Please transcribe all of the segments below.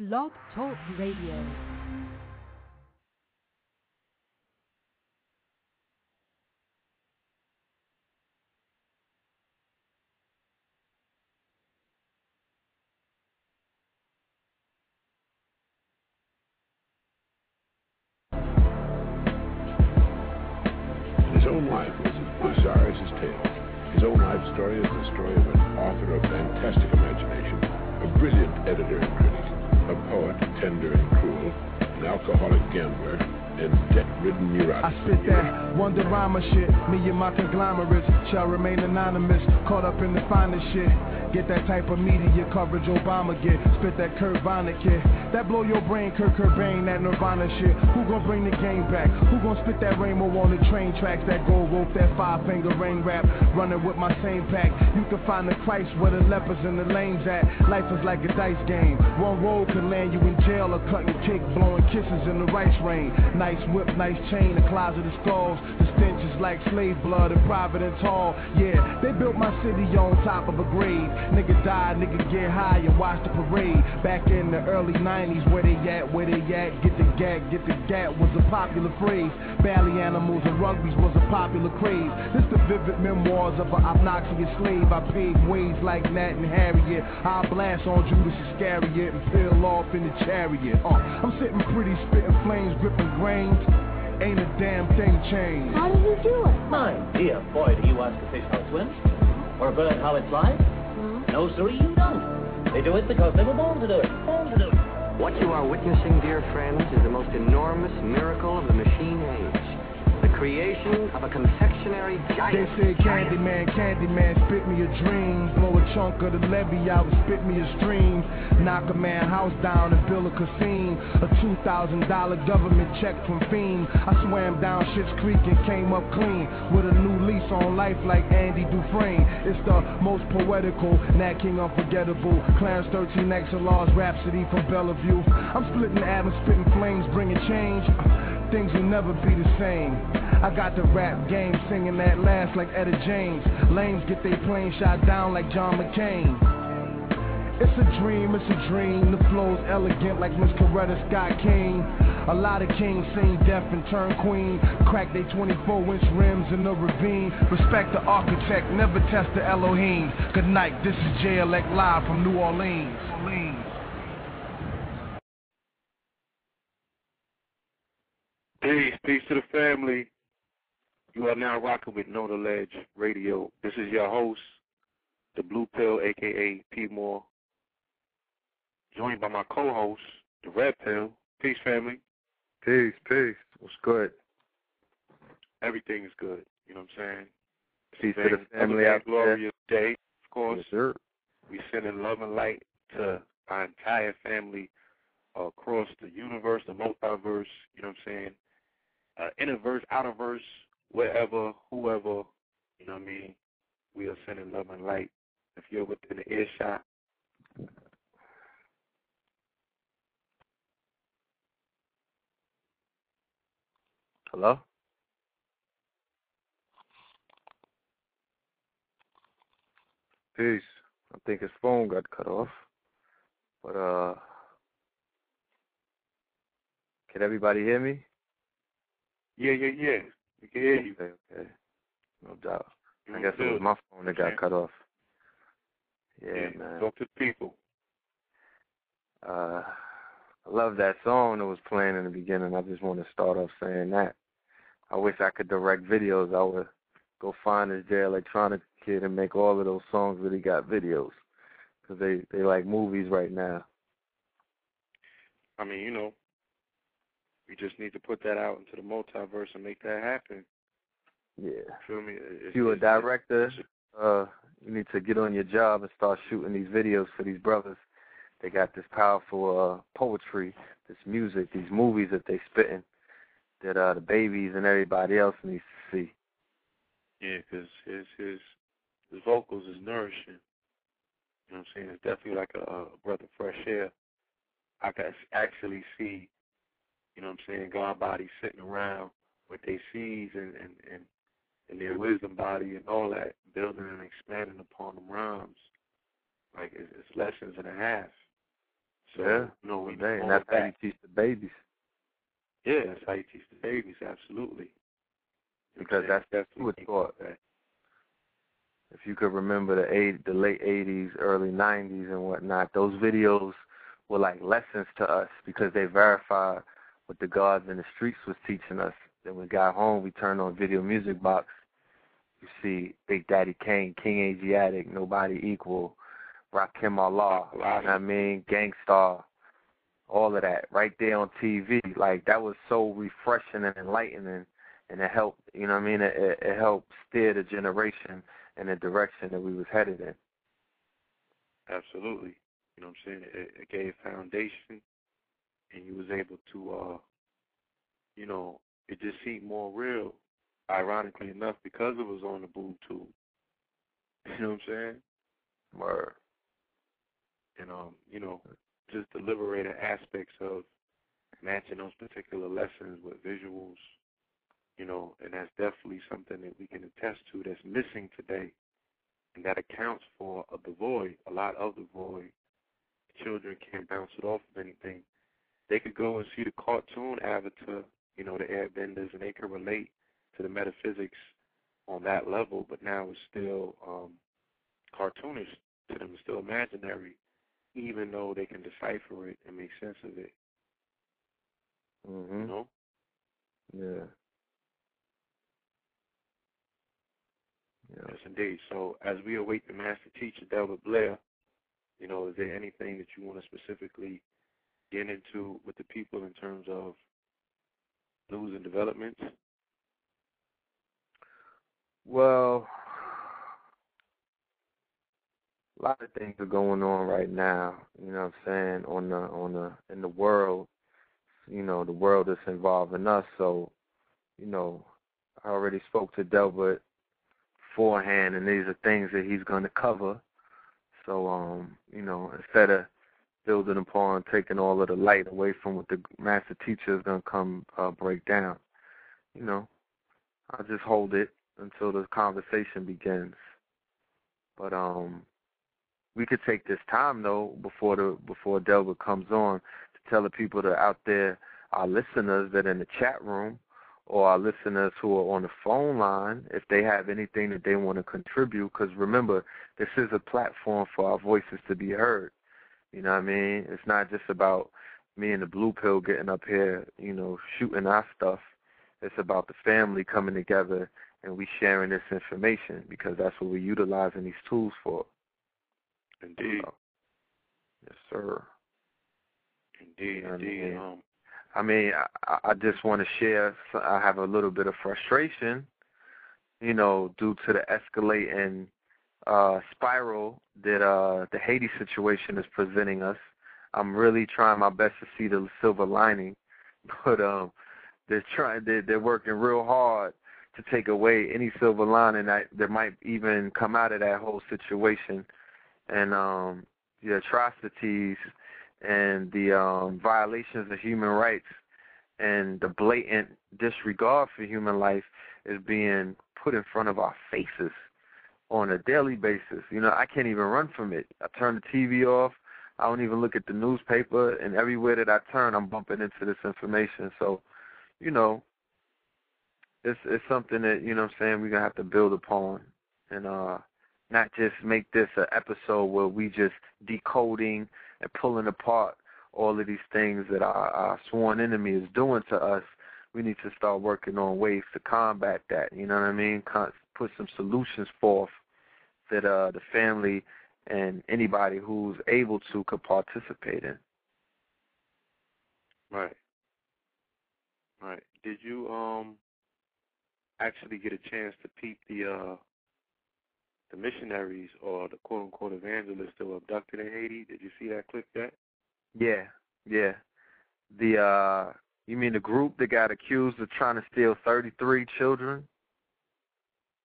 Blog Talk Radio. Shit. Me and my conglomerates shall remain anonymous, caught up in the finest shit. Get that type of media coverage Obama get. Spit that Kurt Vonnegut. That blow your brain, Kurt Cobain, that Nirvana shit. Who gon' bring the game back? Who gon' spit that rainbow on the train tracks? That gold rope, that five-finger ring rap. Running with my same pack. You can find the Christ where the lepers and the lames at. Life is like a dice game. One roll can land you in jail or cut your kick, blowing kisses in the rice rain. Nice whip, nice chain, the closet of skulls. The stench is like slave blood and Providence Hall. Yeah, they built my city on top of a grave. Nigga died, nigga get high and watch the parade. Back in the early 90s, where they at, get the gat was a popular phrase. Bally animals and rugby's was a popular craze. This the vivid memoirs of an obnoxious slave. I paved ways like Matt and Harriet. I blast on Judas Iscariot and peel off in the chariot. I'm sitting pretty, spitting flames, gripping grains. Ain't a damn thing changed. How did you do it? My dear boy, do you ask a fish how it swims? Or a bird how it flies? Mm-hmm. No, sir, you don't. They do it because they were born to do it. What you are witnessing, dear friends, is the most enormous miracle of the machine age. The creation of a confectionery giant. They said, Candyman, spit me a dream. Blow a chunk of the levy out, spit me a stream. Knock a man house down and build a casino. A $2,000 government check from Fiend. I swam down Schitt's Creek and came up clean. With a new lease on life like Andy Dufresne. It's the most poetical, Nat King unforgettable. Clarence 13 XLR's Rhapsody from Bellevue. I'm splitting atoms, spitting flames, bringing change. Things will never be the same. I got the rap game singing that last like Etta James. Lames get they plane shot down like John McCain. It's a dream. The flow's elegant like Miss Coretta Scott King. A lot of kings seen deaf and turned queen. Crack they 24-inch rims in the ravine. Respect the architect, never test the Elohim. Good night, this is JLEC live from New Orleans. Hey, peace to the family. You are now rocking with Know The Ledge Radio. This is your host, the Blue Pill, a.k.a. P. Moore, joined by my co-host, the Red Pill. Peace, family. Peace. What's good? Everything is good. You know what I'm saying? Peace to the family out there. Glorious day, of course. Yes, sir. We sending love and light to our entire family across the universe, the multiverse. You know what I'm saying? Innerverse, outerverse, wherever, whoever, you know what I mean? We are sending love and light. If you're within the earshot, hello? Peace. I think his phone got cut off. But, can everybody hear me? Yeah. We can hear you. Okay. No doubt. I guess it was my phone that got cut off. Yeah, man. Talk to the people. I love that song that was playing in the beginning. I just want to start off saying that. I wish I could direct videos. I would go find this Jay Electronica kid and make all of those songs really got videos. Because they like movies right now. I mean, you know, we just need to put that out into the multiverse and make that happen. Yeah. Feel me? If you're a director, you need to get on your job and start shooting these videos for these brothers. They got this powerful poetry, this music, these movies that they spitting that the babies and everybody else needs to see. Yeah, because his vocals is nourishing. You know what I'm saying? It's definitely like a breath of fresh air. I can actually see, you know what I'm saying, God bodies sitting around with their seeds and their wisdom body and all that, building and expanding upon them rhymes. Like, it's lessons and a half. So, yeah, you know, and that's how you teach the babies. Yeah, that's how you teach the babies, absolutely. Because that's who was taught. If you could remember the late 80s, early 90s and whatnot, those videos were like lessons to us because they verified what the gods in the streets was teaching us. Then we got home, we turned on Video Music Box. You see Big Daddy Kane, King Asiatic, Nobody Equal, Rakim Allah, you know what I mean, Gangstar, all of that right there on TV. Like, that was so refreshing and enlightening, and it helped, you know what I mean, it helped steer the generation in the direction that we was headed in. Absolutely. You know what I'm saying? It gave foundation, and you was able to, you know, it just seemed more real, ironically enough, because it was on the Bluetooth. You know what I'm saying? Word. And, you know, just the liberated aspects of matching those particular lessons with visuals, you know, and that's definitely something that we can attest to that's missing today, and that accounts for the void, a lot of the void. Children can't bounce it off of anything. They could go and see the cartoon Avatar, you know, the airbenders, and they could relate to the metaphysics on that level, but now it's still cartoonish to them. It's still imaginary, even though they can decipher it and make sense of it. Mm-hmm. You know? Yeah. Yeah. Yes, indeed. So as we await the master teacher, Delbert Blair, you know, is there anything that you want to specifically get into with the people in terms of news and developments? Well, a lot of things are going on right now, you know what I'm saying, in the world, you know, the world that's involving us. So, you know, I already spoke to Delbert beforehand, and these are things that he's going to cover. So, you know, instead of building upon taking all of the light away from what the master teacher is going to come break down, you know, I'll just hold it until the conversation begins. But, we could take this time, though, before Delbert comes on, to tell the people that are out there, our listeners that are in the chat room or our listeners who are on the phone line, if they have anything that they want to contribute, because remember, this is a platform for our voices to be heard. You know what I mean? It's not just about me and the Blue Pill getting up here, you know, shooting our stuff. It's about the family coming together and we sharing this information, because that's what we're utilizing these tools for. Indeed. So, yes, sir. Indeed, you know, indeed. I just want to share, I have a little bit of frustration, you know, due to the escalating spiral that the Haiti situation is presenting us. I'm really trying my best to see the silver lining, but they're working real hard to take away any silver lining that might even come out of that whole situation. And the atrocities and the violations of human rights and the blatant disregard for human life is being put in front of our faces on a daily basis. You know, I can't even run from it. I turn the TV off. I don't even look at the newspaper, and everywhere that I turn, I'm bumping into this information. So, you know, it's something that, you know what I'm saying, we're going to have to build upon, and not just make this an episode where we just decoding and pulling apart all of these things that our sworn enemy is doing to us. We need to start working on ways to combat that, you know what I mean? Put some solutions forth that the family and anybody who's able to could participate in. Right. Right. Did you actually get a chance to peep the missionaries or the quote-unquote evangelists that were abducted in Haiti? Did you see that clip yet? Yeah, yeah. You mean the group that got accused of trying to steal 33 children?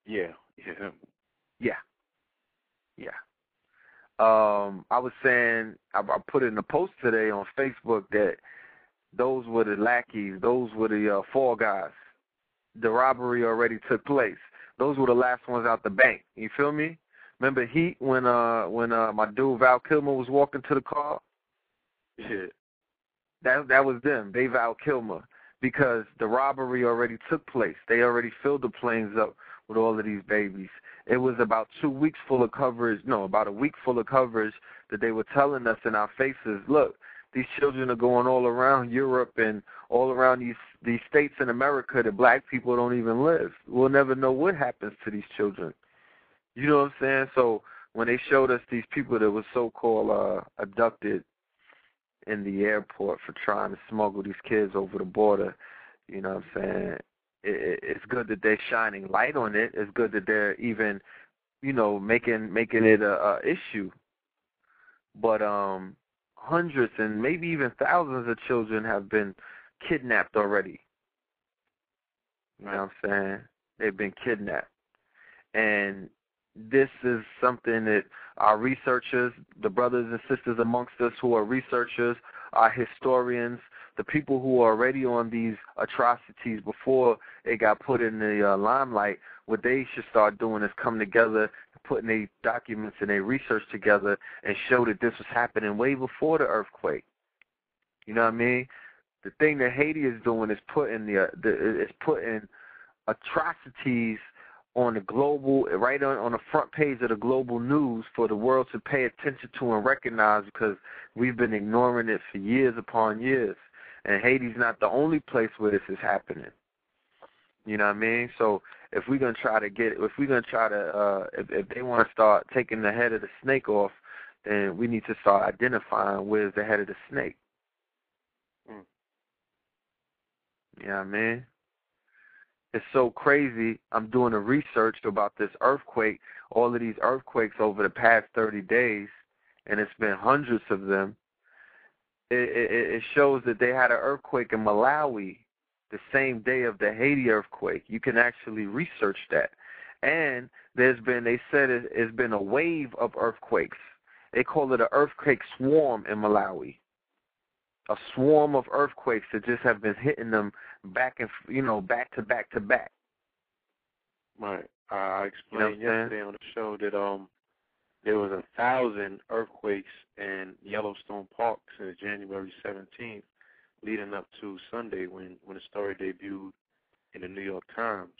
Yeah. Yeah. I was saying, I put in a post today on Facebook that those were the lackeys, those were the fall guys. The robbery already took place. Those were the last ones out the bank. You feel me? Remember Heat when my dude Val Kilmer was walking to the car? That was them. They vowed Kilmer because the robbery already took place. They already filled the planes up with all of these babies. It was about 2 weeks full of coverage, no, about a week full of coverage that they were telling us in our faces, look, these children are going all around Europe and all around these states in America that black people don't even live. We'll never know what happens to these children. You know what I'm saying? So when they showed us these people that were so-called abducted in the airport for trying to smuggle these kids over the border, you know what I'm saying? It's good that they're shining light on it. It's good that they're even, you know, making it a issue. But hundreds and maybe even thousands of children have been kidnapped already. You know what I'm saying? They've been kidnapped. And this is something that our researchers, the brothers and sisters amongst us who are researchers, our historians, the people who are already on these atrocities before it got put in the limelight, what they should start doing is come together, putting their documents and their research together and show that this was happening way before the earthquake. You know what I mean? The thing that Haiti is doing is putting putting atrocities on the global, right on the front page of the global news for the world to pay attention to and recognize, because we've been ignoring it for years upon years. And Haiti's not the only place where this is happening. You know what I mean? So if we're going to try to get, if they want to start taking the head of the snake off, then we need to start identifying where's the head of the snake. You know what I mean? It's so crazy. I'm doing a research about this earthquake, all of these earthquakes over the past 30 days, and it's been hundreds of them. It shows that they had an earthquake in Malawi the same day of the Haiti earthquake. You can actually research that. And there's been, they said it's been a wave of earthquakes. They call it an earthquake swarm in Malawi. A swarm of earthquakes that just have been hitting them back and, you know, back to back to back. Right. I explained yesterday on the show that there was 1,000 earthquakes in Yellowstone Park since January 17th, leading up to Sunday when the story debuted in the New York Times.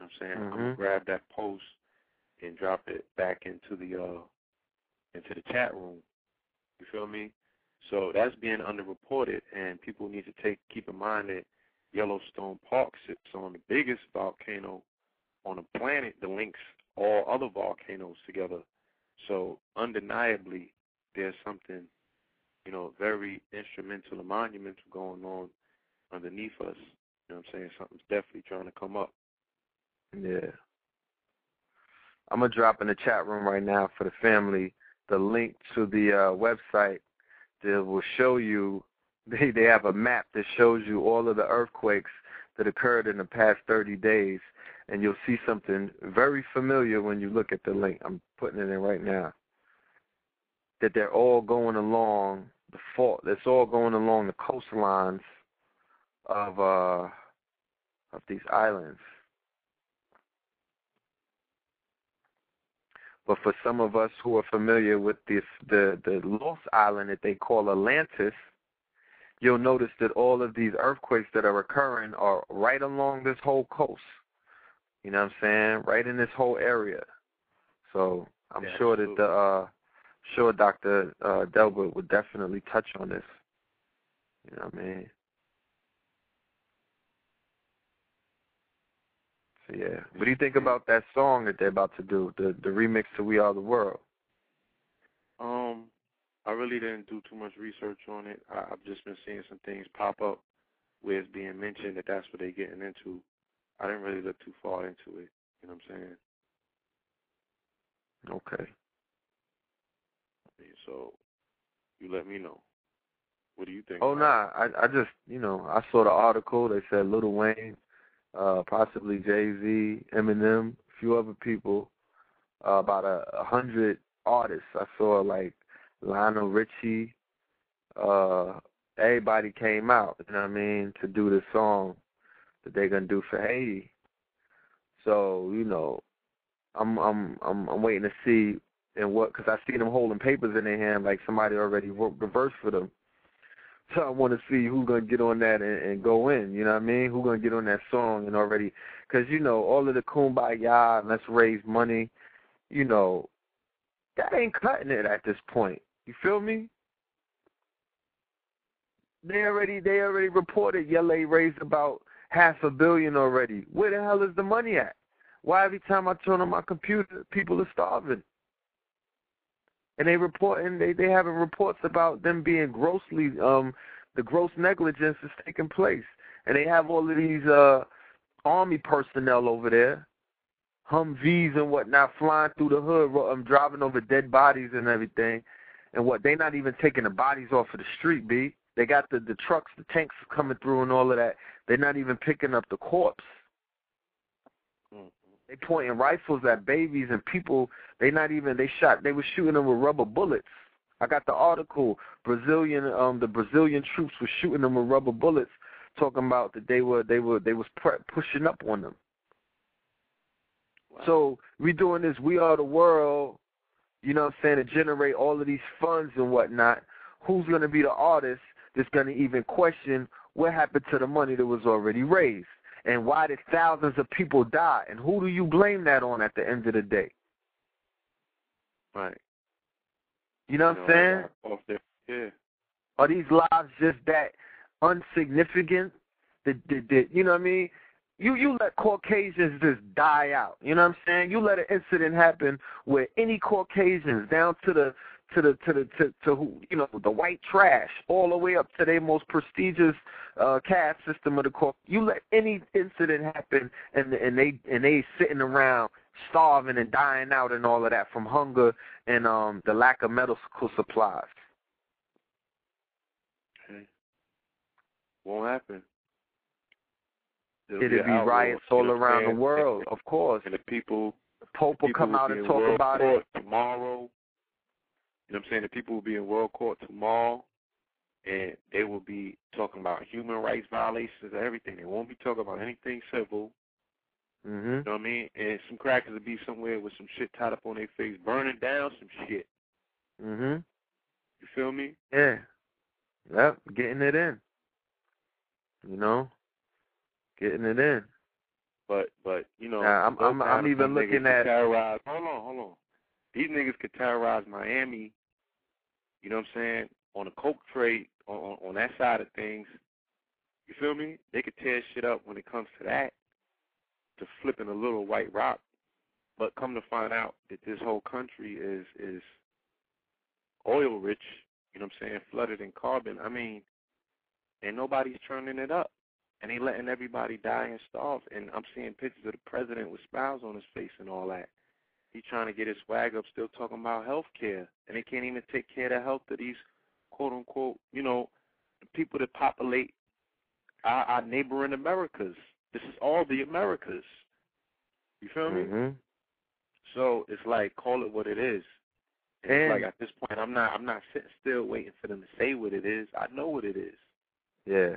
You know what I'm saying? Mm-hmm. I'm gonna grab that post and drop it back into the chat room. You feel me? So that's being underreported, and people need to keep in mind that Yellowstone Park sits on the biggest volcano on the planet that links all other volcanoes together. So undeniably, there's something, you know, very instrumental and monumental going on underneath us. You know what I'm saying? Something's definitely trying to come up. Yeah. I'm going to drop in the chat room right now for the family the link to the website. That will show you, they have a map that shows you all of the earthquakes that occurred in the past 30 days, and you'll see something very familiar when you look at the link. I'm putting it in right now. That they're all going along the fault. That's all going along the coastlines of these islands. But for some of us who are familiar with this, the lost island that they call Atlantis, you'll notice that all of these earthquakes that are occurring are right along this whole coast. You know what I'm saying? Right in this whole area. So I'm sure that Dr. Delbert would definitely touch on this. You know what I mean? Yeah. What do you think about that song that they're about to do, the remix to We Are the World? I really didn't do too much research on it. I've just been seeing some things pop up where it's being mentioned that that's what they're getting into. I didn't really look too far into it. You know what I'm saying? Okay. So you let me know. What do you think? Oh, nah. I just, you know, I saw the article. They said Lil Wayne. Possibly Jay-Z, Eminem, a few other people, about 100 artists. I saw like Lionel Richie. Everybody came out, you know what I mean, to do the song that they're gonna do for Haiti. So you know, I'm waiting to see and what, because I see them holding papers in their hand, like somebody already wrote the verse for them. I want to see who's going to get on that and go in, you know what I mean? Who's going to get on that song and already, because, you know, all of the kumbaya and let's raise money, you know, that ain't cutting it at this point. You feel me? They already reported Yele raised about $500 million already. Where the hell is the money at? Why every time I turn on my computer, people are starving? And they report, and they having reports about them being grossly, the gross negligence is taking place. And they have all of these army personnel over there, Humvees and whatnot, flying through the hood, driving over dead bodies and everything. And what, they not even taking the bodies off of the street, B. They got the trucks, the tanks coming through and all of that. They're not even picking up the corpse. They pointing rifles at babies and people. They not even, they were shooting them with rubber bullets. I got the article, the Brazilian troops were shooting them with rubber bullets, talking about that they was pushing up on them. Wow. So we doing this, we are the world, you know what I'm saying, to generate all of these funds and whatnot. Who's going to be the artist that's going to even question what happened to the money that was already raised? And why did thousands of people die? And who do you blame that on at the end of the day? Right. You know what I'm saying? Off there. Yeah. Are these lives just that insignificant? You know what I mean? You let Caucasians just die out. You know what I'm saying? You let an incident happen where any Caucasians down to who, you know, the white trash, all the way up to their most prestigious caste system of the court. You let any incident happen, and they sitting around starving and dying out and all of that from hunger and the lack of medical supplies. Okay. Won't happen. It'll be riots all around the world, of course. And the Pope will come out and talk about it tomorrow. You know what I'm saying? The people will be in world court tomorrow, and they will be talking about human rights violations and everything. They won't be talking about anything civil. Mm-hmm. You know what I mean? And some crackers will be somewhere with some shit tied up on their face, burning down some shit. Mm-hmm. You feel me? Yeah. Yep, getting it in. You know? Getting it in. But you know. Nah, I'm even looking at... Hold on. These niggas could terrorize Miami. You know what I'm saying, on the coke trade, on that side of things, you feel me? They could tear shit up when it comes to that, to flipping a little white rock. But come to find out that this whole country is oil rich, you know what I'm saying, flooded in carbon. I mean, and nobody's turning it up. And they letting everybody die and starve. And I'm seeing pictures of the president with smiles on his face and all that. He's trying to get his swag up, still talking about health care. And they can't even take care of the health of these, quote-unquote, you know, the people that populate our neighboring Americas. This is all the Americas. You feel me? So it's like, call it what it is. And it's like, at this point, I'm not sitting still waiting for them to say what it is. I know what it is. Yeah.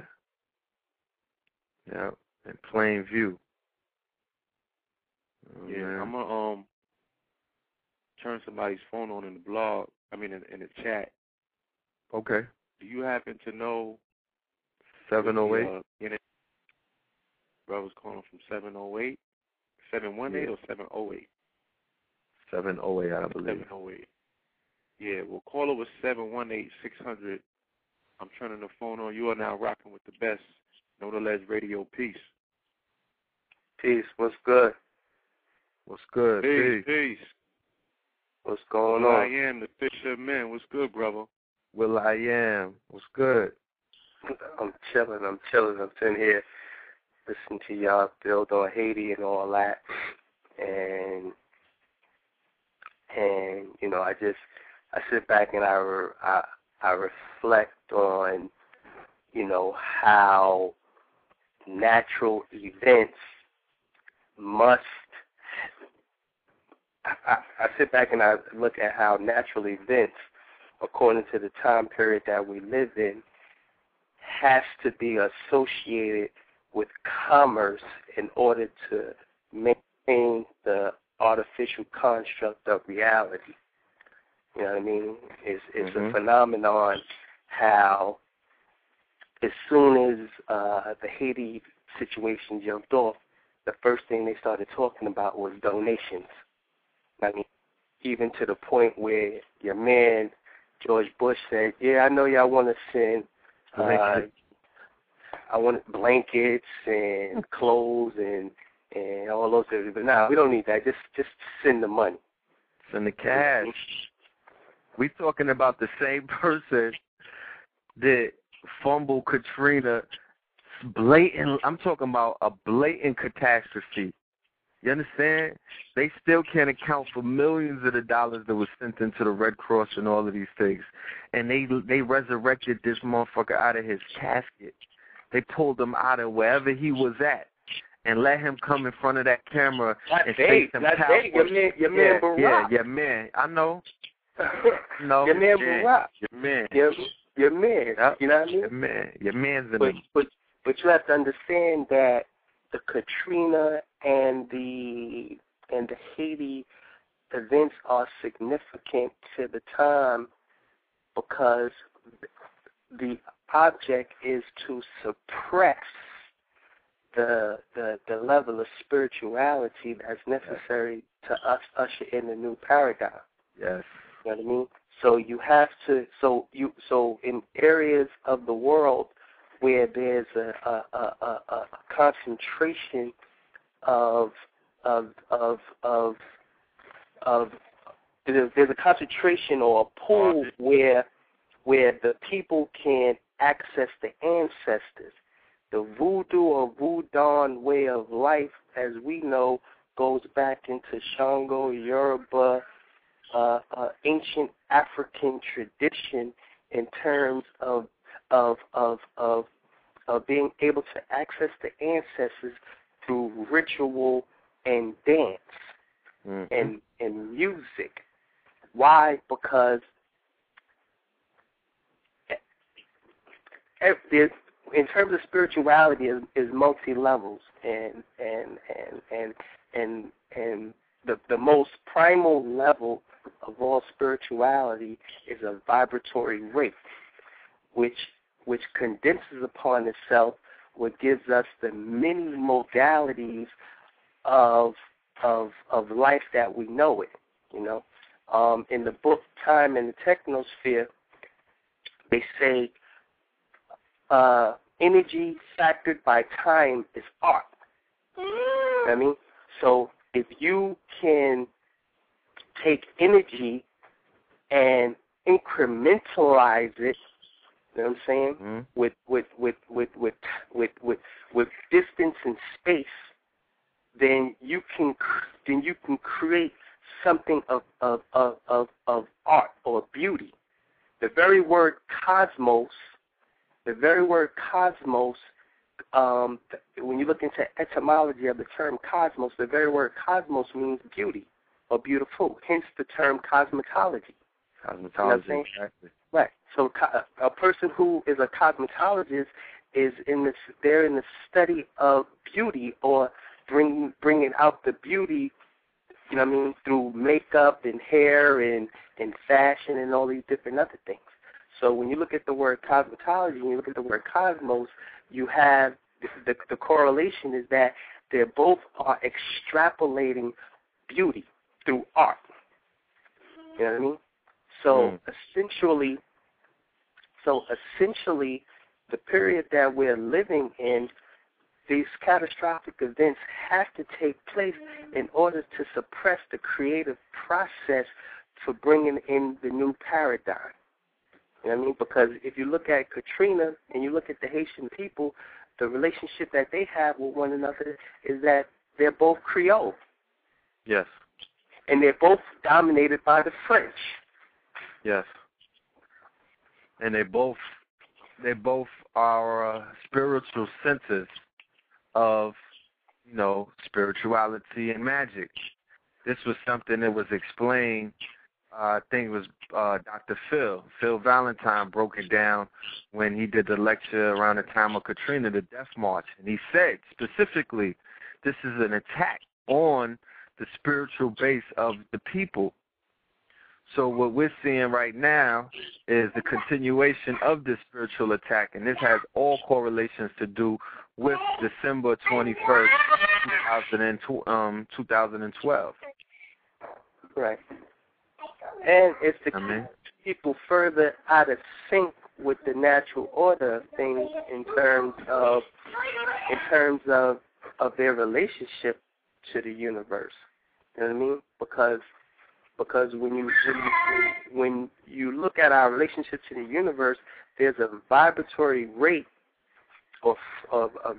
Yeah, in plain view. Oh, yeah, man. I'm a turn somebody's phone on in the blog, I mean in the chat. Okay. Do you happen to know 708? Brother's calling from 708? 718 or 708? 708, I believe. 708. Yeah, well, caller was 718-600. I'm turning the phone on. You are now rocking with the best. Know The Ledge Radio. Peace. Peace. What's good? What's good? Peace. What's going on? Will I Am, the Fisherman. What's good, brother? Will I Am. What's good? I'm chilling. I'm sitting here listening to y'all build on Haiti and all that. And you know, I sit back and I reflect on, you know, how natural events must... I sit back and I look at how natural events, according to the time period that we live in, has to be associated with commerce in order to maintain the artificial construct of reality. You know what I mean? It's a phenomenon how as soon as the Haiti situation jumped off, the first thing they started talking about was donations. I mean, even to the point where your man, George Bush, said, yeah, I know y'all want to send I want blankets and clothes and all those things. But no, we don't need that. Just send the money. Send the cash. We're talking about the same person that fumbled Katrina. I'm talking about a blatant catastrophe. You understand? They still can't account for millions of the dollars that was sent into the Red Cross and all of these things. And they resurrected this motherfucker out of his casket. They pulled him out of wherever he was at and let him come in front of that camera and say some power. Your man Barack. Yeah, your man. I know. No, your man Barack. Your man. Your man. Yep. You know what I mean? Your man. Your man's in the... But you have to understand that the Katrina and the Haiti events are significant to the time because the object is to suppress the level of spirituality that's necessary to us usher in the new paradigm. Yes. You know what I mean? So you have to in areas of the world where there's a concentration of there's a concentration or a pool where the people can access the ancestors. The voodoo or Voodoo way of life, as we know, goes back into Shango, Yoruba, ancient African tradition in terms of being able to access the ancestors through ritual and dance and music. Why? Because in terms of spirituality is multi levels, and the most primal level of all spirituality is a vibratory rate, which condenses upon itself, what gives us the many modalities of life that we know it. You know, in the book Time and the Technosphere, they say energy factored by time is art. I mean, so if you can take energy and incrementalize it. You know what I'm saying? Mm-hmm. With distance and space, then you can create something of art or beauty. The very word cosmos. When you look into etymology of the term cosmos, the very word cosmos means beauty or beautiful. Hence the term cosmetology. Cosmetology, you know, exactly. Right. So a person who is a cosmetologist is in the study of beauty or bringing out the beauty, you know what I mean, through makeup and hair and fashion and all these different other things. So when you look at the word cosmetology, when you look at the word cosmos, you have the correlation is that they both are extrapolating beauty through art. You know what I mean? So essentially, the period that we're living in, these catastrophic events have to take place in order to suppress the creative process for bringing in the new paradigm. You know what I mean? Because if you look at Katrina and you look at the Haitian people, the relationship that they have with one another is that they're both Creole. Yes. And they're both dominated by the French. Yes, and they both are spiritual centers of, you know, spirituality and magic. This was something that was explained. I think it was Dr. Phil Valentine broke it down when he did the lecture around the time of Katrina, the Death March, and he said specifically, this is an attack on the spiritual base of the people. So what we're seeing right now is the continuation of this spiritual attack, and this has all correlations to do with December 21st, 2012. Right. And it's to keep people further out of sync with the natural order of things in terms of their relationship to the universe. You know what I mean? Because when you look at our relationship to the universe, there's a vibratory rate of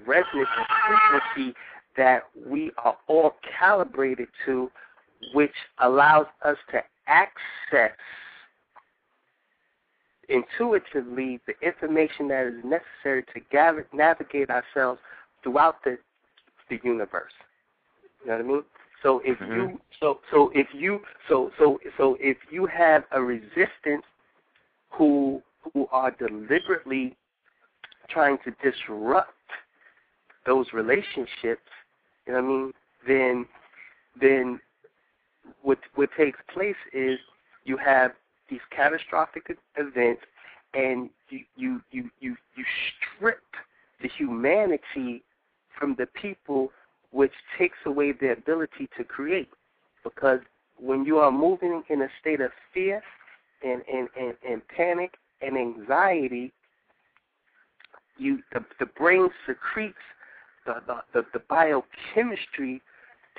resonance and frequency that we are all calibrated to, which allows us to access intuitively the information that is necessary to navigate ourselves throughout the universe. You know what I mean? So if you have a resistance who are deliberately trying to disrupt those relationships, you know what I mean, then what takes place is you have these catastrophic events, and you strip the humanity from the people, which takes away their ability to create. Because when you are moving in a state of fear and panic and anxiety, the brain secretes the biochemistry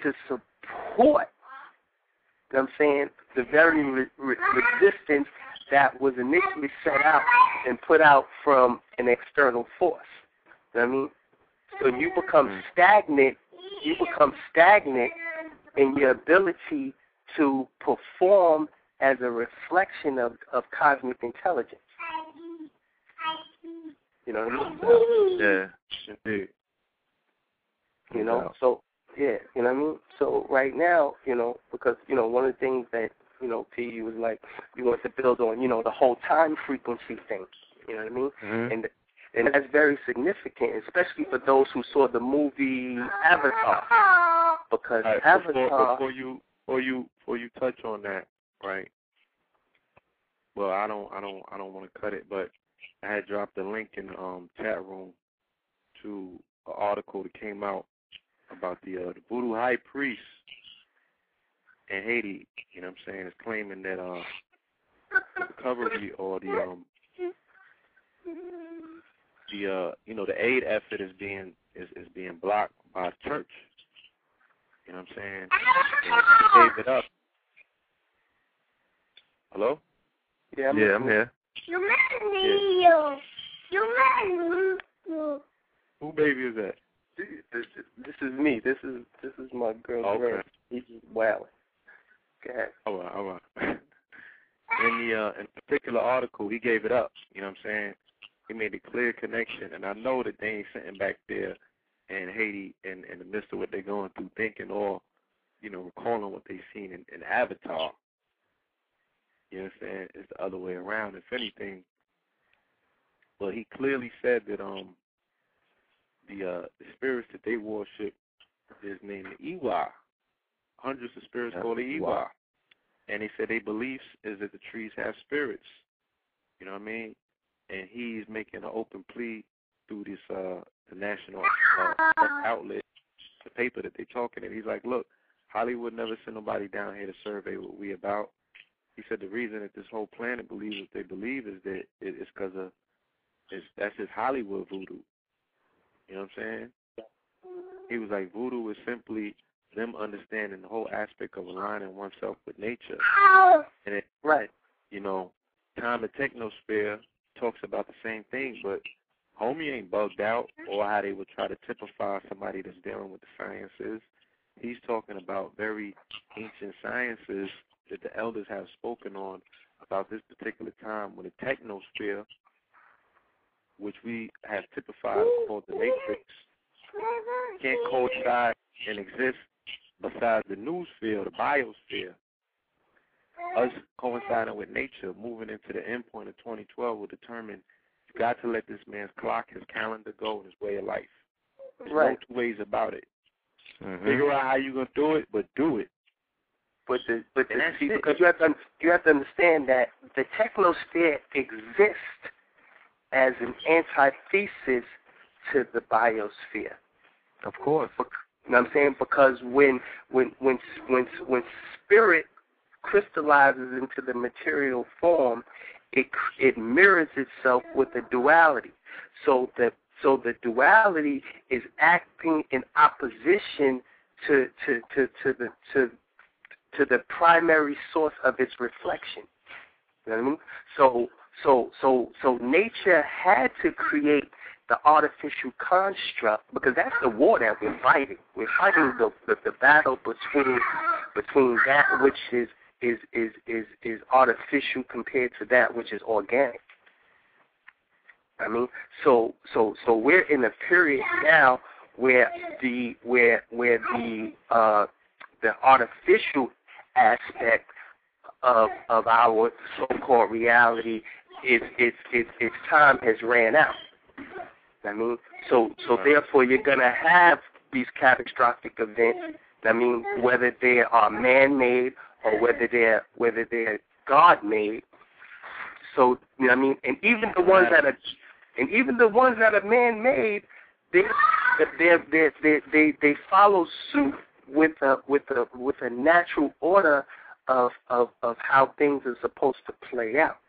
to support, you know what I'm saying, the very resistance that was initially set out and put out from an external force. You know what I mean? So you become stagnant. You become stagnant in your ability to perform as a reflection of cosmic intelligence. You know what I mean? Yeah. You know, so, yeah, you know what I mean? So right now, you know, because, you know, one of the things that, you know, P was like, you want to build on, you know, the whole time frequency thing. You know what I mean? Mm-hmm. And that's very significant, especially for those who saw the movie Avatar. Because right, Avatar... Before you touch on that, right? Well, I don't want to cut it, but I had dropped a link in the chat room to an article that came out about the voodoo high priest in Haiti. You know what I'm saying? It's claiming that recovery or the aid effort is being blocked by the church. You know what I'm saying? And gave it up. Hello? Yeah, I'm here. You mad me? Yeah. You mad me? Who baby is that? This is me. This is my girl. Okay. Girl. He's just wailing. Go ahead. All right. In a particular article, he gave it up. You know what I'm saying? He made a clear connection, and I know that they ain't sitting back there in Haiti in the midst of what they're going through, thinking or, you know, recalling what they've seen in Avatar. You know what I'm saying? It's the other way around, if anything. But he clearly said that the spirits that they worship is named the Iwa. Hundreds of spirits called the Iwa. And he said their beliefs is that the trees have spirits. You know what I mean? And he's making an open plea through this the national outlet, the paper that they're talking in. He's like, look, Hollywood never sent nobody down here to survey what we about. He said the reason that this whole planet believes what they believe is that it's because of that's his Hollywood voodoo. You know what I'm saying? He was like, voodoo is simply them understanding the whole aspect of aligning oneself with nature. And it, right, you know, time and technosphere talks about the same thing, but homie ain't bugged out or how they would try to typify somebody that's dealing with the sciences. He's talking about very ancient sciences that the elders have spoken on about this particular time when the technosphere, which we have typified called the matrix, can't coincide and exist besides the news field, the biosphere. Us coinciding with nature, moving into the endpoint of 2012 will determine you got to let this man's clock, his calendar go, and his way of life. There's no two ways about it. Mm-hmm. Figure out how you're going to do it, but do it. But because you have to understand that the technosphere exists as an antithesis to the biosphere. Of course. You know what I'm saying? Because when spirit crystallizes into the material form, it mirrors itself with a duality. So the duality is acting in opposition to the primary source of its reflection. You know what I mean? So nature had to create the artificial construct, because that's the war that we're fighting. We're fighting the battle between that which is artificial compared to that which is organic. I mean, so we're in a period now where the artificial aspect of our so-called reality its time has ran out. I mean, so therefore you're gonna have these catastrophic events. I mean, whether they are man-made or whether they're God-made. So you know what I mean, and even the ones that are man-made, they follow suit with a natural order of how things are supposed to play out.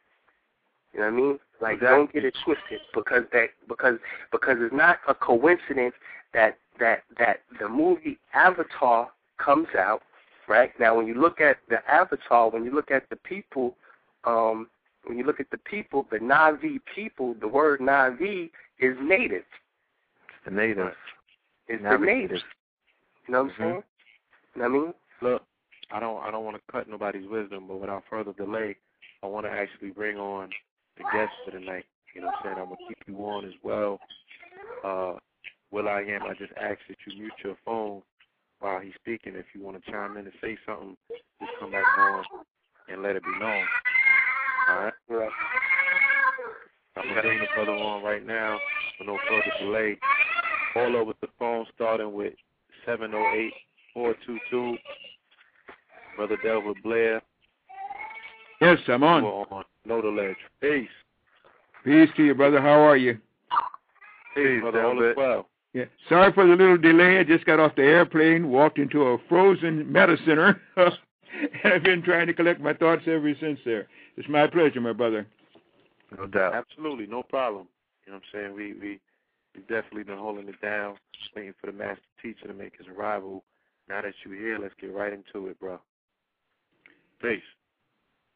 You know what I mean? Like, don't get it twisted, because it's not a coincidence that the movie Avatar comes out right now. When you look at the Avatar, when you look at the people, the Navi people, the word Navi is native. It's the native. You know what I'm saying? You know what I mean? Look, I don't want to cut nobody's wisdom, but without further delay, I want to actually bring on the guest for the night. You know what I'm saying? I'm going to keep you on as well. Will.i.am, I just ask that you mute your phone while he's speaking. If you want to chime in and say something, just come back on and let it be known. All right? Yeah. I'm going to bring the brother on right now for no further delay. All over the phone, starting with 708-422. Brother Delbert Blair. Yes, I'm on. Know The Ledge. Peace. Peace to you, brother. How are you? Peace, brother. All is well. Yeah. Sorry for the little delay. I just got off the airplane, walked into a frozen mediciner, and I've been trying to collect my thoughts ever since there. It's my pleasure, my brother. No doubt. Absolutely. No problem. You know what I'm saying? We've definitely been holding it down, waiting for the master teacher to make his arrival. Now that you're here, let's get right into it, bro. Peace.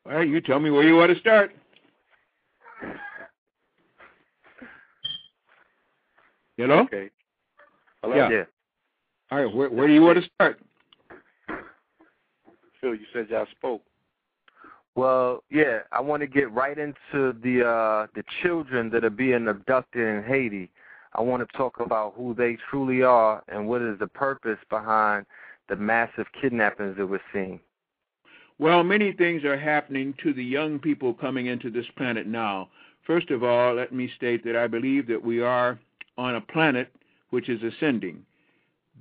All right, you tell me where you want to start. Hello? Okay. Hello? Yeah. All right, where do you want to start? Phil, you said y'all spoke. Well, yeah, I want to get right into the children that are being abducted in Haiti. I want to talk about who they truly are and what is the purpose behind the massive kidnappings that we're seeing. Well, many things are happening to the young people coming into this planet now. First of all, let me state that I believe that we are on a planet which is ascending,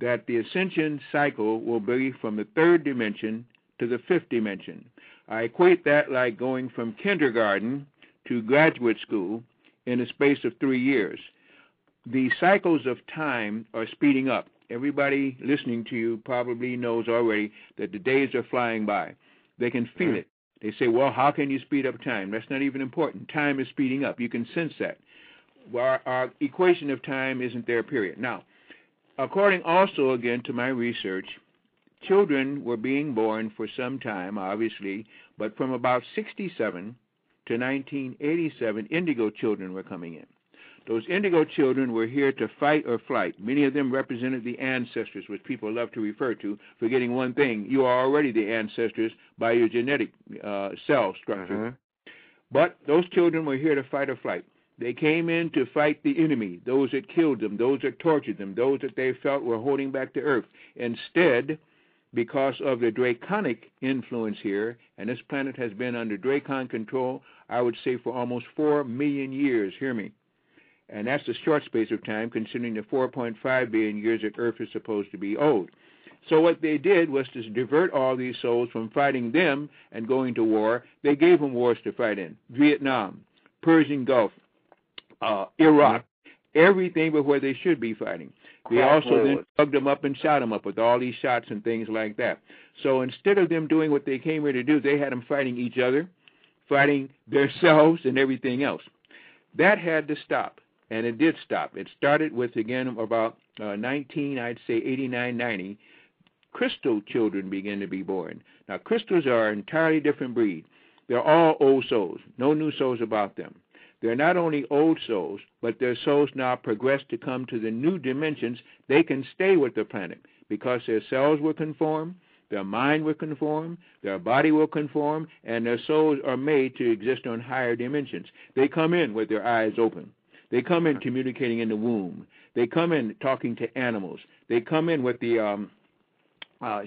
that the ascension cycle will be from the third dimension to the fifth dimension. I equate that like going from kindergarten to graduate school in a space of 3 years. The cycles of time are speeding up. Everybody listening to you probably knows already that the days are flying by. They can feel it. They say, well, how can you speed up time? That's not even important. Time is speeding up. You can sense that. Our equation of time isn't there, period. Now, according also, again, to my research, children were being born for some time, obviously, but from about 67 to 1987, indigo children were coming in. Those indigo children were here to fight or flight. Many of them represented the ancestors, which people love to refer to, forgetting one thing. You are already the ancestors by your genetic cell structure. Uh-huh. But those children were here to fight or flight. They came in to fight the enemy, those that killed them, those that tortured them, those that they felt were holding back the earth. Instead, because of the draconic influence here, and this planet has been under dracon control, I would say for almost 4 million years, hear me. And that's a short space of time, considering the 4.5 billion years that Earth is supposed to be old. So what they did was to divert all these souls from fighting them and going to war. They gave them wars to fight in. Vietnam, Persian Gulf, Iraq, everything but where they should be fighting. They also then plugged them up and shot them up with all these shots and things like that. So instead of them doing what they came here to do, they had them fighting each other, fighting themselves and everything else. That had to stop, and it did stop. It started with, again, about 89, 90, crystal children began to be born. Now, crystals are an entirely different breed. They're all old souls, no new souls about them. They're not only old souls, but their souls now progress to come to the new dimensions. They can stay with the planet because their cells will conform, their mind will conform, their body will conform, and their souls are made to exist on higher dimensions. They come in with their eyes open. They come in communicating in the womb. They come in talking to animals. They come in with the,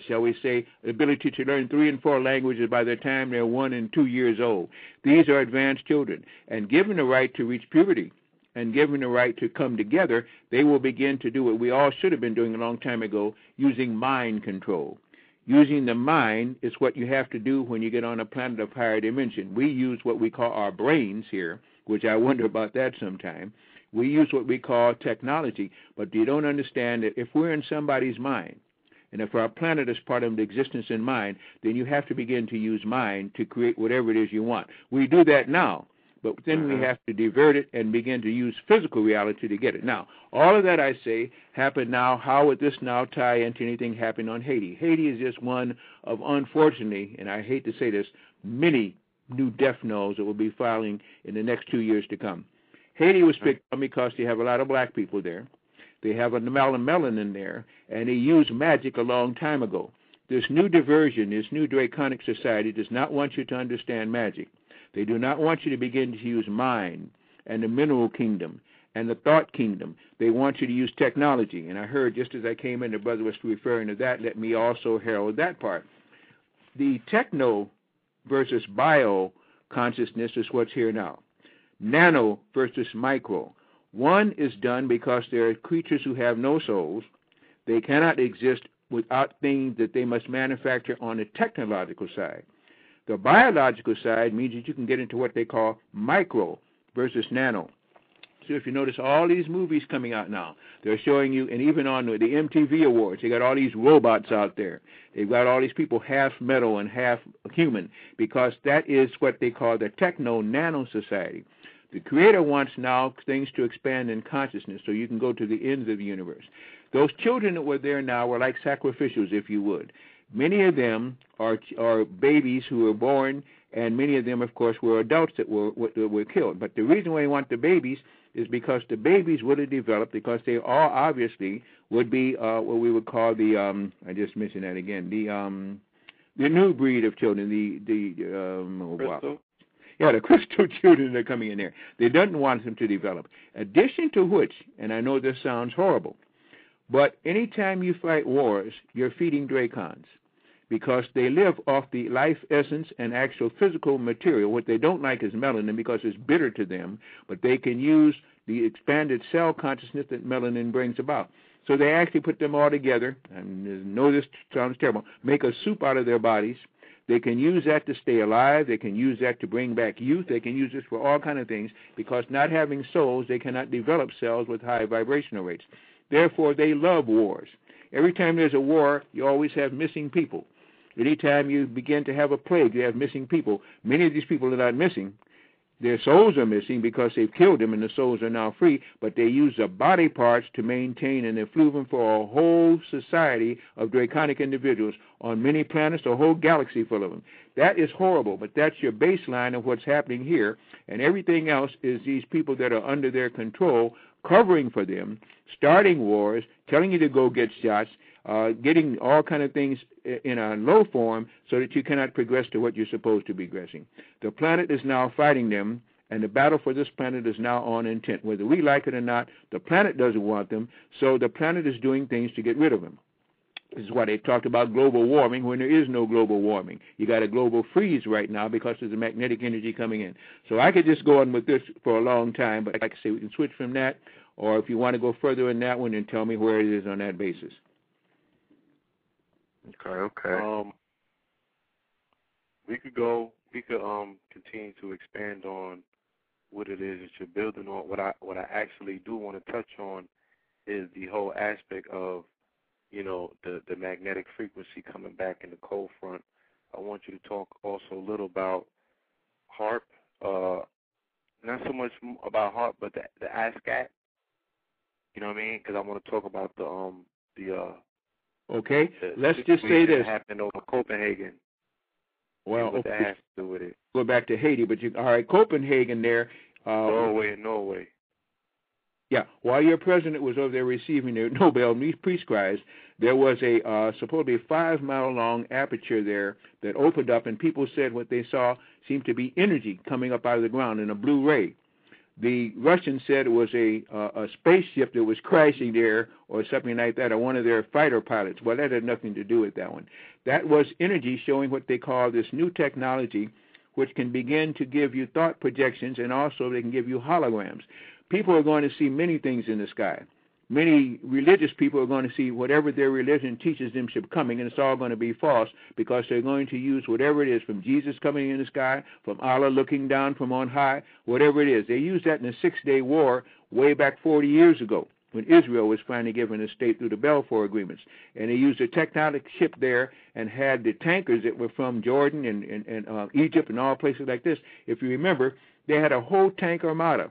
shall we say, ability to learn 3 and 4 languages by the time they're 1 and 2 years old. These are advanced children. And given the right to reach puberty and given the right to come together, they will begin to do what we all should have been doing a long time ago, using mind control. Using the mind is what you have to do when you get on a planet of higher dimension. We use what we call our brains here, which I wonder about that sometime. We use what we call technology, but you don't understand that if we're in somebody's mind, and if our planet is part of the existence in mind, then you have to begin to use mind to create whatever it is you want. We do that now, but then we have to divert it and begin to use physical reality to get it. Now, all of that, I say, happened now. How would this now tie into anything happening on Haiti? Haiti is just one of, unfortunately, and I hate to say this, many new death knolls that will be filing in the next 2 years to come. Haiti was picked on because they have a lot of black people there. They have a melanin in there, and they used magic a long time ago. This new diversion, this new draconic society does not want you to understand magic. They do not want you to begin to use mind and the mineral kingdom and the thought kingdom. They want you to use technology. And I heard just as I came in, the brother was referring to that. Let me also herald that part. The techno versus bio consciousness is what's here now. Nano versus micro. One is done because there are creatures who have no souls. They cannot exist without things that they must manufacture on the technological side. The biological side means that you can get into what they call micro versus nano. So if you notice all these movies coming out now, they're showing you, and even on the MTV Awards, they got all these robots out there. They've got all these people half metal and half human because that is what they call the techno-nano society. The Creator wants now things to expand in consciousness so you can go to the ends of the universe. Those children that were there now were like sacrificials, if you would. Many of them are babies who were born, and many of them, of course, were adults that were killed. But the reason why they want the babies is because the babies would have developed, because they all obviously would be what we would call the, I just mentioned that again, the new breed of children, the crystal children that are coming in there. They don't want them to develop. Addition to which, and I know this sounds horrible, but anytime you fight wars, you're feeding dracons because they live off the life essence and actual physical material. What they don't like is melanin because it's bitter to them, but they can use the expanded cell consciousness that melanin brings about. So they actually put them all together, and I know this sounds terrible, make a soup out of their bodies. They can use that to stay alive. They can use that to bring back youth. They can use this for all kinds of things because not having souls, they cannot develop cells with high vibrational rates. Therefore, they love wars. Every time there's a war, you always have missing people. Any time you begin to have a plague, you have missing people. Many of these people are not missing. Their souls are missing because they've killed them, and the souls are now free, but they use the body parts to maintain an effluvium for a whole society of draconic individuals on many planets, a whole galaxy full of them. That is horrible, but that's your baseline of what's happening here, and everything else is these people that are under their control, covering for them, starting wars, telling you to go get shots, getting all kind of things in a low form so that you cannot progress to what you're supposed to be progressing. The planet is now fighting them, and the battle for this planet is now on intent. Whether we like it or not, the planet doesn't want them, so the planet is doing things to get rid of them. This is why they talked about global warming when there is no global warming. You got a global freeze right now because there's a magnetic energy coming in. So I could just go on with this for a long time, but like I say, we can switch from that, or if you want to go further in that one, then tell me where it is on that basis. Okay. We could continue to expand on what it is that you're building on. What I actually do want to touch on is the whole aspect of, you know, the magnetic frequency coming back in the cold front. I want you to talk also a little about HARP, not so much about HARP, but the ASCAT. You know what I mean? Because I want to talk about let's just say this happened over Copenhagen. Well, okay. Has to do with it. Go back to Haiti, but all right, Copenhagen there. Norway. Yeah, while your president was over there receiving the Nobel Peace Prize, there was a supposedly 5-mile-long aperture there that opened up, and people said what they saw seemed to be energy coming up out of the ground in a blue ray. The Russians said it was a spaceship that was crashing there or something like that, or one of their fighter pilots. Well, that had nothing to do with that one. That was energy showing what they call this new technology, which can begin to give you thought projections, and also they can give you holograms. People are going to see many things in the sky. Many religious people are going to see whatever their religion teaches them should be coming, and it's all going to be false because they're going to use whatever it is, from Jesus coming in the sky, from Allah looking down from on high, whatever it is. They used that in the Six-Day War way back 40 years ago when Israel was finally given a state through the Balfour Agreements. And they used a tectonic ship there and had the tankers that were from Jordan and Egypt and all places like this. If you remember, they had a whole tank armada.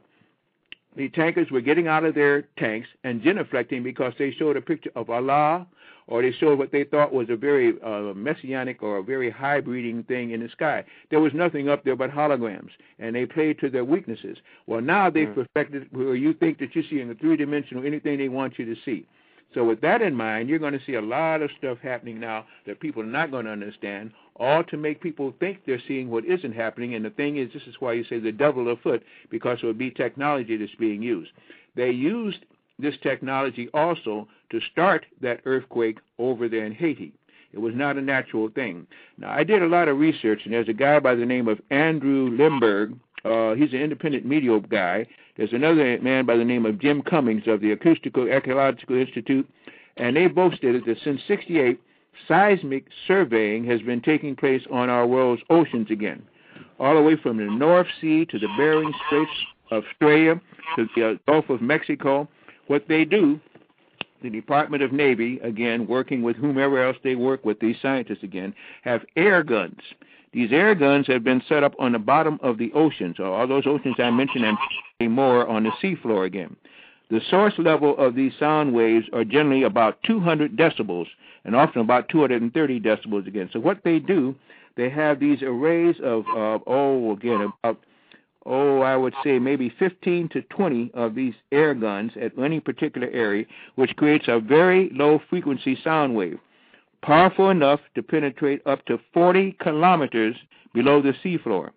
The tankers were getting out of their tanks and genuflecting because they showed a picture of Allah, or they showed what they thought was a very messianic or a very high-breeding thing in the sky. There was nothing up there but holograms, and they played to their weaknesses. Well, now they've perfected where you think that you're seeing a three-dimensional, anything they want you to see. So with that in mind, you're going to see a lot of stuff happening now that people are not going to understand, all to make people think they're seeing what isn't happening. And the thing is, this is why you say the devil afoot, because it would be technology that's being used. They used this technology also to start that earthquake over there in Haiti. It was not a natural thing. Now, I did a lot of research, and there's a guy by the name of Andrew Limberg. He's an independent media guy. There's another man by the name of Jim Cummings of the Acoustical Ecological Institute, and they both stated that since 1968, seismic surveying has been taking place on our world's oceans again, all the way from the North Sea to the Bering Straits of Australia to the Gulf of Mexico. What they do, the Department of Navy, again, working with whomever else they work with, these scientists again, have air guns. These air guns have been set up on the bottom of the oceans, or all those oceans I mentioned, and more on the seafloor again. The source level of these sound waves are generally about 200 decibels, and often about 230 decibels again. So what they do, they have these arrays of, I would say maybe 15 to 20 of these air guns at any particular area, which creates a very low-frequency sound wave, powerful enough to penetrate up to 40 kilometers below the seafloor.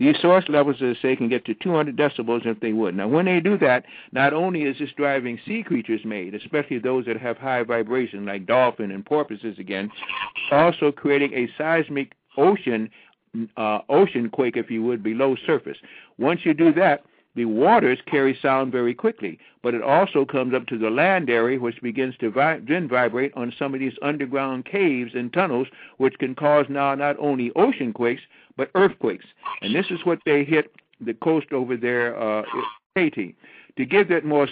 These source levels, as I say, can get to 200 decibels if they would. Now, when they do that, not only is this driving sea creatures mad, especially those that have high vibration, like dolphins and porpoises again, also creating a seismic ocean quake, if you would, below surface. Once you do that, the waters carry sound very quickly, but it also comes up to the land area, which begins to then vibrate on some of these underground caves and tunnels, which can cause now not only ocean quakes, but earthquakes. And this is what they hit the coast over there, Haiti. To give that more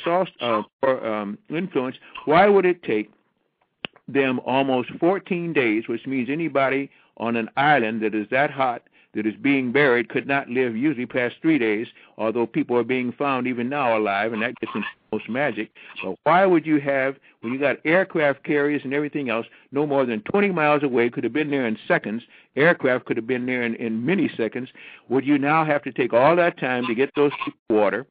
influence, why would it take them almost 14 days, which means anybody on an island that is that hot, that is being buried, could not live usually past 3 days, although people are being found even now alive, and that gets into most magic. But why would you have, when you got aircraft carriers and everything else, no more than 20 miles away, could have been there in seconds, aircraft could have been there in many seconds, would you now have to take all that time to get those to water,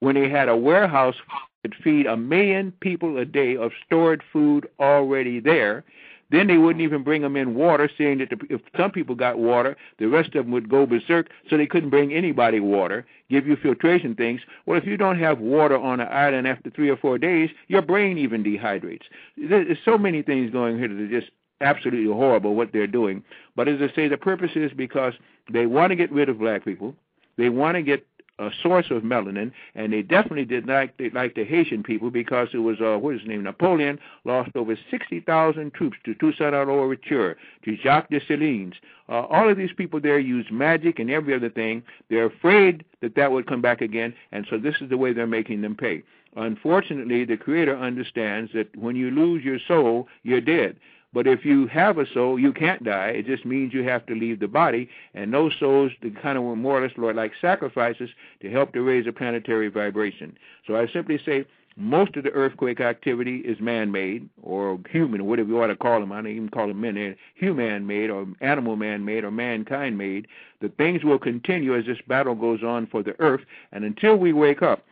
when they had a warehouse that could feed 1 million people a day of stored food already there? Then they wouldn't even bring them in water, saying that if some people got water, the rest of them would go berserk, so they couldn't bring anybody water, give you filtration things. Well, if you don't have water on an island after 3 or 4 days, your brain even dehydrates. There's so many things going here that are just absolutely horrible, what they're doing. But as I say, the purpose is because they want to get rid of black people. They want to get a source of melanin, and they definitely did not like the Haitian people, because it was, what is his name, Napoleon lost over 60,000 troops to Toussaint Louverture, to Jacques Dessalines. All of these people there use magic and every other thing. They're afraid that that would come back again, and so this is the way they're making them pay. Unfortunately, the Creator understands that when you lose your soul, you're dead. But if you have a soul, you can't die. It just means you have to leave the body. And those souls kind of were more or less Lord-like sacrifices to help to raise a planetary vibration. So I simply say most of the earthquake activity is man-made or human, or whatever you ought to call them. I don't even call them men. They're human-made or animal man-made or mankind-made. The things will continue as this battle goes on for the earth. And until we wake up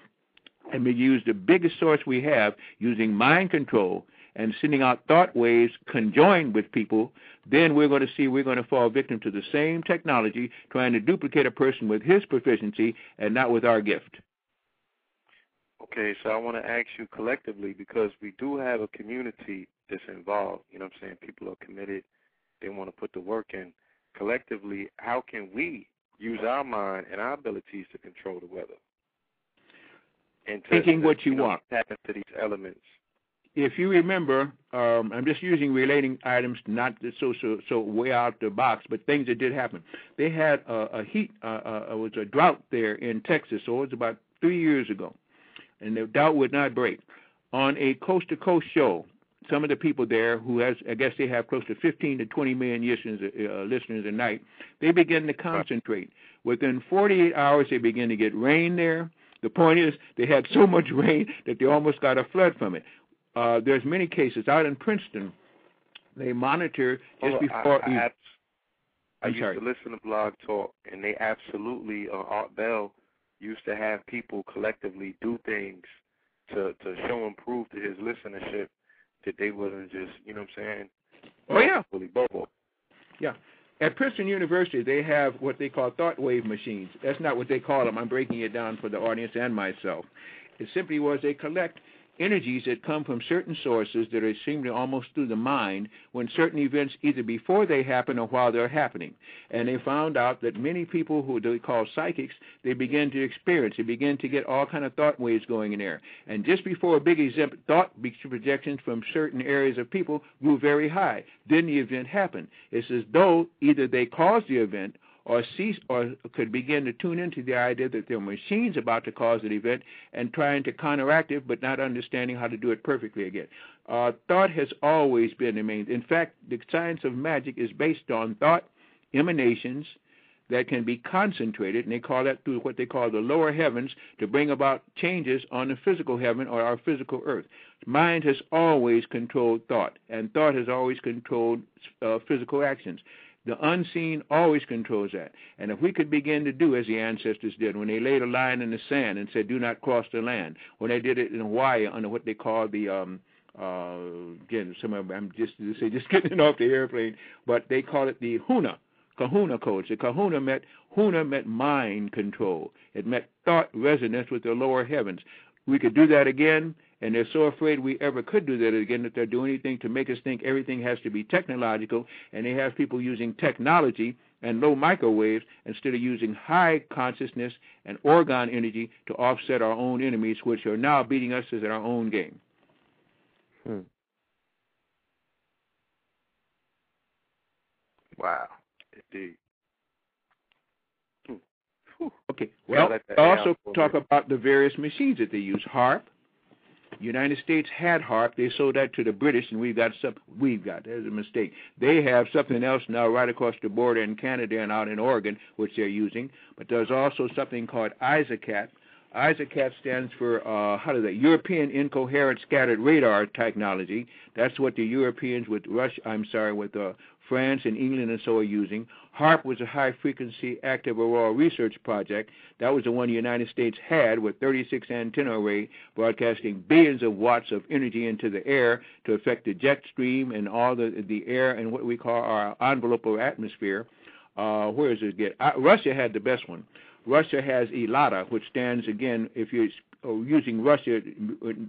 and we use the biggest source we have using mind control and sending out thought waves conjoined with people, then we're going to see we're going to fall victim to the same technology, trying to duplicate a person with his proficiency and not with our gift. Okay, so I want to ask you collectively, because we do have a community that's involved, you know what I'm saying? People are committed. They want to put the work in. Collectively, how can we use our mind and our abilities to control the weather? And to, thinking what you want. Tap into these elements. If you remember, I'm just using relating items, not so way out the box, but things that did happen. They had a heat, it was a drought there in Texas, so it was about 3 years ago, and the drought would not break. On a coast-to-coast show, some of the people there who has, I guess they have close to 15 to 20 million listeners a night, they begin to concentrate. Within 48 hours, they begin to get rain there. The point is they had so much rain that they almost got a flood from it. There's many cases out in Princeton. They monitor just before. I used to listen to Blog Talk, and they absolutely, Art Bell used to have people collectively do things to show and prove to his listenership that they wasn't just, you know what I'm saying? Oh yeah. Really bubble. Yeah. At Princeton University, they have what they call thought wave machines. That's not what they call them. I'm breaking it down for the audience and myself. It simply was they collect energies that come from certain sources that are seemingly almost through the mind when certain events either before they happen or while they're happening. And they found out that many people who they call psychics, they begin to experience, they begin to get all kind of thought waves going in there. And just before a big event, thought projections from certain areas of people grew very high. Then the event happened. It's as though either they caused the event or cease, or could begin to tune into the idea that there are machines about to cause an event and trying to counteract it, but not understanding how to do it perfectly again. Thought has always been the main. In fact, the science of magic is based on thought emanations that can be concentrated, and they call that through what they call the lower heavens, to bring about changes on the physical heaven or our physical earth. Mind has always controlled thought, and thought has always controlled physical actions. The unseen always controls that. And if we could begin to do as the ancestors did when they laid a line in the sand and said, do not cross the land, when they did it in Hawaii under what they call the, again, some of them, I'm just getting off the airplane, but they call it the Kahuna codes. The Kahuna meant mind control. It meant thought resonance with the lower heavens. We could do that again. And they're so afraid we ever could do that again that they're doing anything to make us think everything has to be technological, and they have people using technology and low microwaves instead of using high consciousness and orgon energy to offset our own enemies, which are now beating us at our own game. Wow. Indeed. Okay. Well, also talk about the various machines that they use. HARP. United States had HARP. They sold that to the British, and we've got there's a mistake. They have something else now right across the border in Canada and out in Oregon, which they're using. But there's also something called ISACAT. ISACAT stands for European Incoherent Scattered Radar Technology. That's what the Europeans with France and England and so are using. HARP was a high-frequency active auroral research project. That was the one the United States had with 36 antenna array broadcasting billions of watts of energy into the air to affect the jet stream and all the air and what we call our envelope or atmosphere. Where does it get? Russia had the best one. Russia has ELATA, which stands, again, if you're using Russia,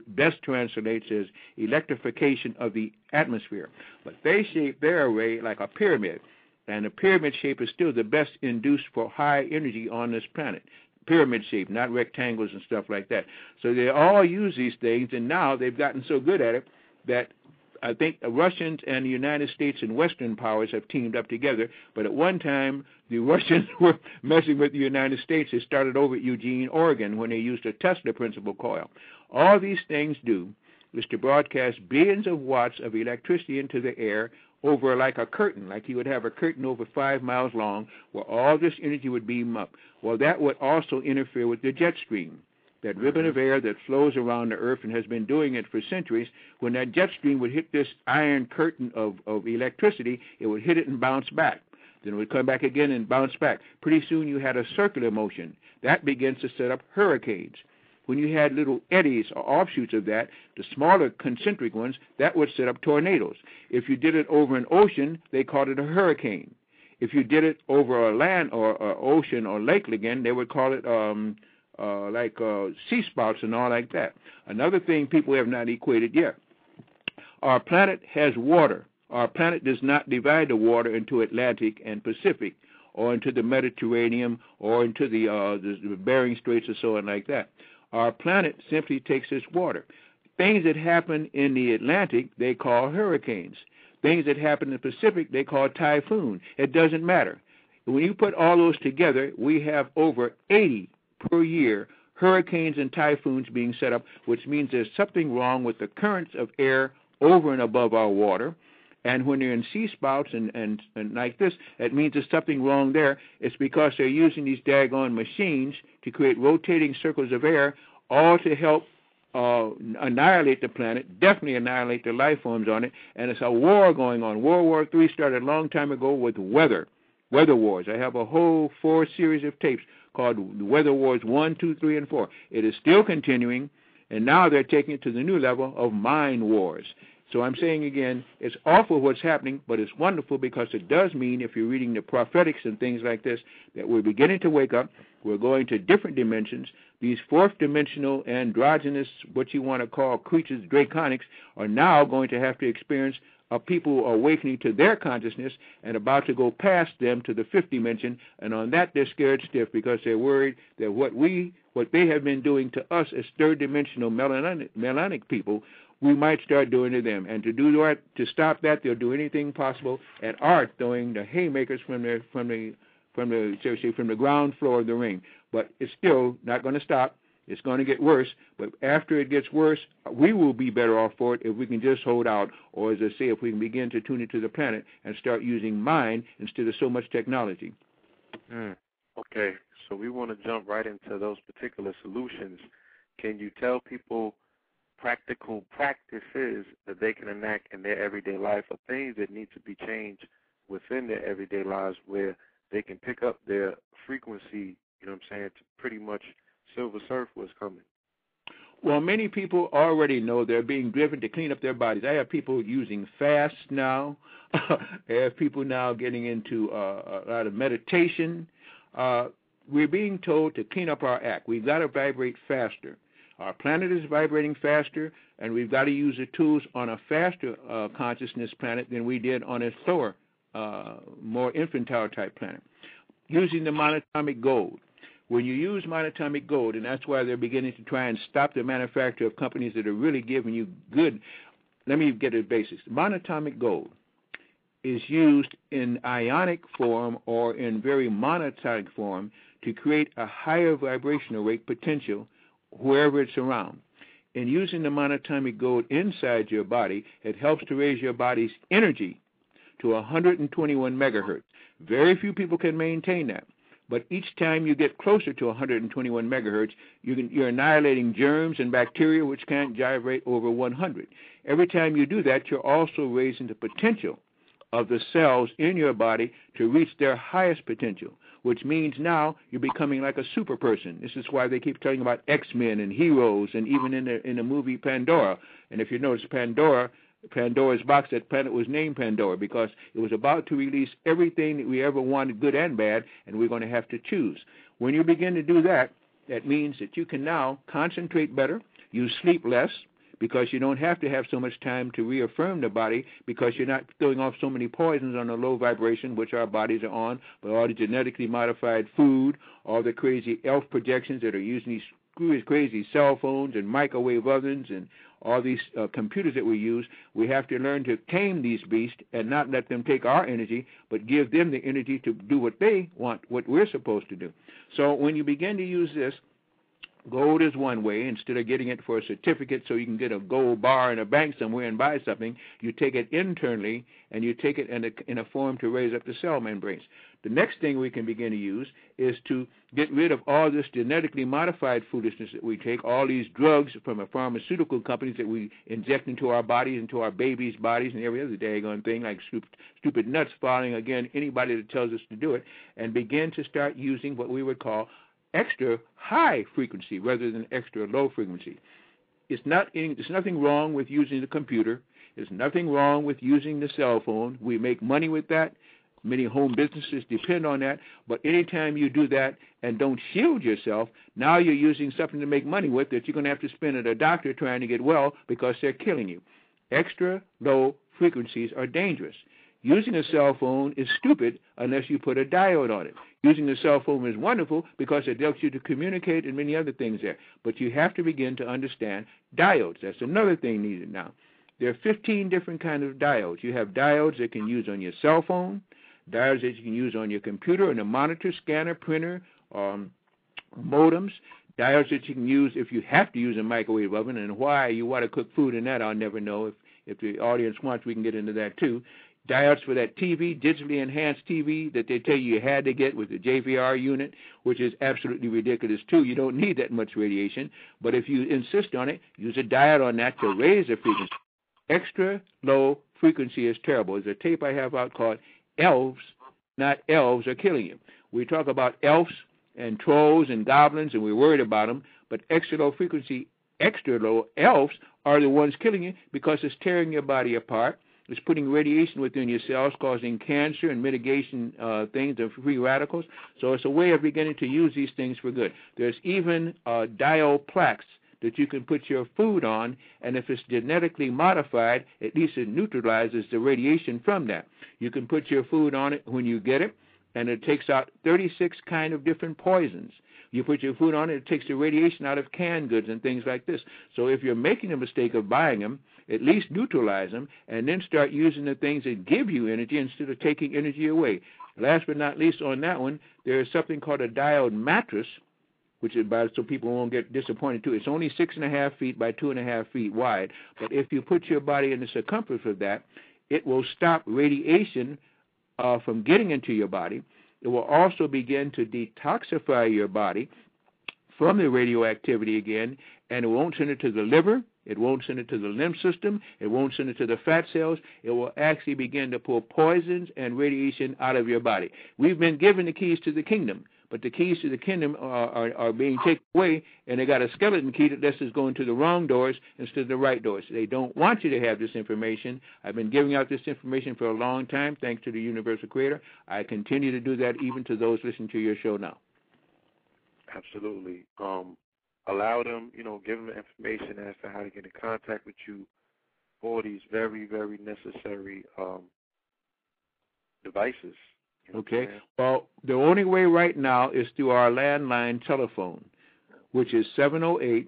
best translates as electrification of the atmosphere. But they shape their array like a pyramid, and the pyramid shape is still the best induced for high energy on this planet. pyramid shape, not rectangles and stuff like that. So they all use these things, and now they've gotten so good at it that I think the Russians and the United States and Western powers have teamed up together. But at one time, the Russians were messing with the United States. It started over at Eugene, Oregon, when they used a Tesla principle coil. All these things do is to broadcast billions of watts of electricity into the air over like a curtain, like you would have a curtain over 5 miles long where all this energy would beam up. Well, that would also interfere with the jet stream, that ribbon of air that flows around the earth and has been doing it for centuries. When that jet stream would hit this iron curtain of electricity, it would hit it and bounce back. Then it would come back again and bounce back. Pretty soon you had a circular motion. That begins to set up hurricanes. When you had little eddies or offshoots of that, the smaller concentric ones, that would set up tornadoes. If you did it over an ocean, they called it a hurricane. If you did it over a land or ocean or lake again, they would call it sea spouts and all like that. Another thing people have not equated yet, our planet has water. Our planet does not divide the water into Atlantic and Pacific, or into the Mediterranean, or into the Bering Straits or so on like that. Our planet simply takes its water. Things that happen in the Atlantic, they call hurricanes. Things that happen in the Pacific, they call typhoon. It doesn't matter. When you put all those together, we have over 80 per year hurricanes and typhoons being set up, which means there's something wrong with the currents of air over and above our water. And when they're in sea spouts and like this, that means there's something wrong there. It's because they're using these daggone machines to create rotating circles of air, all to help annihilate the planet, definitely annihilate the life forms on it. And it's a war going on. World War III started a long time ago with weather wars. I have a whole 4 series of tapes called Weather Wars 1, 2, 3, and 4. It is still continuing, and now they're taking it to the new level of mind wars. So I'm saying again, it's awful what's happening, but it's wonderful because it does mean, if you're reading the prophetics and things like this, that we're beginning to wake up. We're going to different dimensions. These fourth-dimensional androgynous, what you want to call creatures, draconics, are now going to have to experience a people awakening to their consciousness and about to go past them to the fifth dimension. And on that, they're scared stiff because they're worried that what they have been doing to us as third-dimensional melanic people, we might start doing to them. And to do that, to stop that, they'll do anything possible and are throwing the haymakers from the ground floor of the ring. But it's still not going to stop. It's going to get worse. But after it gets worse, we will be better off for it if we can just hold out, or as I say, if we can begin to tune into the planet and start using mind instead of so much technology. Okay, so we want to jump right into those particular solutions. Can you tell people practical practices that they can enact in their everyday life, or things that need to be changed within their everyday lives where they can pick up their frequency, you know what I'm saying, to pretty much silver surf was coming? Well, many people already know they're being driven to clean up their bodies. I have people using fasts now. I have people now getting into a lot of meditation. We're being told to clean up our act. We've got to vibrate faster. Our planet is vibrating faster, and we've got to use the tools on a faster consciousness planet than we did on a slower, more infantile-type planet. Using the monatomic gold. When you use monatomic gold, and that's why they're beginning to try and stop the manufacture of companies that are really giving you good. Let me get to the basics. Monatomic gold is used in ionic form or in very monatomic form to create a higher vibrational rate potential wherever it's around. And using the monatomic gold inside your body, it helps to raise your body's energy to 121 megahertz. Very few people can maintain that. But each time you get closer to 121 megahertz, you're annihilating germs and bacteria which can't gyrate over 100. Every time you do that, you're also raising the potential of the cells in your body to reach their highest potential, which means now you're becoming like a super person. This is why they keep talking about X-Men and heroes, and even in the movie Pandora. And if you notice, Pandora's box, that planet was named Pandora because it was about to release everything that we ever wanted, good and bad, and we're going to have to choose. When you begin to do that, that means that you can now concentrate better, you sleep less, because you don't have to have so much time to reaffirm the body because you're not throwing off so many poisons on the low vibration, which our bodies are on, but all the genetically modified food, all the crazy elf projections that are using these crazy cell phones and microwave ovens and all these computers that we use. We have to learn to tame these beasts and not let them take our energy, but give them the energy to do what they want, what we're supposed to do. So when you begin to use this, gold is one way. Instead of getting it for a certificate so you can get a gold bar in a bank somewhere and buy something, you take it internally and you take it in a form to raise up the cell membranes. The next thing we can begin to use is to get rid of all this genetically modified foolishness that we take, all these drugs from a pharmaceutical companies that we inject into our bodies, into our babies' bodies, and every other daggone thing, like stupid nuts falling again, anybody that tells us to do it, and begin to start using what we would call extra high frequency rather than extra low frequency. There's nothing wrong with using the computer. There's nothing wrong with using the cell phone. We make money with that. Many home businesses depend on that. But anytime you do that and don't shield yourself, now you're using something to make money with that you're going to have to spend at a doctor trying to get well because they're killing you. Extra low frequencies are dangerous. Using a cell phone is stupid unless you put a diode on it. Using a cell phone is wonderful because it helps you to communicate and many other things there. But you have to begin to understand diodes. That's another thing needed now. There are 15 different kinds of diodes. You have diodes that can use on your cell phone, diodes that you can use on your computer and a monitor, scanner, printer, modems, diodes that you can use if you have to use a microwave oven, and why you want to cook food in that I'll never know. If the audience wants, we can get into that too. Diodes for that TV, digitally enhanced TV that they tell you you had to get with the JVR unit, which is absolutely ridiculous too. You don't need that much radiation, but if you insist on it, use a diode on that to raise the frequency. Extra low frequency is terrible. There's a tape I have out called Elves, Not Elves Are Killing You. We talk about elves and trolls and goblins, and we're worried about them, but extra low frequency, extra low elves are the ones killing you because it's tearing your body apart. It's putting radiation within your cells, causing cancer and mitigation things of free radicals. So it's a way of beginning to use these things for good. There's even diode plaques that you can put your food on, and if it's genetically modified, at least it neutralizes the radiation from that. You can put your food on it when you get it, and it takes out 36 kind of different poisons. You put your food on it, it takes the radiation out of canned goods and things like this. So if you're making a mistake of buying them, at least neutralize them and then start using the things that give you energy instead of taking energy away. Last but not least on that one, there is something called a diode mattress, which is so people won't get disappointed too. It's only 6.5 feet by 2.5 feet wide, but if you put your body in the circumference of that, it will stop radiation from getting into your body. It will also begin to detoxify your body from the radioactivity again, and it won't send it to the liver, it won't send it to the lymph system, it won't send it to the fat cells. It will actually begin to pull poisons and radiation out of your body. We've been given the keys to the kingdom, but the keys to the kingdom are being taken away, and they got a skeleton key that lets us go into the wrong doors instead of the right doors. They don't want you to have this information. I've been giving out this information for a long time, thanks to the Universal Creator. I continue to do that even to those listening to your show now. Absolutely. Allow them, give them information as to how to get in contact with you for these very, very necessary devices. Okay. Well, the only way right now is through our landline telephone, which is 708-422-6685,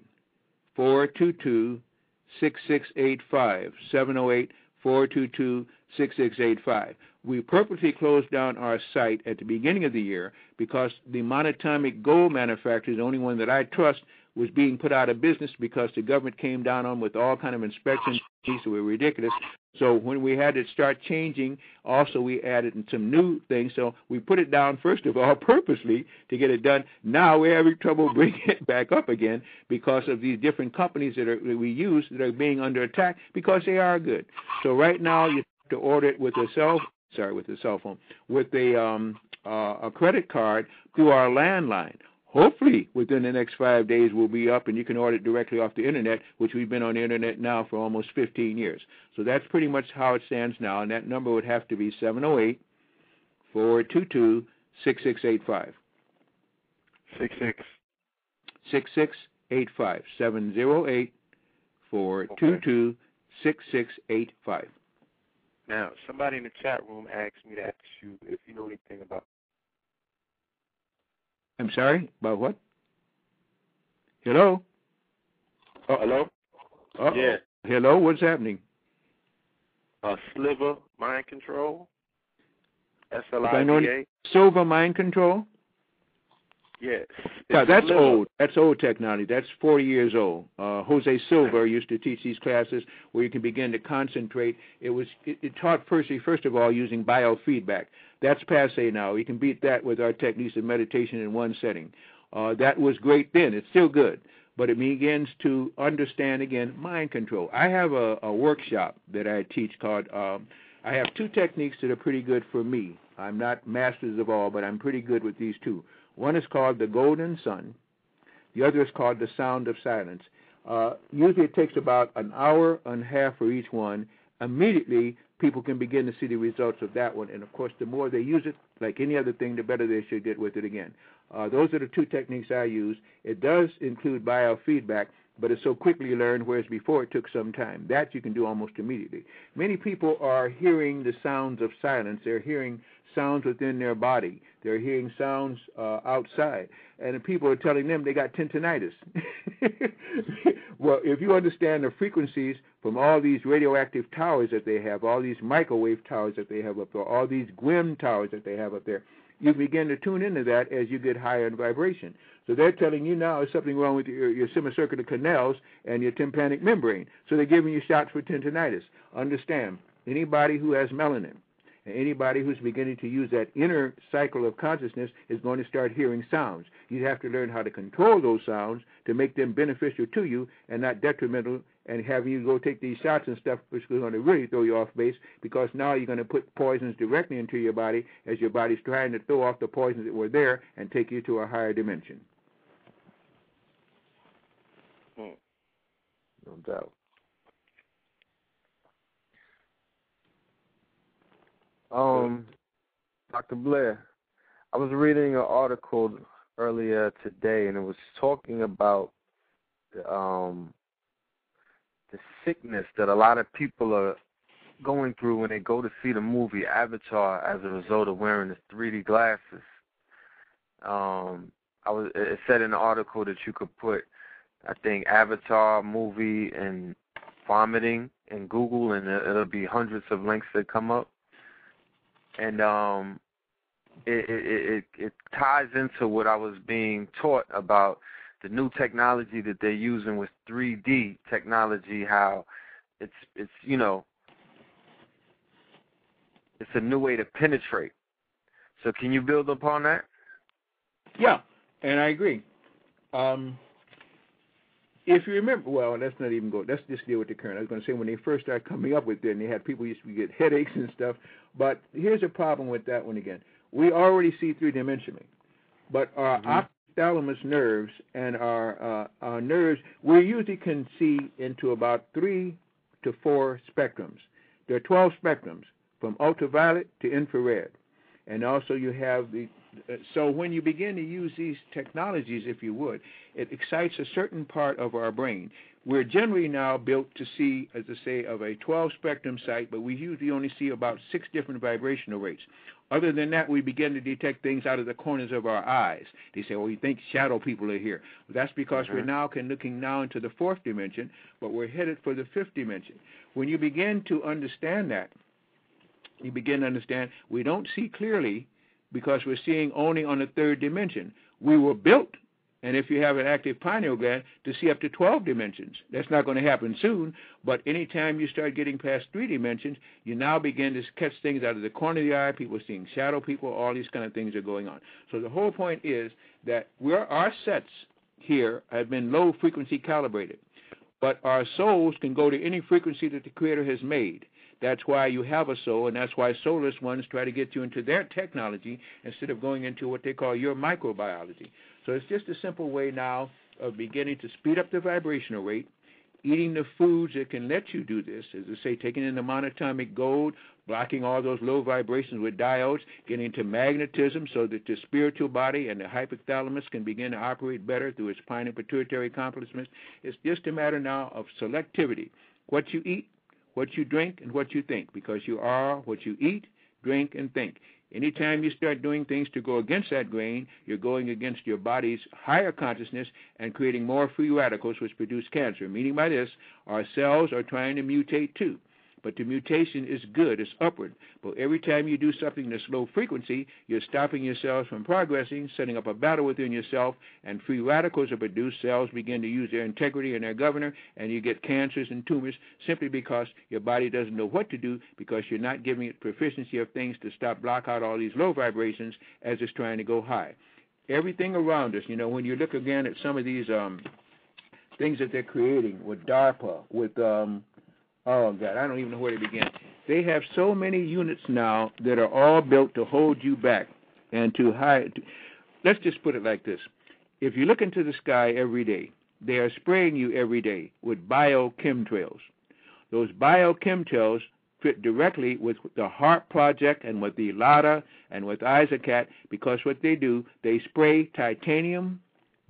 708-422-6685. We purposely closed down our site at the beginning of the year because the monatomic gold manufacturer, the only one that I trust, was being put out of business because the government came down on with all kind of inspections that were ridiculous. So when we had it start changing, also we added some new things. So we put it down, first of all, purposely to get it done. Now we're having trouble bringing it back up again because of these different companies that we use that are being under attack because they are good. So right now you have to order it with a cell phone, with a credit card through our landline. Hopefully within the next 5 days we'll be up and you can order it directly off the internet, which we've been on the internet now for almost 15 years. So that's pretty much how it stands now, and that number would have to be 708-422-6685. 6685. 708 422-6685. Now, somebody in the chat room asked me to ask you if you know anything about... I'm sorry? About what? Hello? Oh, hello? Uh-oh. Yeah. Hello? What's happening? A sliver mind control. SLIVA. Silver mind control? Yes. Yeah, that's sliver. Old. That's old technology. That's 40 years old. Jose Silver used to teach these classes where you can begin to concentrate. It taught first of all using biofeedback. That's passe now. You can beat that with our techniques of meditation in one setting. That was great then. It's still good. But it begins to understand, again, mind control. I have a workshop that I teach called, I have two techniques that are pretty good for me. I'm not masters of all, but I'm pretty good with these two. One is called the Golden Sun. The other is called the Sound of Silence. Usually it takes about an hour and a half for each one. Immediately, people can begin to see the results of that one. And, of course, the more they use it, like any other thing, the better they should get with it again. Those are the two techniques I use. It does include biofeedback, but it's so quickly learned, whereas before it took some time. That you can do almost immediately. Many people are hearing the sounds of silence. They're hearing sounds within their body. They're hearing sounds outside. And the people are telling them they got tentinitis. Well, if you understand the frequencies from all these radioactive towers that they have, all these microwave towers that they have up there, all these GWIM towers that they have up there, you begin to tune into that as you get higher in vibration. So they're telling you now there's something wrong with your semicircular canals and your tympanic membrane. So they're giving you shots for tendinitis. Understand, anybody who has melanin, anybody who's beginning to use that inner cycle of consciousness is going to start hearing sounds. You have to learn how to control those sounds to make them beneficial to you and not detrimental, and having you go take these shots and stuff, which is going to really throw you off base, because now you're going to put poisons directly into your body as your body's trying to throw off the poisons that were there and take you to a higher dimension. No doubt. Dr. Blair, I was reading an article earlier today, and it was talking about the sickness that a lot of people are going through when they go to see the movie Avatar as a result of wearing the 3D glasses. It said in the article that you could put, I think, Avatar movie and vomiting in Google, and it'll be hundreds of links that come up. And it ties into what I was being taught about the new technology that they're using with 3D technology, how it's you know, it's a new way to penetrate. So can you build upon that? Yeah, and I agree. If you remember, well, let's not even go. Let's just deal with the current. I was going to say when they first started coming up with it, they had people used to get headaches and stuff. But here's a problem with that one again. We already see three-dimensionally, but our ophthalmos nerves and our nerves, we usually can see into about 3 to 4 spectrums. There are 12 spectrums from ultraviolet to infrared, and also you have the. So when you begin to use these technologies, if you would, it excites a certain part of our brain. We're generally now built to see, as I say, of a 12-spectrum sight, but we usually only see about 6 different vibrational rates. Other than that, we begin to detect things out of the corners of our eyes. They say, well, you think shadow people are here. Well, that's because we're now looking into the 4th dimension, but we're headed for the 5th dimension. When you begin to understand that, you begin to understand we don't see clearly, because we're seeing only on the 3rd dimension. We were built, and if you have an active pineal gland, to see up to 12 dimensions. That's not going to happen soon, but any time you start getting past 3 dimensions, you now begin to catch things out of the corner of the eye, people seeing shadow people, all these kind of things are going on. So the whole point is that our sets here have been low-frequency calibrated, but our souls can go to any frequency that the Creator has made. That's why you have a soul, and that's why soulless ones try to get you into their technology instead of going into what they call your microbiology. So it's just a simple way now of beginning to speed up the vibrational rate eating the foods that can let you do this, as I say, taking in the monatomic gold, blocking all those low vibrations with diodes, getting into magnetism so that the spiritual body and the hypothalamus can begin to operate better through its pineal pituitary accomplishments. It's just a matter now of selectivity. What you eat, what you drink, and what you think, because you are what you eat, drink, and think. Anytime you start doing things to go against that grain, you're going against your body's higher consciousness and creating more free radicals, which produce cancer. Meaning by this, our cells are trying to mutate too. But the mutation is good, it's upward. But every time you do something that's low frequency, you're stopping yourselves from progressing, setting up a battle within yourself, and free radicals are produced. Cells begin to use their integrity and their governor, and you get cancers and tumors simply because your body doesn't know what to do, because you're not giving it proficiency of things to stop, block out all these low vibrations as it's trying to go high. Everything around us, you know, when you look again at some of these things that they're creating with DARPA, with... Oh, God, I don't even know where to begin. They have so many units now that are all built to hold you back and to hide. Let's just put it like this. If you look into the sky every day, they are spraying you every day with biochemtrails. Those biochemtrails fit directly with the HAARP project and with the LADA and with ISACAT, because what they do, they spray titanium,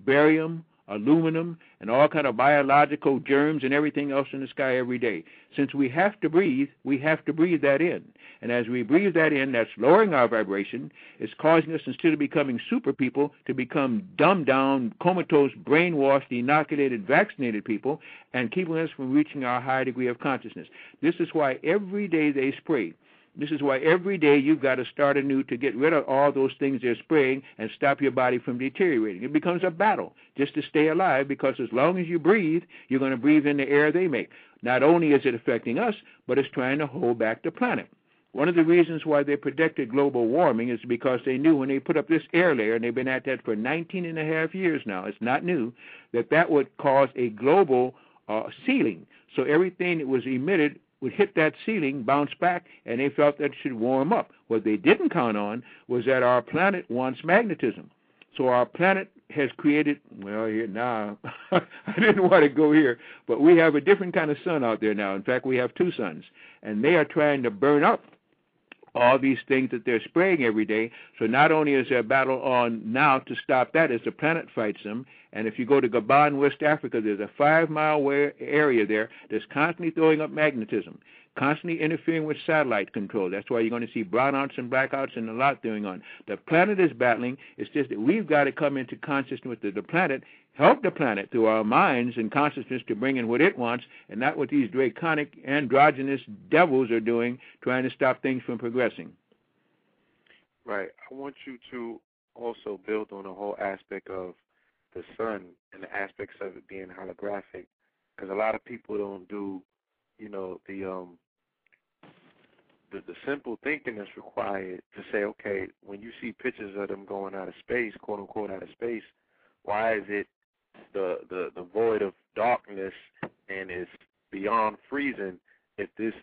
barium, aluminum, and all kind of biological germs and everything else in the sky every day. Since we have to breathe, that in. And as we breathe that in, that's lowering our vibration. It's causing us, instead of becoming super people, to become dumbed down, comatose, brainwashed, inoculated, vaccinated people, and keeping us from reaching our high degree of consciousness. This is why every day they spray. This is why every day you've got to start anew to get rid of all those things they're spraying and stop your body from deteriorating. It becomes a battle just to stay alive, because as long as you breathe, you're going to breathe in the air they make. Not only is it affecting us, but it's trying to hold back the planet. One of the reasons why they predicted global warming is because they knew when they put up this air layer, and they've been at that for 19 and a half years now, it's not new, that that would cause a global ceiling. So everything that was emitted would hit that ceiling, bounce back, and they felt that it should warm up. What they didn't count on was that our planet wants magnetism. So our planet has created, well, here now, I didn't want to go here, but we have a different kind of sun out there now. In fact, we have two suns, and they are trying to burn up all these things that they're spraying every day. So not only is there a battle on now to stop that as the planet fights them, and if you go to Gabon, West Africa, there's a 5-mile area there that's constantly throwing up magnetism, constantly interfering with satellite control. That's why you're going to see brownouts and blackouts and a lot going on. The planet is battling. It's just that we've got to come into consciousness with the planet, help the planet through our minds and consciousness to bring in what it wants, and not what these draconic, androgynous devils are doing, trying to stop things from progressing. Right. I want you to also build on the whole aspect of the sun and the aspects of it being holographic, because a lot of people don't do, you know, the simple thinking that's required to say, okay, when you see pictures of them going out of space, quote unquote out of space, why is it the void of darkness and it's beyond freezing if this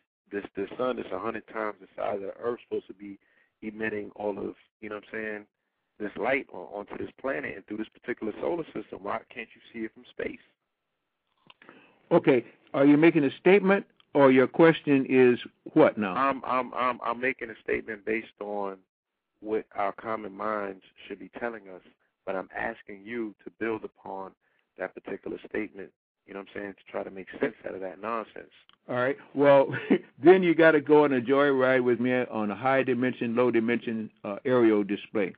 sun is 100 times the size of the Earth, supposed to be emitting all of, you know what I'm saying, this light onto this planet and through this particular solar system? Why can't you see it from space? Okay, are you making a statement, or your question is what now? I'm making a statement based on what our common minds should be telling us, but I'm asking you to build upon that particular statement, you know what I'm saying, to try to make sense out of that nonsense. All right, well, then you got to go on a joyride with me on a high dimension, low dimension aerial display.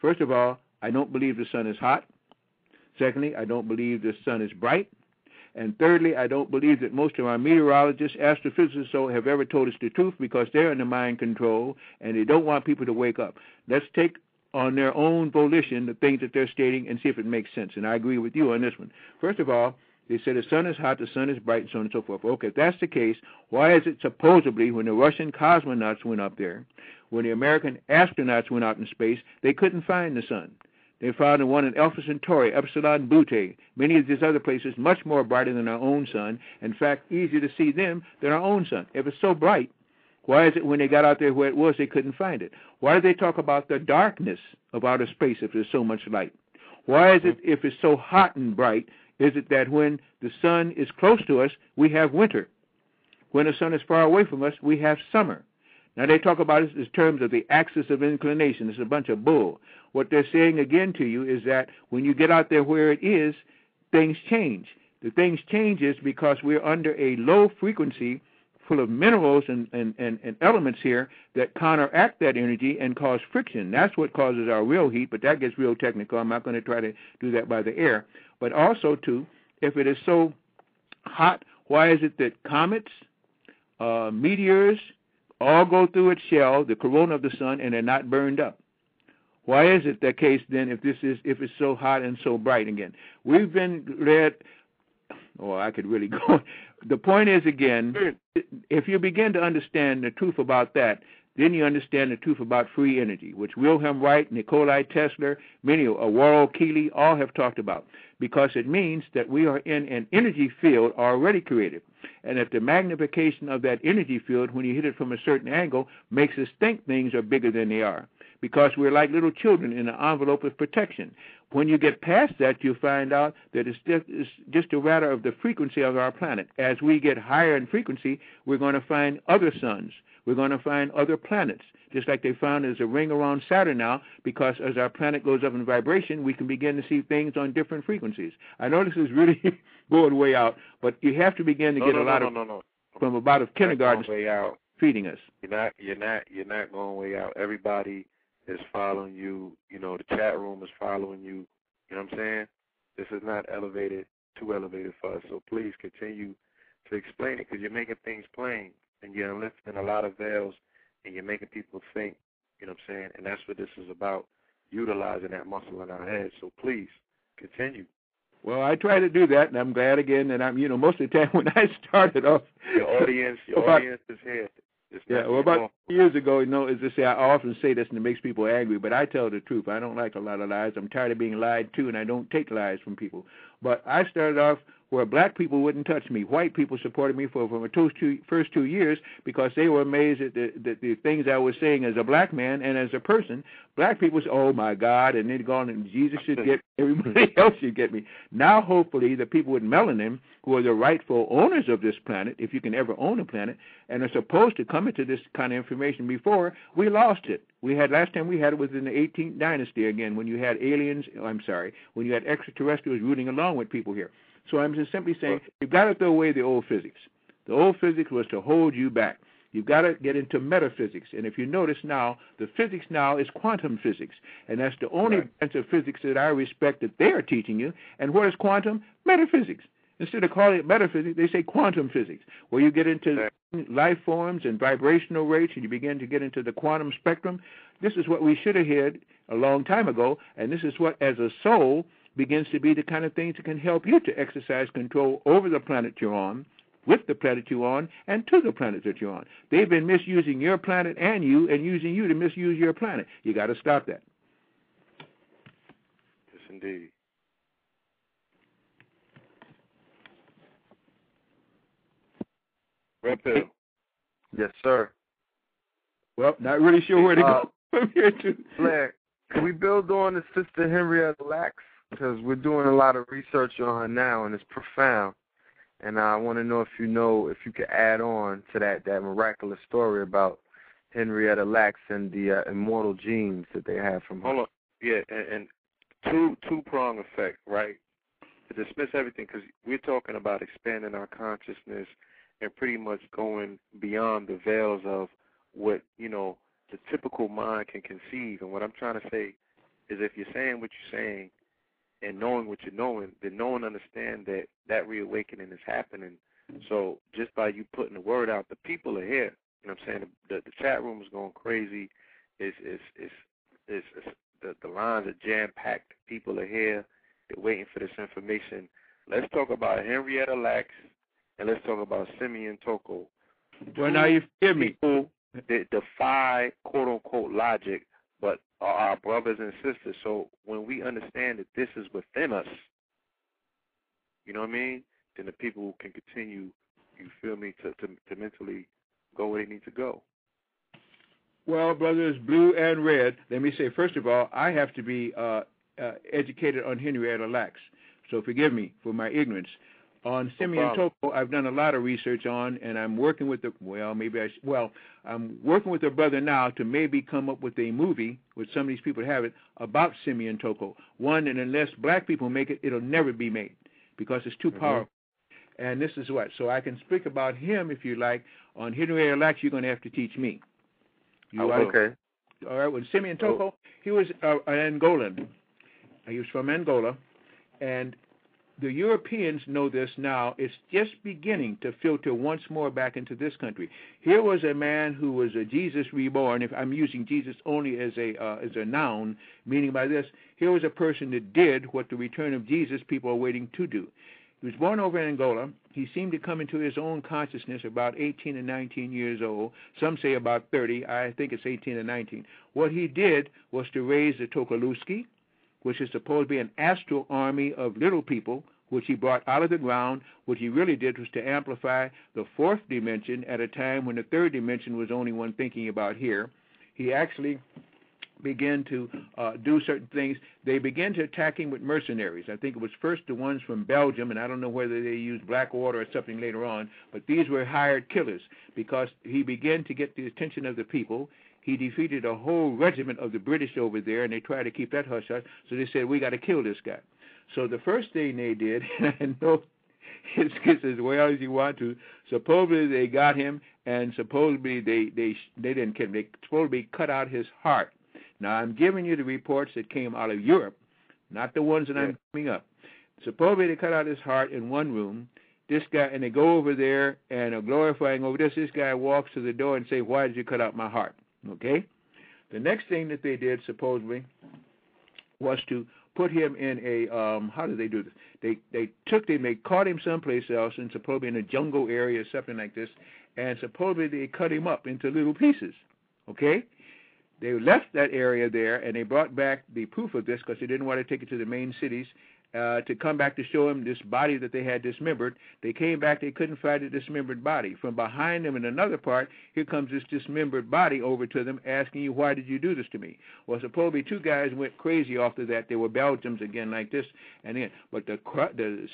First of all, I don't believe the sun is hot. Secondly, I don't believe the sun is bright. And thirdly, I don't believe that most of our meteorologists, astrophysicists, have ever told us the truth, because they're under mind control and they don't want people to wake up. Let's take on their own volition the things that they're stating and see if it makes sense. And I agree with you on this one. First of all, they said the sun is hot, the sun is bright, and so on and so forth. Okay, if that's the case, why is it supposedly when the Russian cosmonauts went up there, when the American astronauts went out in space, they couldn't find the sun? They found the one in Alpha Centauri, Epsilon Butte, many of these other places, much more brighter than our own sun. In fact, easier to see them than our own sun. If it's so bright, why is it when they got out there where it was, they couldn't find it? Why do they talk about the darkness of outer space if there's so much light? Why is it if it's so hot and bright, is it that when the sun is close to us, we have winter. When the sun is far away from us, we have summer. Now, they talk about this in terms of the axis of inclination. It's a bunch of bull. What they're saying again to you is that when you get out there where it is, things change. The things change is because we're under a low frequency full of minerals and elements here that counteract that energy and cause friction. That's what causes our real heat, but that gets real technical. I'm not going to try to do that by the air. But also, too, if it is so hot, why is it that comets, meteors, all go through its shell, the corona of the sun, and they're not burned up? Why is it that case then if it's so hot and so bright again? We've been read, oh, I could really go. The point is, again, if you begin to understand the truth about that, then you understand the truth about free energy, which Wilhelm Wright, Nikolai Tesla, many, Warren Keeley, all have talked about, because it means that we are in an energy field already created. And if the magnification of that energy field, when you hit it from a certain angle, makes us think things are bigger than they are, because we're like little children in an envelope of protection. When you get past that, you find out that it's just a matter of the frequency of our planet. As we get higher in frequency, we're going to find other suns. We're going to find other planets, just like they found there's a ring around Saturn now, because as our planet goes up in vibration, we can begin to see things on different frequencies. I know this is really going way out, but you have to begin to from about of kindergarten way out, feeding us. You're not going way out. Everybody is following you. You know, the chat room is following you. You know what I'm saying? This is not elevated, too elevated for us. So please continue to explain it, because you're making things plain. And you're lifting a lot of veils, and you're making people think, you know what I'm saying? And that's what this is about, utilizing that muscle in our heads. So please, continue. Well, I try to do that, and I'm glad again that I'm, you know, most of the time when I started off. Your audience is here. About 2 years ago, you know, as I say, I often say this and it makes people angry, but I tell the truth. I don't like a lot of lies. I'm tired of being lied to, and I don't take lies from people. But I started off where black people wouldn't touch me. White people supported me for the first 2 years, because they were amazed at the things I was saying as a black man and as a person. Black people said, oh, my God, and they'd gone, and Jesus should get everybody else should get me. Now, hopefully, the people with melanin, who are the rightful owners of this planet, if you can ever own a planet, and are supposed to come into this kind of information before, we lost it. Last time we had it was in the 18th dynasty again, when you had when you had extraterrestrials rooting along with people here. So I'm just simply saying, you've got to throw away the old physics. The old physics was to hold you back. You've got to get into metaphysics. And if you notice now, the physics now is quantum physics. And that's the only branch of physics that I respect that they are teaching you. And what is quantum? Metaphysics. Instead of calling it metaphysics, they say quantum physics, where you get into life forms and vibrational rates, and you begin to get into the quantum spectrum. This is what we should have had a long time ago, and this is what, as a soul, begins to be the kind of things that can help you to exercise control over the planet you're on, with the planet you're on, and to the planet that you're on. They've been misusing your planet and using you to misuse your planet. You got to stop that. Yes, indeed. Red Pill. Yes, sir. Well, not really sure where to go from here to. Blair, can we build on the Sister Henrietta Lacks? Because we're doing a lot of research on her now, and it's profound. And I want to know if you could add on to that miraculous story about Henrietta Lacks and the immortal genes that they have from her. Hold on. Yeah, and two-prong effect, right? To dismiss everything, because we're talking about expanding our consciousness and pretty much going beyond the veils of what, you know, the typical mind can conceive. And what I'm trying to say is, if you're saying what you're saying, and knowing what you're knowing, then no one understands that reawakening is happening. So just by you putting the word out, the people are here. You know what I'm saying? The chat room is going crazy. The lines are jam-packed. People are here. They're waiting for this information. Let's talk about Henrietta Lacks, and let's talk about Simeon Toko. Well, now you hear me. People that defy quote-unquote logic, but are our brothers and sisters. So when we understand that this is within us, you know what I mean, then the people can continue, you feel me, to mentally go where they need to go. Well, brothers, blue and red, let me say, first of all, I have to be educated on Henrietta Lacks. so forgive me for my ignorance. On Simeon Toko, I've done a lot of research on, and I'm working with the I'm working with a brother now to maybe come up with a movie, which some of these people have it, about Simeon Toko. One, and unless black people make it, it'll never be made because it's too powerful. And this is what. So I can speak about him if you like. On Hidden Ray Relax, you're going to have to teach me. Okay. All right. Well, Simeon Toko, he was an Angolan. He was from Angola, and the Europeans know this now. It's just beginning to filter once more back into this country. Here was a man who was a Jesus reborn. If I'm using Jesus only as a noun, meaning by this, here was a person that did what the return of Jesus people are waiting to do. He was born over in Angola. He seemed to come into his own consciousness about 18 and 19 years old. Some say about 30. I think it's 18 and 19. What he did was to raise the Tokoluski, which is supposed to be an astral army of little people, which he brought out of the ground. What he really did was to amplify the fourth dimension at a time when the third dimension was only one thinking about here. He actually began to do certain things. They began to attack him with mercenaries. I think it was first the ones from Belgium, and I don't know whether they used Blackwater or something later on, but these were hired killers because he began to get the attention of the people. He defeated a whole regiment of the British over there, and they tried to keep that hush-hush, so they said, we got to kill this guy. So the first thing they did, and I know it's as well as you want to, supposedly they got him, and supposedly they didn't kill him. They supposedly cut out his heart. Now, I'm giving you the reports that came out of Europe, not the ones that I'm coming up. Supposedly they cut out his heart in one room. This guy, and they go over there and are glorifying over this. This guy walks to the door and say, why did you cut out my heart? Okay? The next thing that they did, supposedly, was to put him in a, how did they do this? They caught him someplace else, and supposedly in a jungle area or something like this, and supposedly they cut him up into little pieces. Okay? They left that area there, and they brought back the proof of this because they didn't want to take it to the main cities to come back to show him this body that they had dismembered. They came back. They couldn't find the dismembered body. From behind them in another part, here comes this dismembered body over to them asking you, why did you do this to me? Well, supposedly two guys went crazy after that. They were Belgians again like this. And then, but the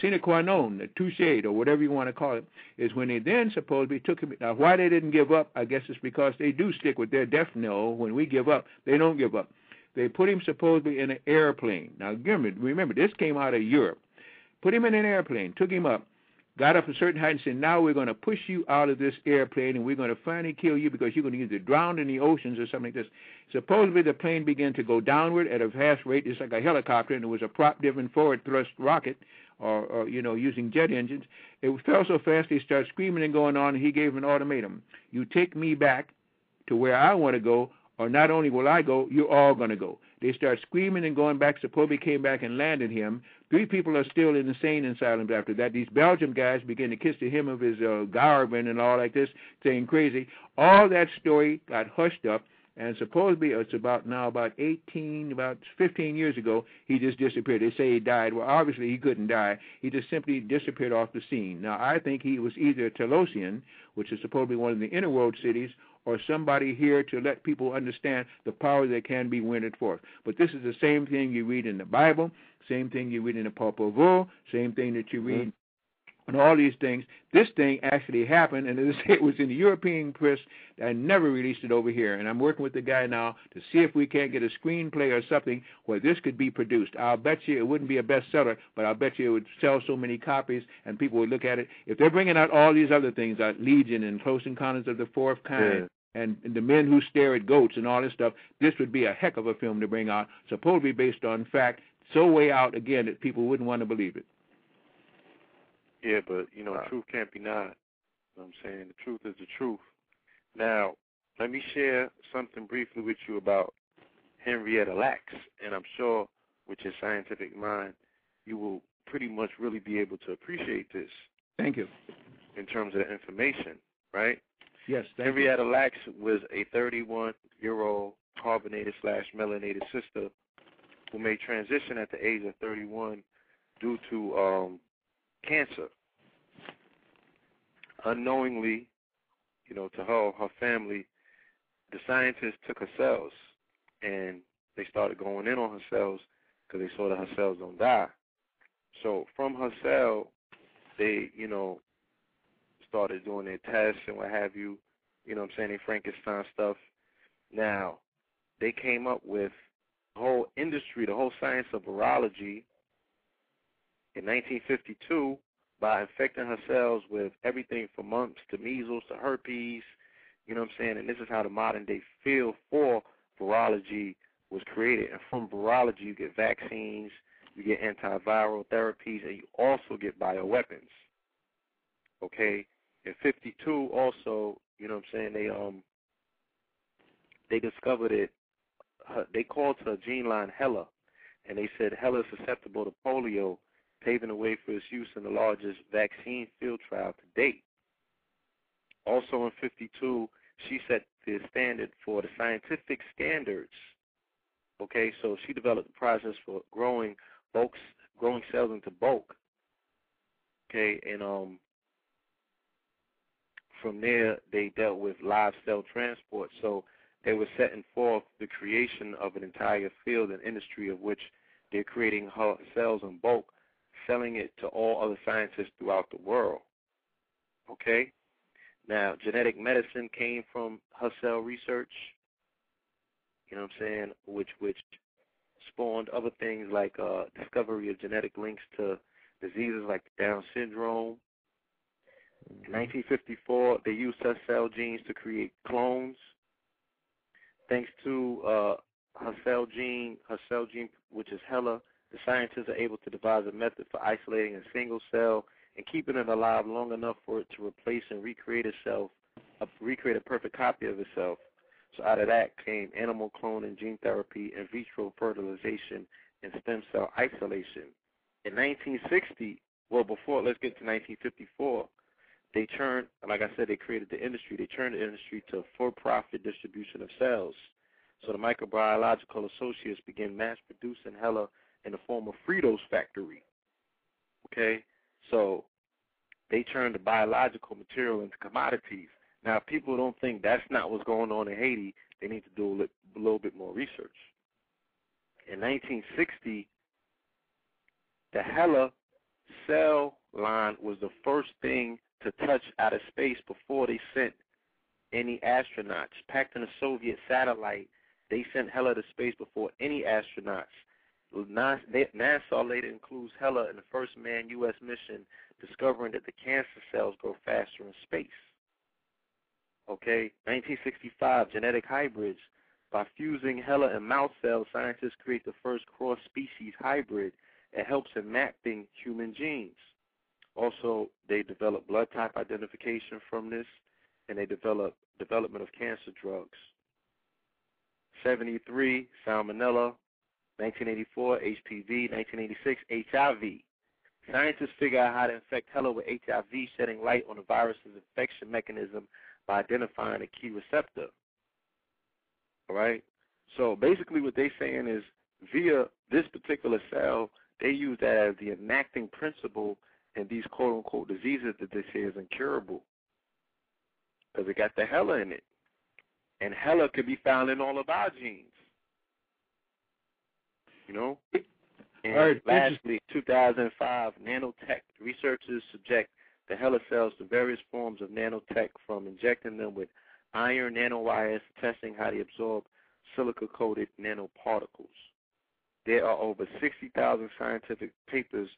sine qua non, the touche, or whatever you want to call it, is when they then supposedly took him. Now, why they didn't give up, I guess it's because they do stick with their death knell. When we give up, they don't give up. They put him supposedly in an airplane. Now, remember, this came out of Europe. Put him in an airplane, took him up, got up a certain height and said, now we're going to push you out of this airplane and we're going to finally kill you because you're going to either drown in the oceans or something like this. Supposedly the plane began to go downward at a fast rate. It's like a helicopter, and it was a prop-driven forward thrust rocket or you know, using jet engines. It fell so fast they started screaming and going on, and he gave him an ultimatum. You take me back to where I want to go, or not only will I go, you're all going to go. They start screaming and going back. Supposedly came back and landed him. Three people are still in the sane asylum after that. These Belgium guys begin to kiss the hem of his garment and all like this, saying crazy. All that story got hushed up, and supposedly it's about 15 years ago, he just disappeared. They say he died. Well, obviously he couldn't die. He just simply disappeared off the scene. Now, I think he was either a Telosian, which is supposedly one of the inner world cities, or somebody here to let people understand the power that can be wielded forth. But this is the same thing you read in the Bible, same thing you read in the Popol Vuh, same thing that you read on all these things. This thing actually happened, and it was in the European press. I never released it over here, and I'm working with the guy now to see if we can't get a screenplay or something where this could be produced. I'll bet you it wouldn't be a bestseller, but I'll bet you it would sell so many copies, and people would look at it. If they're bringing out all these other things, like Legion and Close Encounters of the Fourth Kind, and the men who stare at goats and all this stuff, this would be a heck of a film to bring out, supposedly based on fact, so way out, again, that people wouldn't want to believe it. Yeah, but, you know, truth can't be denied. You know what I'm saying? The truth is the truth. Now, let me share something briefly with you about Henrietta Lacks, and I'm sure with your scientific mind, you will pretty much really be able to appreciate this. Thank you. In terms of the information, right? Yes, Henrietta Lacks was a 31-year-old carbonated/melanated sister who made transition at the age of 31 due to cancer. Unknowingly, you know, to her family, the scientists took her cells, and they started going in on her cells because they saw that her cells don't die. So from her cell, they, you know, started doing their tests and what have you. You know what I'm saying? They Frankenstein stuff. Now, they came up with the whole industry, the whole science of virology in 1952 by infecting her cells with everything from mumps to measles to herpes. You know what I'm saying? And this is how the modern-day field for virology was created. And from virology, you get vaccines, you get antiviral therapies, and you also get bioweapons. Okay? In 52 also, you know what I'm saying, they discovered it. They called her gene line HeLa, and they said HeLa is susceptible to polio, paving the way for its use in the largest vaccine field trial to date. Also in 52, she set the standard for the scientific standards. Okay, so she developed the process for growing cells into bulk. Okay, and from there they dealt with live cell transport. So they were setting forth the creation of an entire field and industry of which they're creating her cells in bulk, selling it to all other scientists throughout the world. Okay? Now, genetic medicine came from her cell research, you know what I'm saying, which spawned other things like discovery of genetic links to diseases like Down syndrome. In 1954, they used her cell genes to create clones. Thanks to her cell gene, which is HeLa, the scientists are able to devise a method for isolating a single cell and keeping it alive long enough for it to replace and recreate a perfect copy of itself. So out of that came animal cloning, gene therapy, in vitro fertilization, and stem cell isolation. In 1960, let's get to 1954, they turned, like I said, they created the industry. They turned the industry to for-profit distribution of cells. So the microbiological associates began mass-producing HeLa in the form of Frito's factory. Okay? So they turned the biological material into commodities. Now, if people don't think that's not what's going on in Haiti, they need to do a little bit more research. In 1960, the HeLa cell line was the first thing to touch outer space before they sent any astronauts. Packed in a Soviet satellite, they sent HeLa to space before any astronauts. NASA later includes HeLa in the first manned U.S. mission, discovering that the cancer cells grow faster in space. Okay, 1965, genetic hybrids. By fusing HeLa and mouse cells, scientists create the first cross-species hybrid that helps in mapping human genes. Also, they develop blood type identification from this, and they develop development of cancer drugs. 73, Salmonella. 1984, HPV. 1986, HIV. Scientists figure out how to infect HeLa with HIV, shedding light on the virus's infection mechanism by identifying a key receptor. All right? So basically what they're saying is via this particular cell, they use that as the enacting principle in these quote-unquote diseases that they say is incurable because it got the HeLa in it. And HeLa could be found in all of our genes. You know? And all right, lastly, 2005, nanotech. Researchers subject the HeLa cells to various forms of nanotech, from injecting them with iron nanowires, testing how they absorb silica-coated nanoparticles. There are over 60,000 scientific papers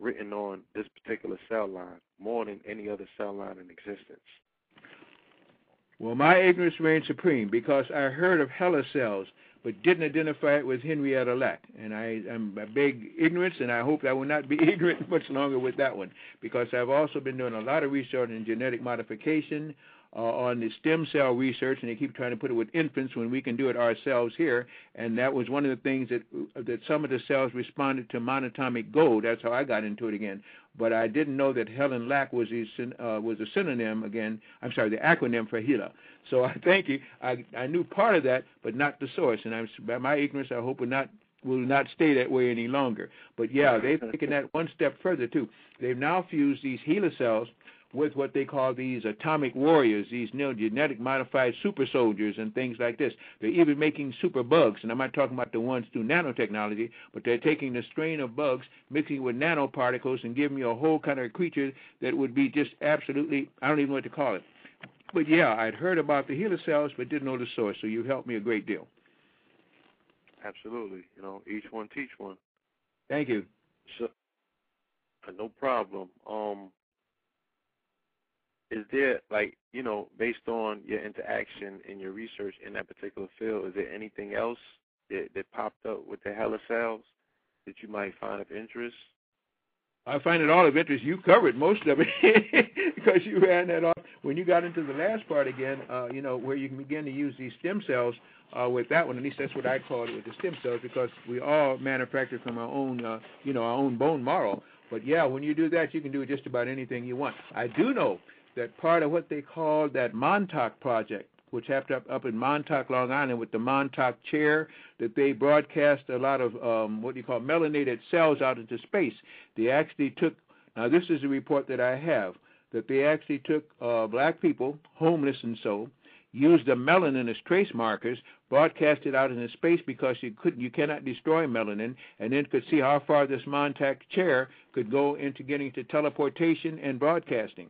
written on this particular cell line, more than any other cell line in existence. Well, my ignorance reigned supreme because I heard of HeLa cells, but didn't identify it with Henrietta Lack. And I'm a big ignorance, and I hope I will not be ignorant much longer with that one, because I've also been doing a lot of research in genetic modification on the stem cell research, and they keep trying to put it with infants when we can do it ourselves here. And that was one of the things that some of the cells responded to monatomic gold. That's how I got into it again. But I didn't know that Helen Lack was a synonym again. I'm sorry, the acronym for HeLa. So I thank you. I knew part of that, but not the source. And by my ignorance, I hope will not stay that way any longer. But yeah, they've taken that one step further too. They've now fused these HeLa cells with what they call these atomic warriors, these new genetic modified super soldiers and things like this. They're even making super bugs, and I'm not talking about the ones through nanotechnology, but they're taking the strain of bugs, mixing it with nanoparticles, and giving you a whole kind of creature that would be just absolutely, I don't even know what to call it. But, yeah, I'd heard about the healer cells but didn't know the source, so you helped me a great deal. Absolutely. You know, each one teach one. Thank you. So, no problem. Is there, like, you know, based on your interaction and your research in that particular field, is there anything else that popped up with the HeLa cells that you might find of interest? I find it all of interest. You covered most of it because you ran that off. When you got into the last part again, you know, where you can begin to use these stem cells with that one, at least that's what I called it, with the stem cells, because we all manufacture from our own, you know, our own bone marrow. But, yeah, when you do that, you can do just about anything you want. I do know that part of what they call that Montauk project, which happened up in Montauk, Long Island, with the Montauk chair, that they broadcast a lot of, melanated cells out into space. They actually took, now this is a report that I have, that they actually took black people, homeless and so, used the melanin as trace markers, broadcast it out into space because you cannot destroy melanin, and then could see how far this Montauk chair could go into getting to teleportation and broadcasting.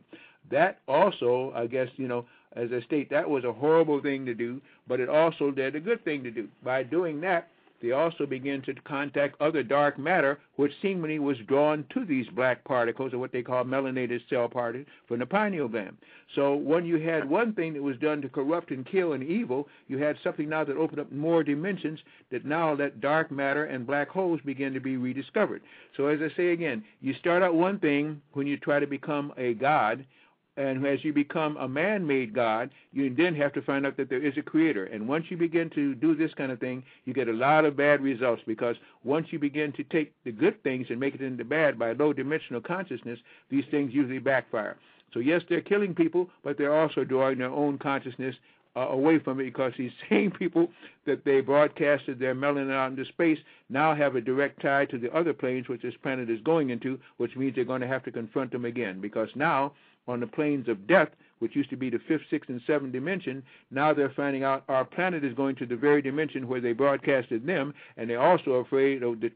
That also, I guess, you know, as I state, that was a horrible thing to do, but it also did a good thing to do. By doing that, they also began to contact other dark matter, which seemingly was drawn to these black particles, or what they call melanated cell particles, from the pineal gland. So when you had one thing that was done to corrupt and kill and evil, you had something now that opened up more dimensions, that now that dark matter and black holes begin to be rediscovered. So as I say again, you start out one thing when you try to become a god, and as you become a man-made god, you then have to find out that there is a creator. And once you begin to do this kind of thing, you get a lot of bad results, because once you begin to take the good things and make it into bad by low-dimensional consciousness, these things usually backfire. So, yes, they're killing people, but they're also drawing their own consciousness away from it, because these same people that they broadcasted their melanin out into space now have a direct tie to the other planes which this planet is going into, which means they're going to have to confront them again, because now on the planes of death, which used to be the 5th, 6th, and 7th dimension, now they're finding out our planet is going to the very dimension where they broadcasted them, and they're also afraid of the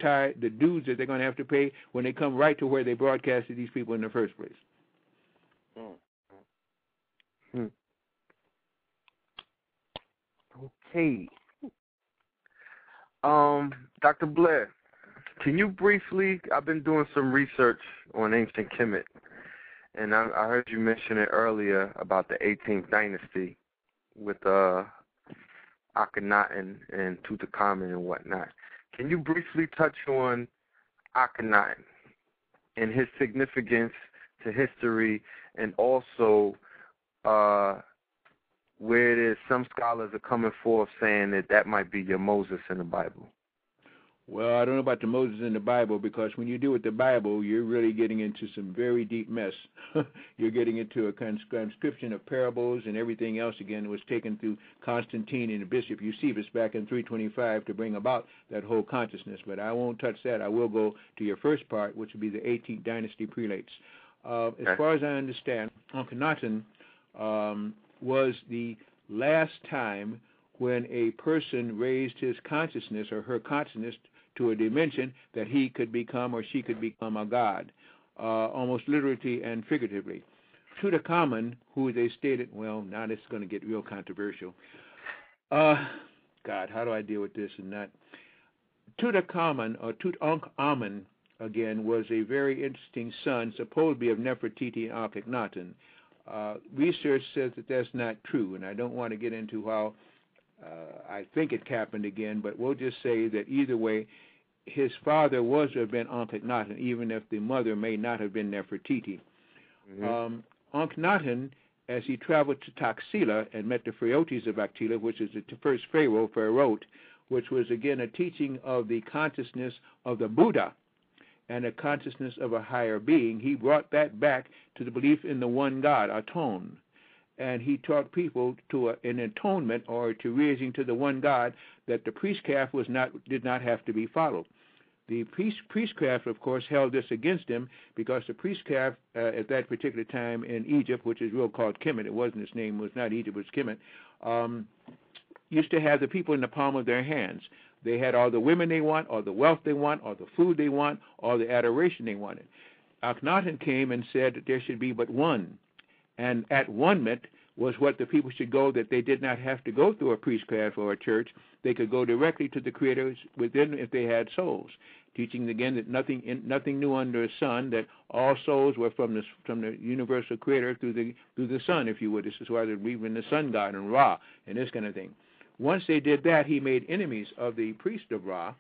dues that they're going to have to pay when they come right to where they broadcasted these people in the first place. Okay. Dr. Blair, can you briefly, I've been doing some research on ancient Kemet, and I heard you mention it earlier about the 18th dynasty with Akhenaten and Tutankhamun and whatnot. Can you briefly touch on Akhenaten and his significance to history, and also where it is some scholars are coming forth saying that might be your Moses in the Bible? Well, I don't know about the Moses in the Bible, because when you deal with the Bible, you're really getting into some very deep mess. You're getting into a transcription of parables and everything else. Again, it was taken through Constantine and Bishop Eusebius back in 325 to bring about that whole consciousness. But I won't touch that. I will go to your first part, which would be the 18th dynasty prelates. As far as I understand, Akhenaten was the last time when a person raised his consciousness or her consciousness to a dimension that he could become or she could become a god, almost literally and figuratively. Tutankhamun, who they stated, well, now this is going to get real controversial. God, how do I deal with this and that? Tutankhamun, or Tutankhamun, again, was a very interesting son, supposedly of Nefertiti and Akhenaten. Research says that that's not true, and I don't want to get into how I think it happened again, but we'll just say that either way, his father was to have been Akhenaten, even if the mother may not have been Nefertiti. Akhenaten, as he traveled to Taxila and met the Pharaotes of Taxila, which is the first pharaoh, which was again a teaching of the consciousness of the Buddha and a consciousness of a higher being, he brought that back to the belief in the one God, Aton. And he taught people to an atonement, or to raising to the one God, that the priest calf did not have to be followed. The priestcraft, of course, held this against him because the priestcraft at that particular time in Egypt, which is real called Kemet, it wasn't its name, it was not Egypt, it was Kemet, used to have the people in the palm of their hands. They had all the women they want, all the wealth they want, all the food they want, all the adoration they wanted. Akhenaten came and said that there should be but one, and at one-ment was what the people should go, that they did not have to go through a priestcraft or a church. They could go directly to the creators within if they had souls, teaching again that nothing new under the sun, that all souls were from the universal creator through the sun, if you would. This is why they believe in the sun god and Ra and this kind of thing. Once they did that, he made enemies of the priest of Ra,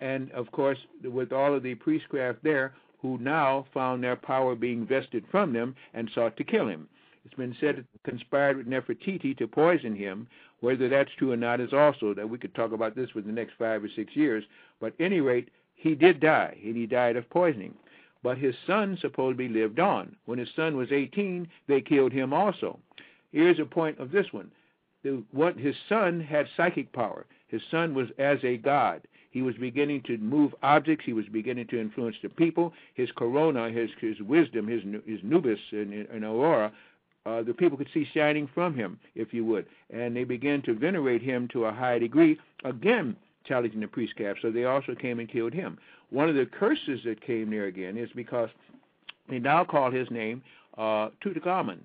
and of course with all of the priestcraft there, who now found their power being vested from them and sought to kill him. It's been said that they conspired with Nefertiti to poison him. Whether that's true or not is also that we could talk about this for the next 5 or 6 years. But at any rate, he did die, and he died of poisoning. But his son supposedly lived on. When his son was 18, they killed him also. Here's a point of this one. His son had psychic power. His son was as a god. He was beginning to move objects. He was beginning to influence the people. His corona, his wisdom, his Nubis and Aurora, the people could see shining from him, if you would. And they began to venerate him to a high degree, again challenging the priestcraft. So they also came and killed him. One of the curses that came there again is because they now call his name Tutankhamun.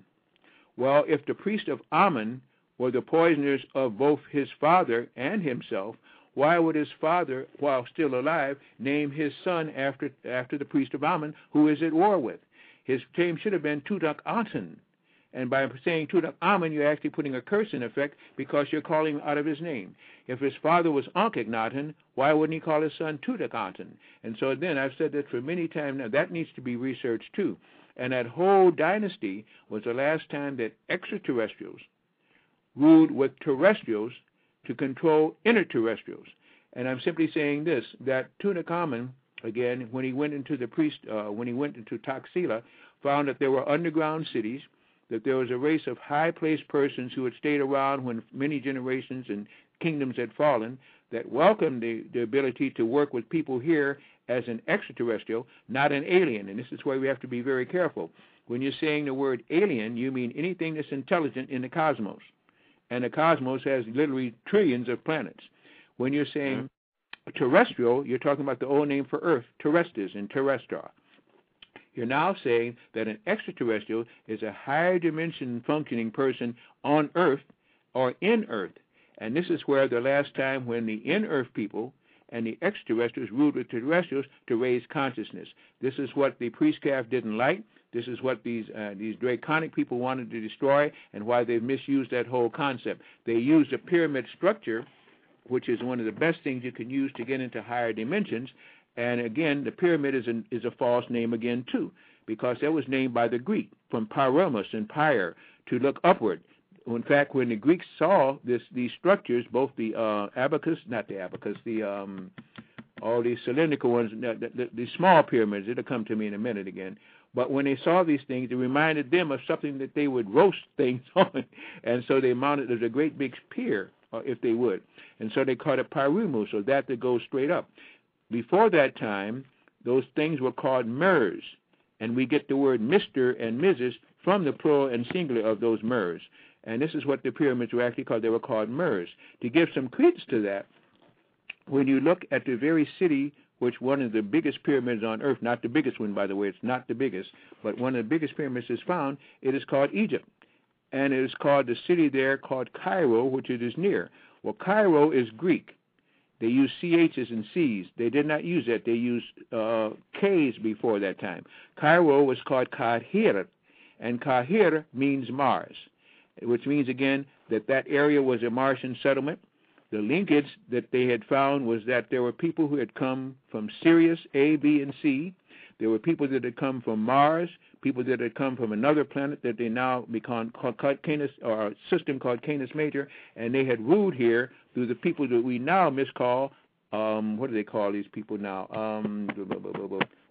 Well, if the priest of Amun were the poisoners of both his father and himself, why would his father, while still alive, name his son after the priest of Amun, who is at war with? His name should have been Tutankhaten. And by saying Tutankhamun, you're actually putting a curse in effect because you're calling him out of his name. If his father was Akhenaten, why wouldn't he call his son Tutankhaten? And so then I've said that for many times now. That needs to be researched too. And that whole dynasty was the last time that extraterrestrials ruled with terrestrials to control interterrestrials. And I'm simply saying this, that Tutankhamun, again, when he went into Taxila, found that there were underground cities, that there was a race of high-placed persons who had stayed around when many generations and kingdoms had fallen, that welcomed the ability to work with people here as an extraterrestrial, not an alien. And this is why we have to be very careful. When you're saying the word alien, you mean anything that's intelligent in the cosmos. And the cosmos has literally trillions of planets. When you're saying terrestrial, you're talking about the old name for Earth, terrestres and terrestra. You're now saying that an extraterrestrial is a higher dimension functioning person on Earth or in Earth. And this is where the last time when the in-Earth people and the extraterrestrials ruled with terrestrials to raise consciousness. This is what the priestcraft didn't like. This is what these draconic people wanted to destroy, and why they've misused that whole concept. They used a pyramid structure, which is one of the best things you can use to get into higher dimensions. And again, the pyramid is a false name again too, because that was named by the Greek from Pyramus and Pyre, to look upward. In fact, when the Greeks saw these structures, both all these cylindrical ones, the small pyramids, it'll come to me in a minute again. But when they saw these things, it reminded them of something that they would roast things on, and so they mounted as a great big pier, if they would, and so they called it Pyramus, or that that goes straight up. Before that time, those things were called mers, and we get the word Mr. and Mrs. from the plural and singular of those mers. And this is what the pyramids were actually called. They were called mers. To give some credence to that, when you look at the very city, which one of the biggest pyramids on Earth, not the biggest one, by the way, it's not the biggest, but one of the biggest pyramids is found, it is called Egypt. And it is called the city there called Cairo, which it is near. Well, Cairo is Greek. They used CHs and Cs. They did not use that. They used Ks before that time. Cairo was called Kahir, and Kahir means Mars, which means, again, that area was a Martian settlement. The linkage that they had found was that there were people who had come from Sirius, A, B, and C. There were people that had come from Mars, people that had come from another planet that they now become called Canis, or a system called Canis Major, and they had ruled here through the people that we now miscall. What do they call these people now?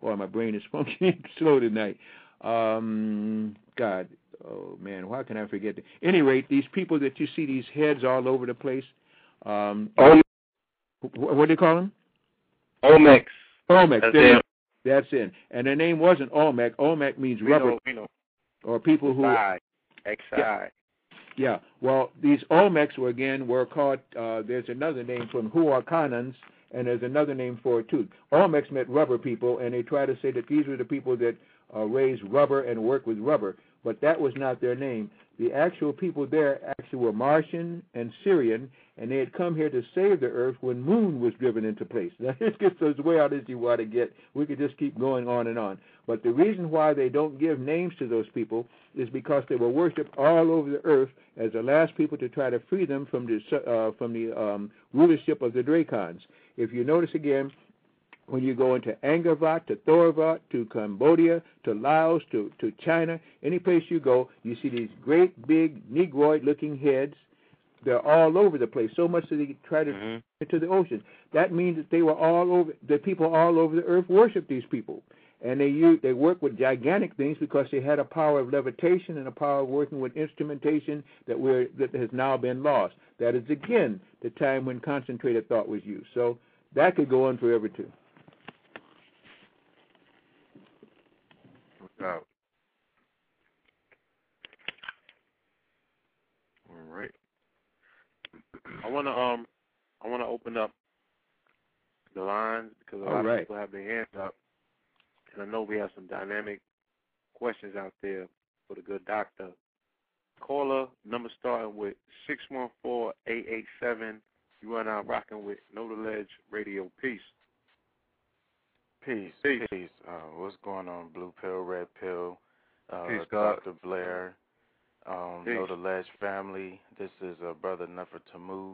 My brain is functioning slow tonight. God, oh man, why can I forget that? At any rate, these people that you see these heads all over the place. What do you call them? Olmecs. Olmec. That's it. And their name wasn't Olmec. Olmec means rubber. We know. Or people who... Exile. Yeah. Well, these Olmecs were called... there's another name for them, Huacanans, and there's another name for it, too. Olmecs meant rubber people, and they try to say that these were the people that raised rubber and worked with rubber, but that was not their name. The actual people there actually were Martian and Syrian, and they had come here to save the earth when Moon was driven into place. Now, this gets as way out as you want to get. We could just keep going on and on. But the reason why they don't give names to those people is because they were worshipped all over the earth as the last people to try to free them from the rulership of the Dracons. If you notice again, when you go into Angkor Wat, to Thorvat, to Cambodia, to Laos, to China, any place you go, you see these great big Negroid-looking heads. They're all over the place, so much that they try to into the ocean. That means that they were all over. The people all over the earth worship these people, and they work with gigantic things because they had a power of levitation and a power of working with instrumentation that has now been lost. That is again the time when concentrated thought was used. So that could go on forever too. Out. All right. I wanna open up the lines because a lot of people have their hands up, and I know we have some dynamic questions out there for the good doctor. Caller number starting with 614-887. You are now rocking with Know The Ledge Radio. Peace. Peace. What's going on, Blue Pill, Red Pill, Dr. Blair, Know The Ledge family. This is Brother Nefertamu,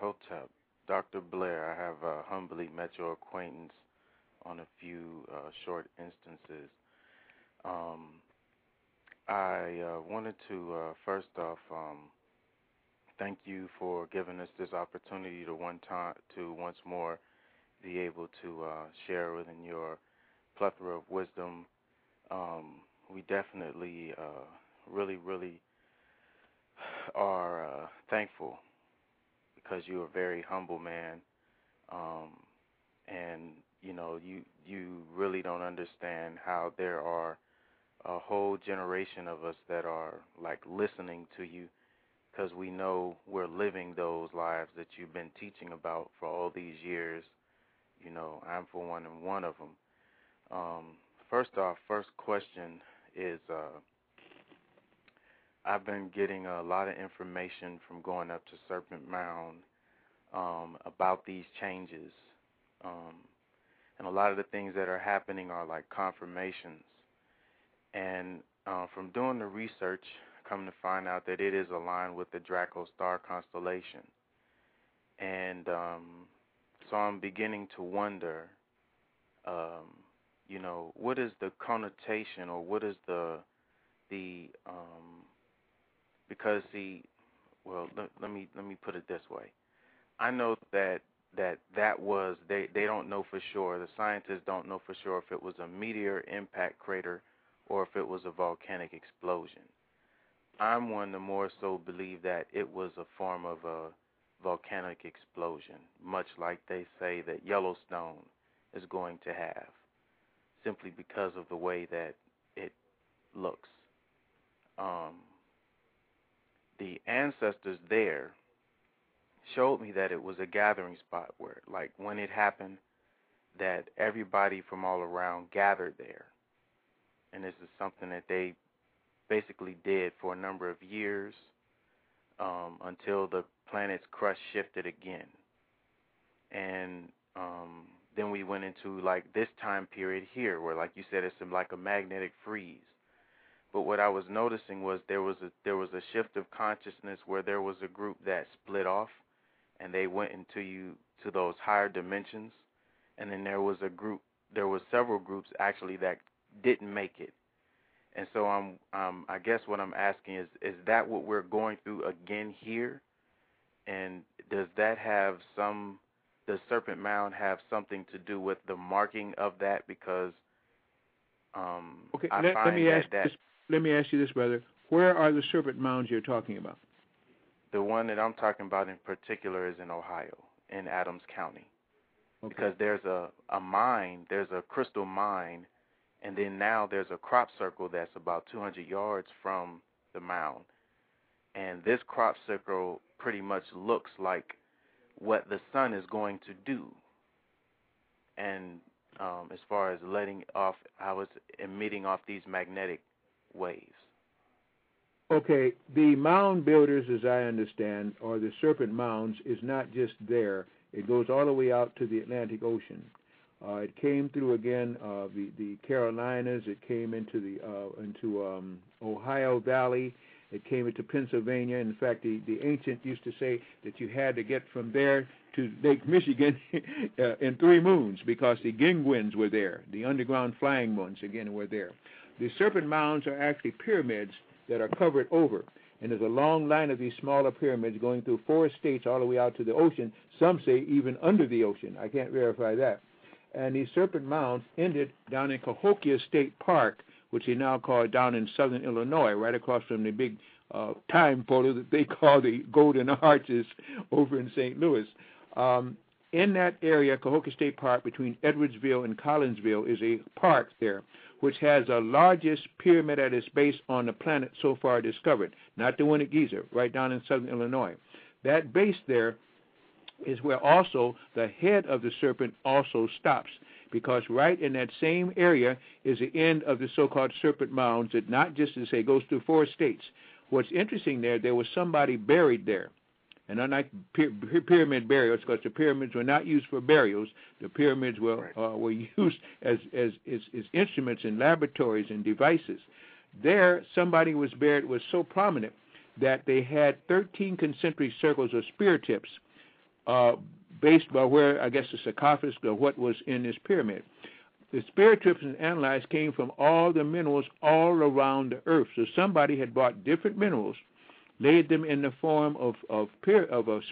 Hotep, Dr. Blair. I have humbly met your acquaintance on a few short instances. I wanted to, first off, thank you for giving us this opportunity to once more be able to share within your plethora of wisdom. We definitely really, really are thankful because you're a very humble man, and you know you really don't understand how there are a whole generation of us that are like listening to you. Because we know we're living those lives that you've been teaching about for all these years. You know, I'm for one of them. First off, first question is, I've been getting a lot of information from going up to Serpent Mound about these changes. And a lot of the things that are happening are like confirmations. And from doing the research, come to find out that it is aligned with the Draco star constellation. And so I'm beginning to wonder, you know, what is the connotation or what is the because let me put it this way. I know that was, they don't know for sure, the scientists don't know for sure if it was a meteor impact crater or if it was a volcanic explosion. I'm one to more so believe that it was a form of a volcanic explosion, much like they say that Yellowstone is going to have, simply because of the way that it looks. The ancestors there showed me that it was a gathering spot where, like when it happened, that everybody from all around gathered there. And this is something that they basically did for a number of years until the planet's crust shifted again. And then we went into like this time period here where, like you said, it's like a magnetic freeze. But what I was noticing was there was a shift of consciousness where there was a group that split off and they went to those higher dimensions. And then there were several groups actually that didn't make it. And so I guess what I'm asking is that what we're going through again here? And does that have does Serpent Mound have something to do with the marking of that? Because let me ask you this, brother. Where are the Serpent Mounds you're talking about? The one that I'm talking about in particular is in Ohio. in Adams County. Okay. Because there's a mine, there's a crystal mine, and then now there's a crop circle that's about 200 yards from the mound. And this crop circle pretty much looks like what the sun is going to do. And as far as letting off, how it's emitting off these magnetic waves. Okay, the mound builders, as I understand, or the Serpent Mounds, is not just there. It goes all the way out to the Atlantic Ocean. It came through again the Carolinas. It came into the Ohio Valley. It came into Pennsylvania. In fact, the ancient used to say that you had to get from there to Lake Michigan in 3 moons because the Gingwins were there. The underground flying ones, again, were there. The Serpent Mounds are actually pyramids that are covered over. And there's a long line of these smaller pyramids going through 4 states all the way out to the ocean. Some say even under the ocean. I can't verify that. And these Serpent Mounds ended down in Cahokia State Park, which they now call down in southern Illinois, right across from the big time photo that they call the Golden Arches over in St. Louis. In that area, Cahokia State Park, between Edwardsville and Collinsville, is a park there, which has the largest pyramid at its base on the planet so far discovered, not the one at Giza, right down in southern Illinois. That base there is where also the head of the serpent also stops, because right in that same area is the end of the so-called Serpent Mounds that not just as they goes through 4 states. What's interesting there was somebody buried there. And unlike pyramid burials, because the pyramids were not used for burials, the pyramids were used as instruments in laboratories and devices. There, somebody was buried was so prominent that they had 13 concentric circles of spear tips based by where, I guess, the sarcophagus or what was in this pyramid. The spear tips and analyzed came from all the minerals all around the earth. So somebody had brought different minerals, laid them in the form of a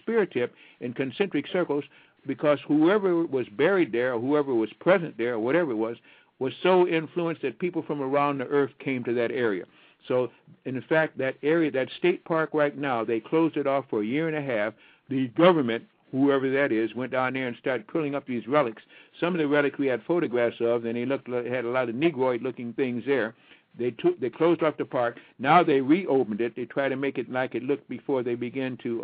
spear tip in concentric circles, because whoever was buried there or whoever was present there or whatever it was so influenced that people from around the earth came to that area. So, in fact, that area, that state park right now, they closed it off for 1.5 years. The government, whoever that is, went down there and started pulling up these relics. Some of the relics we had photographs of, and had a lot of Negroid-looking things there. They closed off the park. Now they reopened it. They try to make it like it looked before they began to,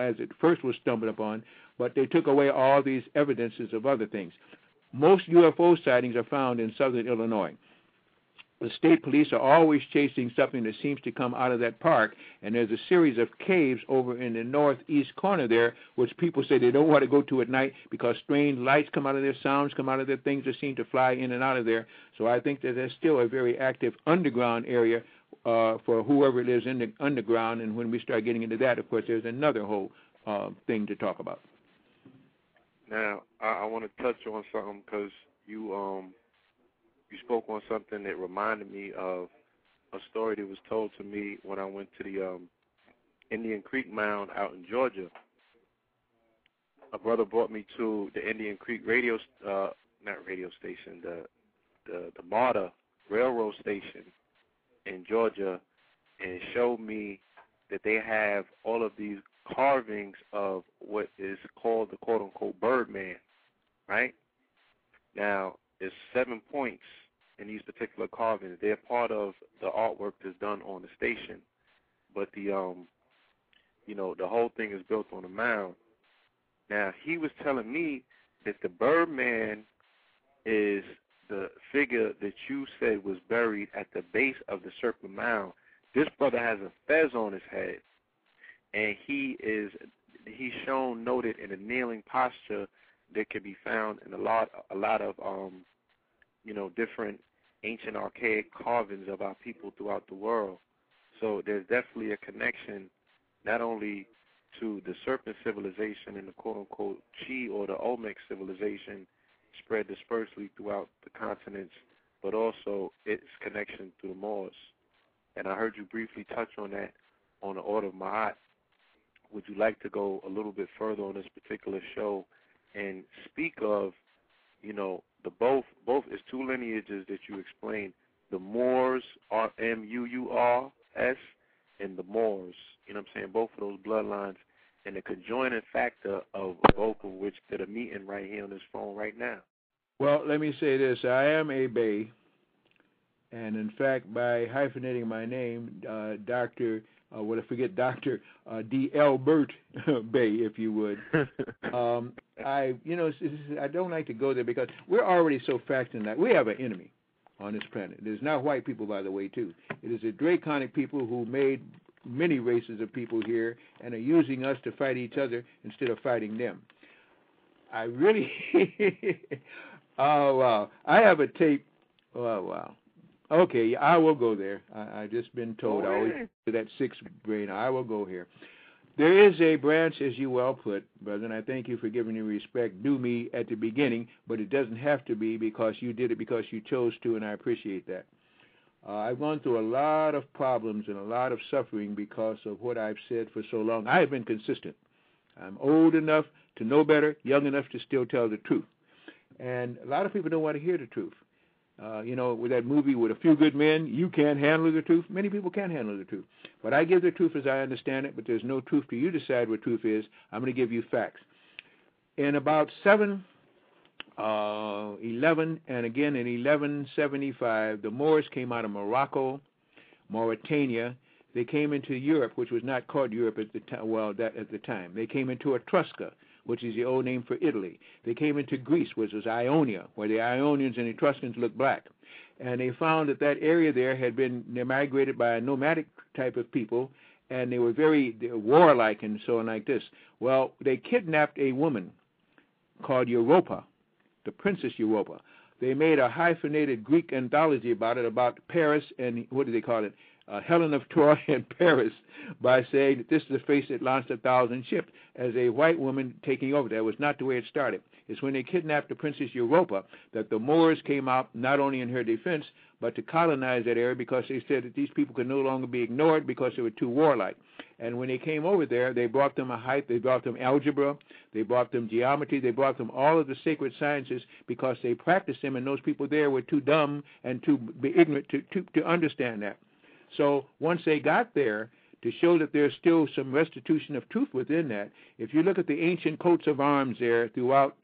as it first was stumbled upon. But they took away all these evidences of other things. Most UFO sightings are found in southern Illinois. The state police are always chasing something that seems to come out of that park. And there's a series of caves over in the northeast corner there, which people say they don't want to go to at night because strange lights come out of there, sounds come out of there, things that seem to fly in and out of there. So I think that there's still a very active underground area for whoever lives in the underground. And when we start getting into that, of course, there's another whole thing to talk about. Now, I want to touch on something because you spoke on something that reminded me of a story that was told to me when I went to the Indian Creek Mound out in Georgia. A brother brought me to the Indian Creek the MARTA Railroad Station in Georgia, and showed me that they have all of these carvings of what is called the quote-unquote Birdman, right? Now, there's 7 points in these particular carvings. They're part of the artwork that's done on the station, but the whole thing is built on a mound. Now, he was telling me that the Birdman is the figure that you said was buried at the base of the Serpent Mound. This brother has a fez on his head, and he's shown noted in a kneeling posture that can be found in a lot of different ancient archaic carvings of our people throughout the world. So there's definitely a connection not only to the serpent civilization and the quote-unquote Chi or the Olmec civilization spread dispersely throughout the continents, but also its connection to the Moors. And I heard you briefly touch on that on the Order of Ma'at. Would you like to go a little bit further on this particular show and speak of, the both is 2 lineages that you explained, the Moors, M-U-U-R-S, and the Moors. You know what I'm saying? Both of those bloodlines and the conjoining factor of vocal, which to the meeting right here on this phone right now. Well, let me say this. I am a Bay, and in fact, by hyphenating my name, Delbert Bay, if you would. I don't like to go there because we're already so factioned that we have an enemy on this planet. It is not white people, by the way, too. It is the Draconic people who made many races of people here and are using us to fight each other instead of fighting them. I really, oh, wow. I have a tape, oh, wow. Okay, I will go there. I've just been told. I always do that sixth brain. I will go here. There is a branch, as you well put, brother, and I thank you for giving me respect. Do me at the beginning, but it doesn't have to be because you did it because you chose to, and I appreciate that. I've gone through a lot of problems and a lot of suffering because of what I've said for so long. I have been consistent. I'm old enough to know better, young enough to still tell the truth. And a lot of people don't want to hear the truth. With that movie with A Few Good Men, you can't handle the truth. Many people can't handle the truth. But I give the truth as I understand it, but there's no truth to you decide what truth is. I'm going to give you facts. In about 11, and again in 1175, the Moors came out of Morocco, Mauritania. They came into Europe, which was not called Europe at the time. They came into Etrusca, which is the old name for Italy. They came into Greece, which was Ionia, where the Ionians and Etruscans looked black. And they found that area there had been migrated by a nomadic type of people, and they were very warlike and so on like this. Well, they kidnapped a woman called Europa, the Princess Europa. They made a hyphenated Greek anthology about Paris and, what do they call it, Helen of Troy and Paris, by saying that this is the face that launched 1,000 ships as a white woman taking over. That was not the way it started. It's when they kidnapped the Princess Europa that the Moors came out not only in her defense but to colonize that area because they said that these people could no longer be ignored because they were too warlike. And when they came over there, they brought them a height, they brought them algebra, they brought them geometry, they brought them all of the sacred sciences because they practiced them, and those people there were too dumb and too ignorant to understand that. So once they got there, to show that there's still some restitution of truth within that, if you look at the ancient coats of arms there throughout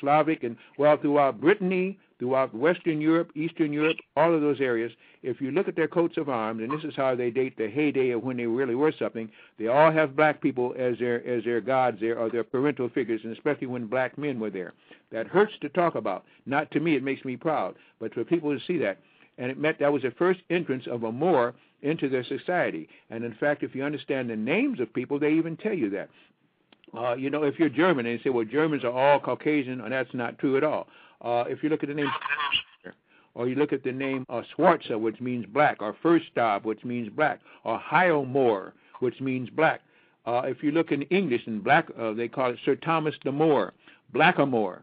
Slavic and, well, throughout Brittany, throughout Western Europe, Eastern Europe, all of those areas, if you look at their coats of arms, and this is how they date the heyday of when they really were something, they all have black people as their gods there or their parental figures, and especially when black men were there. That hurts to talk about. Not to me, it makes me proud, but for people to see that. And it meant that was the first entrance of a Moor into their society. And, in fact, if you understand the names of people, they even tell you that. If you're German, and you say, well, Germans are all Caucasian, and that's not true at all. If you look at the name, or you look at the name Schwarzer, which means black, or Firstab, which means black, or Heilmoor, which means black. If you look in English, in black, they call it Sir Thomas de Moor, Blackamoor.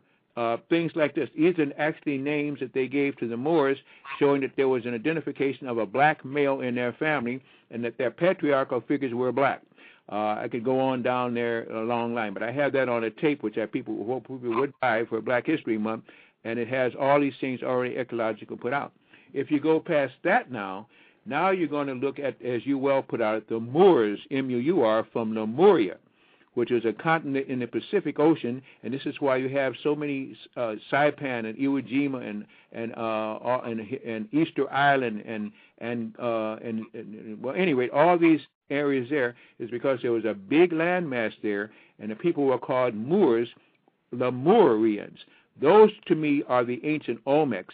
Things like this. These are actually names that they gave to the Moors, showing that there was an identification of a black male in their family and that their patriarchal figures were black. I could go on down there a long line, but I have that on a tape, which I hope people would buy for Black History Month, and it has all these things already ecological put out. If you go past that now you're going to look at, as you well put out, the Moors, M-U-U-R, from Lemuria, which is a continent in the Pacific Ocean, and this is why you have so many Saipan and Iwo Jima and Easter Island and all these areas there is because there was a big landmass there, and the people were called Moors, Lemurians. Those to me are the ancient Olmecs.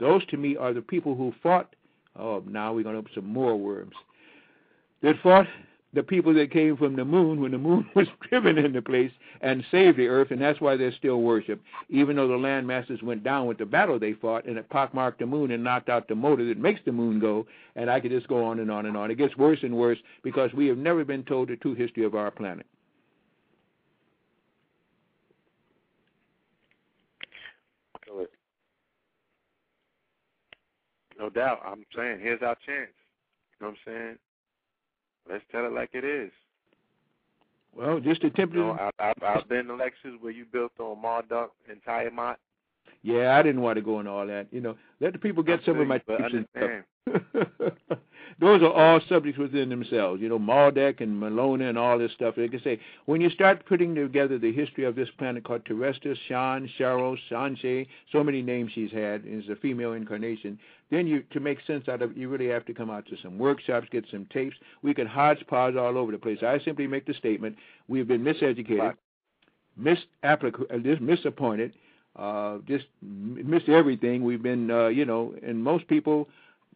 Those to me are the people who fought. Oh, now we're going to open some more worms. That fought the people that came from the moon when the moon was driven into place and saved the earth, and that's why they're still worshipped, even though the land masses went down with the battle they fought, and it pockmarked the moon and knocked out the motor that makes the moon go, and I could just go on and on and on. It gets worse and worse because we have never been told the true history of our planet. No doubt. I'm saying here's our chance. You know what I'm saying? Let's tell it like it is. Well, just attempt to... I've been to lectures where you built on Montauk and Tiamat. Yeah, I didn't want to go into all that. Let the people get some of my tips and stuff. Those are all subjects within themselves. You know, Maldek and Malona and all this stuff. They can say, when you start putting together the history of this planet called Terrestus, Shan, Sharo, Shanshe, so many names she's had, is a female incarnation, then you, to make sense out of it, you really have to come out to some workshops, get some tapes. We can hodgepodge all over the place. I simply make the statement, we've been miseducated, misappointed, just missed everything. We've been, and most people,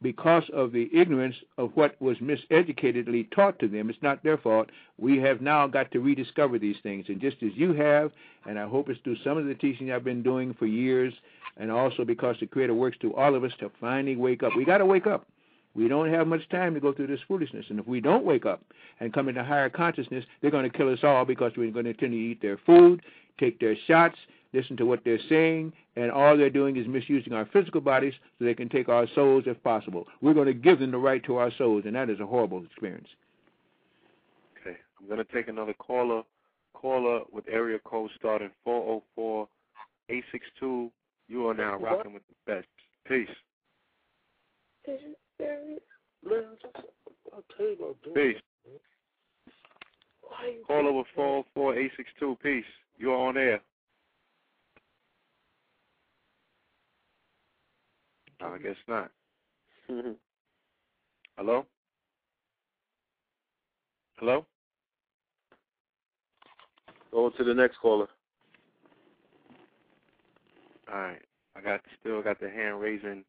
because of the ignorance of what was miseducatedly taught to them, it's not their fault. We have now got to rediscover these things. And just as you have, and I hope it's through some of the teaching I've been doing for years, and also because the Creator works through all of us to finally wake up. We got to wake up. We don't have much time to go through this foolishness. And if we don't wake up and come into higher consciousness, they're going to kill us all, because we're going to continue to eat their food, take their shots, listen to what they're saying, and all they're doing is misusing our physical bodies so they can take our souls if possible. We're going to give them the right to our souls, and that is a horrible experience. Okay. I'm going to take another caller. Caller with area code starting 404-862. You are now rocking with the best. Peace. Peace. Caller with 404-862. Peace. You are on air. I guess not. Hello? Hello? Go to the next caller. All right. I got the hand raising.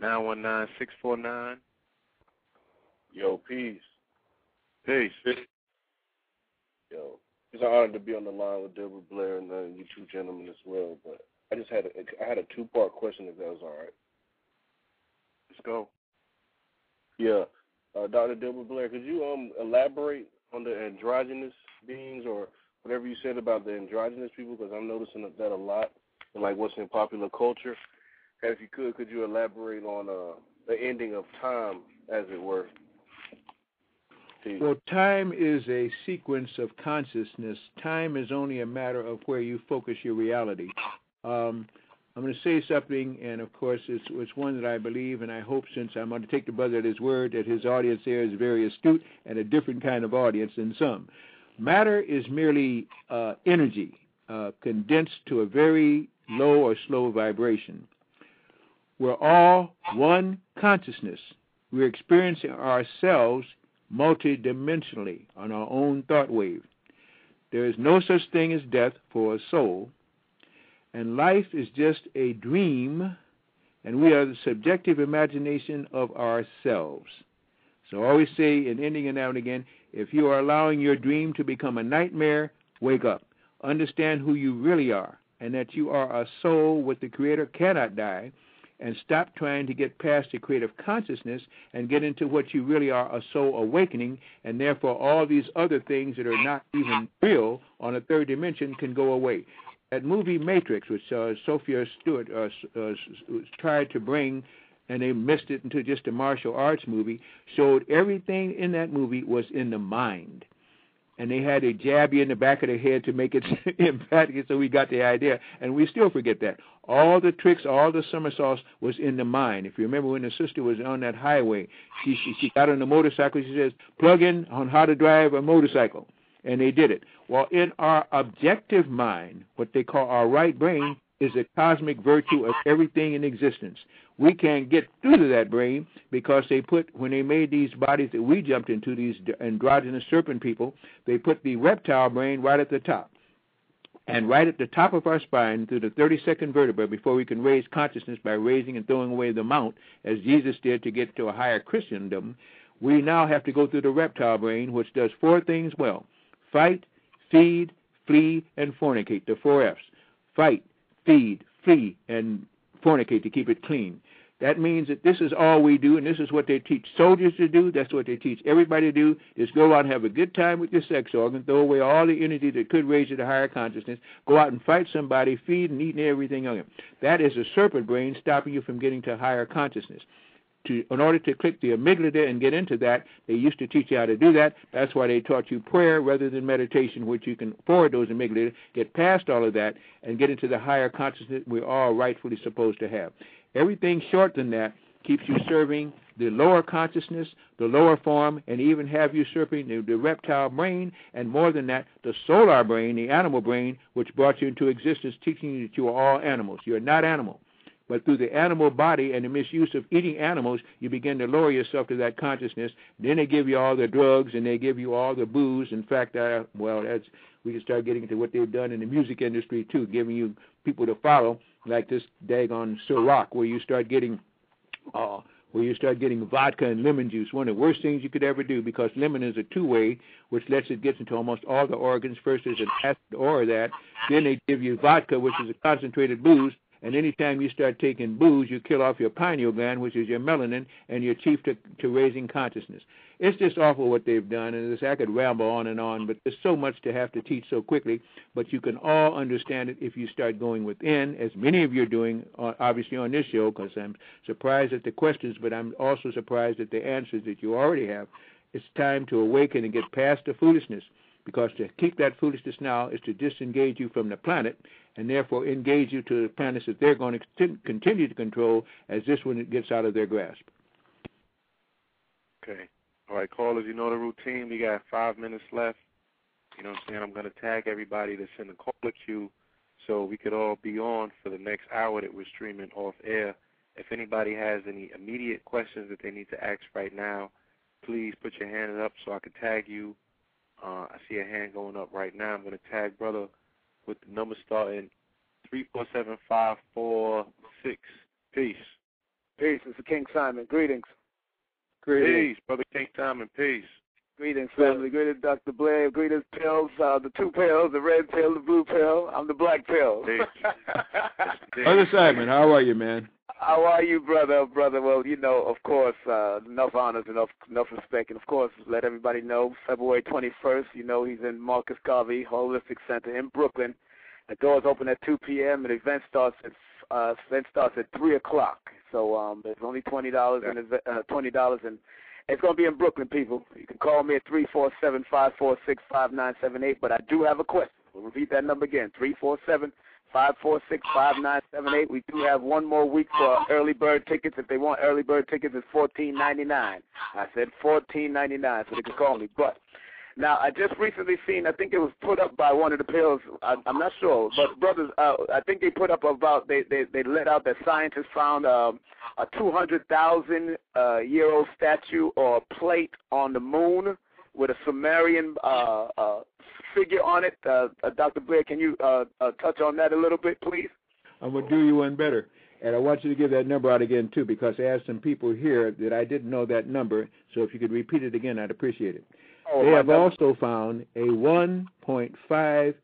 919-649. Yo, peace. Peace. Yo, it's an honor to be on the line with Delbert Blair and you two gentlemen as well. But I just had I had a two-part question, if that was all right. Let's go. Yeah. Dr. Delbert Blair, could you elaborate on the androgynous beings, or whatever you said about the androgynous people, because I'm noticing that a lot in, like, what's in popular culture. And if you could you elaborate on the ending of time, as it were? Please. Well, time is a sequence of consciousness. Time is only a matter of where you focus your reality. I'm going to say something, and of course it's one that I believe, and I hope, since I'm going to take the brother at his word, that his audience there is very astute and a different kind of audience than some. Matter is merely energy condensed to a very low or slow vibration. We're all one consciousness. We're experiencing ourselves multidimensionally on our own thought wave. There is no such thing as death for a soul. And life is just a dream, and we are the subjective imagination of ourselves. So I always say, in ending it out again, if you are allowing your dream to become a nightmare, wake up. Understand who you really are, and that you are a soul with the Creator, cannot die, and stop trying to get past the creative consciousness and get into what you really are, a soul awakening, and therefore all these other things that are not even real on a third dimension can go away. That movie Matrix, which Sophia Stewart tried to bring, and they missed it into just a martial arts movie, showed everything in that movie was in the mind. And they had a jab you in the back of the head to make it emphatic, so we got the idea. And we still forget that. All the tricks, all the somersaults was in the mind. If you remember when the sister was on that highway, she got on the motorcycle, she says, plug in on how to drive a motorcycle. And they did it. Well, in our objective mind, what they call our right brain, is the cosmic virtue of everything in existence. We can't get through to that brain because they put, when they made these bodies that we jumped into, these androgynous serpent people, they put the reptile brain right at the top. And right at the top of our spine, through the 32nd vertebra, before we can raise consciousness by raising and throwing away the mount, as Jesus did to get to a higher Christendom, we now have to go through the reptile brain, which does four things well. Fight, feed, flee, and fornicate, the four F's. Fight, feed, flee, and fornicate to keep it clean. That means that this is all we do, and this is what they teach soldiers to do. That's what they teach everybody to do, is go out and have a good time with your sex organ, throw away all the energy that could raise you to higher consciousness, go out and fight somebody, feed and eat and everything on them. That is a serpent brain stopping you from getting to higher consciousness. In order to click the amygdala there and get into that, they used to teach you how to do that. That's why they taught you prayer rather than meditation, which you can forward those amygdala, get past all of that, and get into the higher consciousness we're all rightfully supposed to have. Everything short than that keeps you serving the lower consciousness, the lower form, and even have you serving the reptile brain, and more than that, the solar brain, the animal brain, which brought you into existence, teaching you that you are all animals. You're not animal. But through the animal body and the misuse of eating animals, you begin to lower yourself to that consciousness. Then they give you all the drugs and they give you all the booze. In fact, we can start getting into what they've done in the music industry, too, giving you people to follow, like this daggone Ciroc, where you start getting vodka and lemon juice, one of the worst things you could ever do, because lemon is a two-way, which lets it get into almost all the organs. First there's an acid or that. Then they give you vodka, which is a concentrated booze. And any time you start taking booze, you kill off your pineal gland, which is your melanin, and you're chief to raising consciousness. It's just awful what they've done, and I could ramble on and on, but there's so much to have to teach so quickly. But you can all understand it if you start going within, as many of you are doing, obviously, on this show, because I'm surprised at the questions, but I'm also surprised at the answers that you already have. It's time to awaken and get past the foolishness, because to keep that foolishness now is to disengage you from the planet, and therefore engage you to the planets that they're going to continue to control as this one gets out of their grasp. Okay. All right, callers, you know the routine. We got 5 minutes left. You know what I'm saying? I'm going to tag everybody that's in the caller queue so we could all be on for the next hour that we're streaming off air. If anybody has any immediate questions that they need to ask right now, please put your hand up so I can tag you. I see a hand going up right now. I'm going to tag brother with the number starting 347546. Peace. Peace. This is King Simon. Greetings. Greetings. Peace, brother King Simon. Peace. Greetings, family. Greetings, Dr. Blair. Greetings, pills. The two pills, the red pill, the blue pill. I'm the black pill. Brother Simon, how are you, man? How are you, brother? Brother, well, you know, of course, enough honors, enough respect, and of course, let everybody know, February 21st, you know, he's in Marcus Garvey Holistic Center in Brooklyn. The doors open at 2 p.m., and the event starts at 3 o'clock. So it's only $20, and it's going to be in Brooklyn, people. You can call me at 347-546-5978, but I do have a question. We'll repeat that number again, 347-546-5978. We do have one more week for early bird tickets. If they want early bird tickets, it's $14.99. I said $14.99, so they can call me. But now, I just recently seen, I think it was put up by one of the pills. I'm not sure, but brothers, I think they put up about, they let out that scientists found a 200,000-year-old statue or plate on the moon with a Sumerian figure on it. Dr. Blair, can you touch on that a little bit, please? I'm going to do you one better. And I want you to give that number out again, too, because I asked some people here that I didn't know that number. So if you could repeat it again, I'd appreciate it. Oh, they have also found a 1.5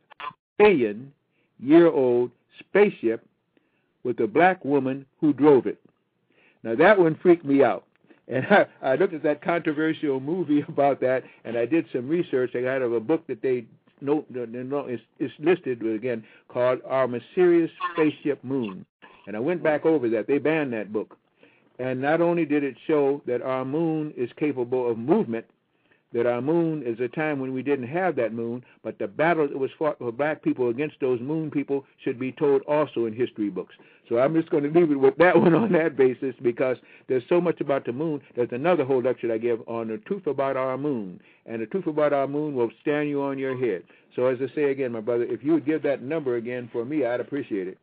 billion-year-old spaceship with a black woman who drove it. Now, that one freaked me out. And I looked at that controversial movie about that, and I did some research. I had a book that they it's listed again called Our Mysterious Spaceship Moon. And I went back over that. They banned that book. And not only did it show that our moon is capable of movement, that our moon is a time when we didn't have that moon, but the battle that was fought for black people against those moon people should be told also in history books. So I'm just going to leave it with that one on that basis, because there's so much about the moon. There's another whole lecture I give on the truth about our moon, and the truth about our moon will stand you on your head. So as I say again, my brother, if you would give that number again for me, I'd appreciate it.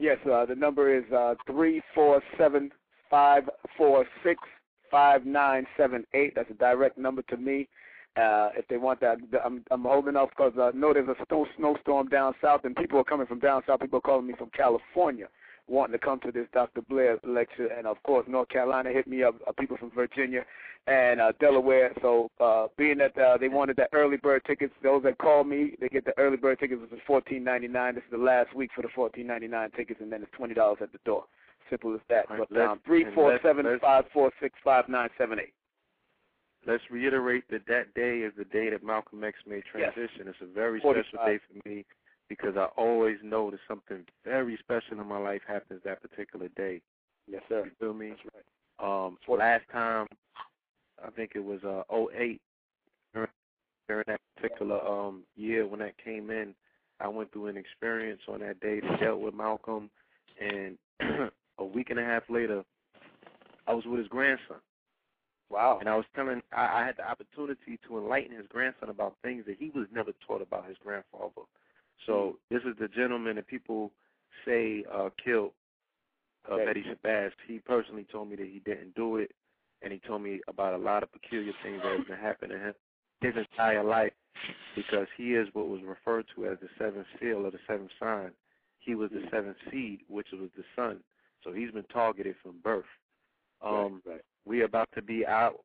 Yes, the number is 347-546. 5978. That's a direct number to me. If they want that, I'm holding off because I know there's a snowstorm down south, and people are coming from down south. People are calling me from California, wanting to come to this Dr. Blair lecture, and of course North Carolina hit me up. People from Virginia and Delaware. So being that they wanted the early bird tickets, those that call me, they get the early bird tickets, which is $14.99. This is the last week for the $14.99 tickets, and then it's $20 at the door. Simple as that. Right, but 347-546-5978. Let's reiterate that day is the day that Malcolm X made transition. Yes. It's a very special day for me, because I always know that something very special in my life happens that particular day. Yes, sir. You feel me? That's right. Last time, I think it was 08, during that particular year when that came in, I went through an experience on that day that dealt with Malcolm, and a week and a half later, I was with his grandson. Wow. And I was telling, I had the opportunity to enlighten his grandson about things that he was never taught about his grandfather. So this is the gentleman that people say killed Betty Shabazz. He personally told me that he didn't do it, and he told me about a lot of peculiar things that have been happening to him his entire life, because he is what was referred to as the seventh seal or the seventh sign. He was the seventh seed, which was the sun. So he's been targeted from birth. We're about to be out.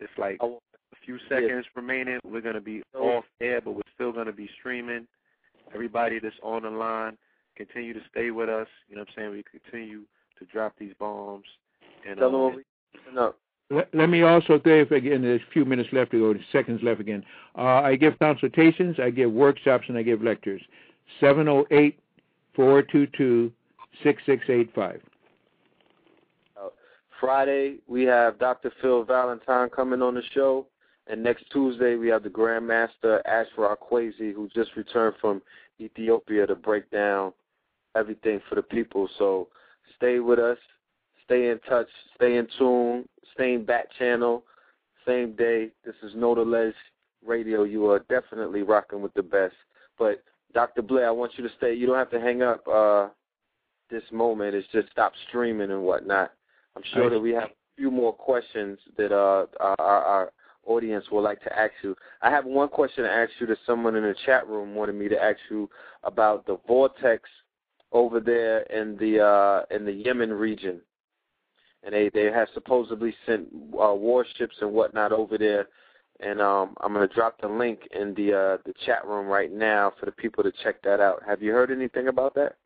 It's like a few seconds remaining. We're going to be off air, but we're still going to be streaming. Everybody that's on the line, continue to stay with us. You know what I'm saying? We continue to drop these bombs. And let me also, Dave, again, there's a few minutes left to go, seconds left again. I give consultations, I give workshops, and I give lectures. 708-422-6685. Friday, we have Dr. Phil Valentine coming on the show. And next Tuesday, we have the Grandmaster Ashra Kwesi, who just returned from Ethiopia to break down everything for the people. So stay with us. Stay in touch. Stay in tune. Same bat channel. Same day. This is Know The Ledge Radio. You are definitely rocking with the best. But, Dr. Blair, I want you to stay. You don't have to hang up this moment. It's just stop streaming and whatnot. I'm sure that we have a few more questions that our audience would like to ask you. I have one question to ask you that someone in the chat room wanted me to ask you about the vortex over there in the Yemen region. And they have supposedly sent warships and whatnot over there. And I'm going to drop the link in the chat room right now for the people to check that out. Have you heard anything about that?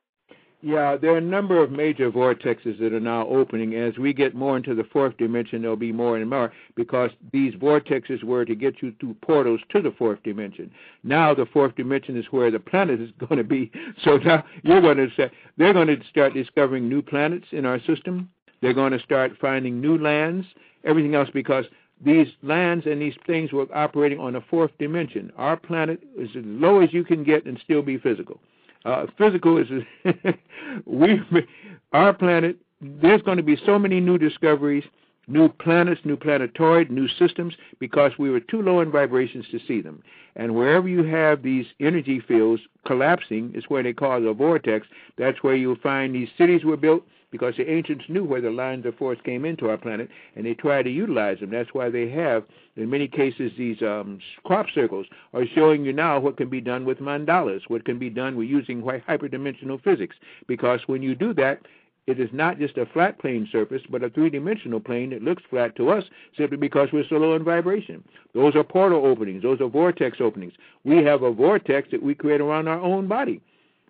Yeah, there are a number of major vortexes that are now opening. As we get more into the fourth dimension, there'll be more and more, because these vortexes were to get you through portals to the fourth dimension. Now the fourth dimension is where the planet is going to be. So now you're going to say they're going to start discovering new planets in our system. They're going to start finding new lands, everything else, because these lands and these things were operating on a fourth dimension. Our planet is as low as you can get and still be physical. Physical is our planet. There's going to be so many new discoveries, new planets, new planetoid, new systems, because we were too low in vibrations to see them. And wherever you have these energy fields collapsing is where they cause a vortex. That's where you'll find these cities were built, because the ancients knew where the lines of force came into our planet, and they tried to utilize them. That's why they have, in many cases, these crop circles are showing you now what can be done with mandalas, what can be done with using hyperdimensional physics, because when you do that, it is not just a flat plane surface, but a three-dimensional plane that looks flat to us simply because we're so low in vibration. Those are portal openings. Those are vortex openings. We have a vortex that we create around our own body.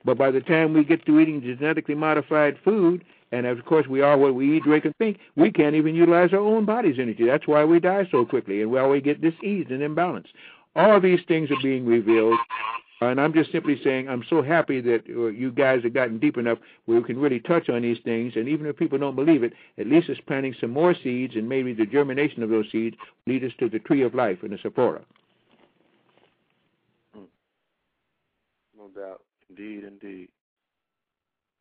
But by the time we get to eating genetically modified food, and, of course, we are what we eat, drink, and think. We can't even utilize our own body's energy. That's why we die so quickly and why we get diseased and imbalanced. All of these things are being revealed, and I'm just simply saying I'm so happy that you guys have gotten deep enough where we can really touch on these things, and even if people don't believe it, at least it's planting some more seeds, and maybe the germination of those seeds lead us to the tree of life in the Sephora. No doubt. Indeed, indeed.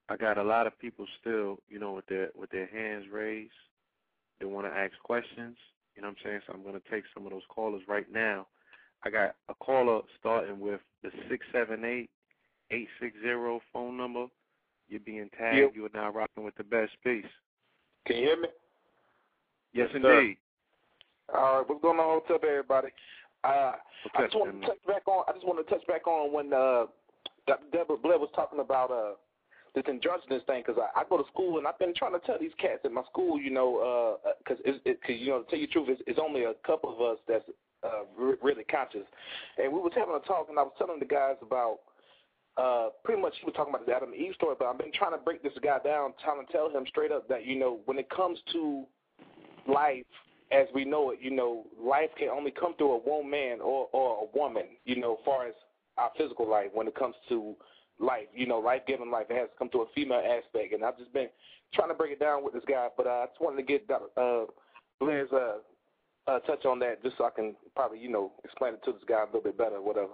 I got a lot of people still, you know, with their hands raised. They want to ask questions. You know what I'm saying? So I'm going to take some of those callers right now. I got a caller starting with the 678-860 phone number. You're being tagged. Yep. You are now rocking with the best. Peace. Can you hear me? Yes, indeed. Sir. All right. What's going on? What's up, everybody? I just want to touch back on when Delbert Blair was talking about this injustice thing, because I go to school and I've been trying to tell these cats at my school, you know, because you know, to tell you the truth, it's only a couple of us that's really conscious. And we was having a talk, and I was telling the guys about pretty much he was talking about the Adam and Eve story, but I've been trying to break this guy down, trying to tell him straight up that, you know, when it comes to life as we know it, you know, life can only come through a one man or a woman, you know, as far as our physical life when it comes to life, you know, life-giving life. It has to come to a female aspect, and I've just been trying to break it down with this guy, but I just wanted to get Blair's touch on that just so I can probably, you know, explain it to this guy a little bit better or whatever.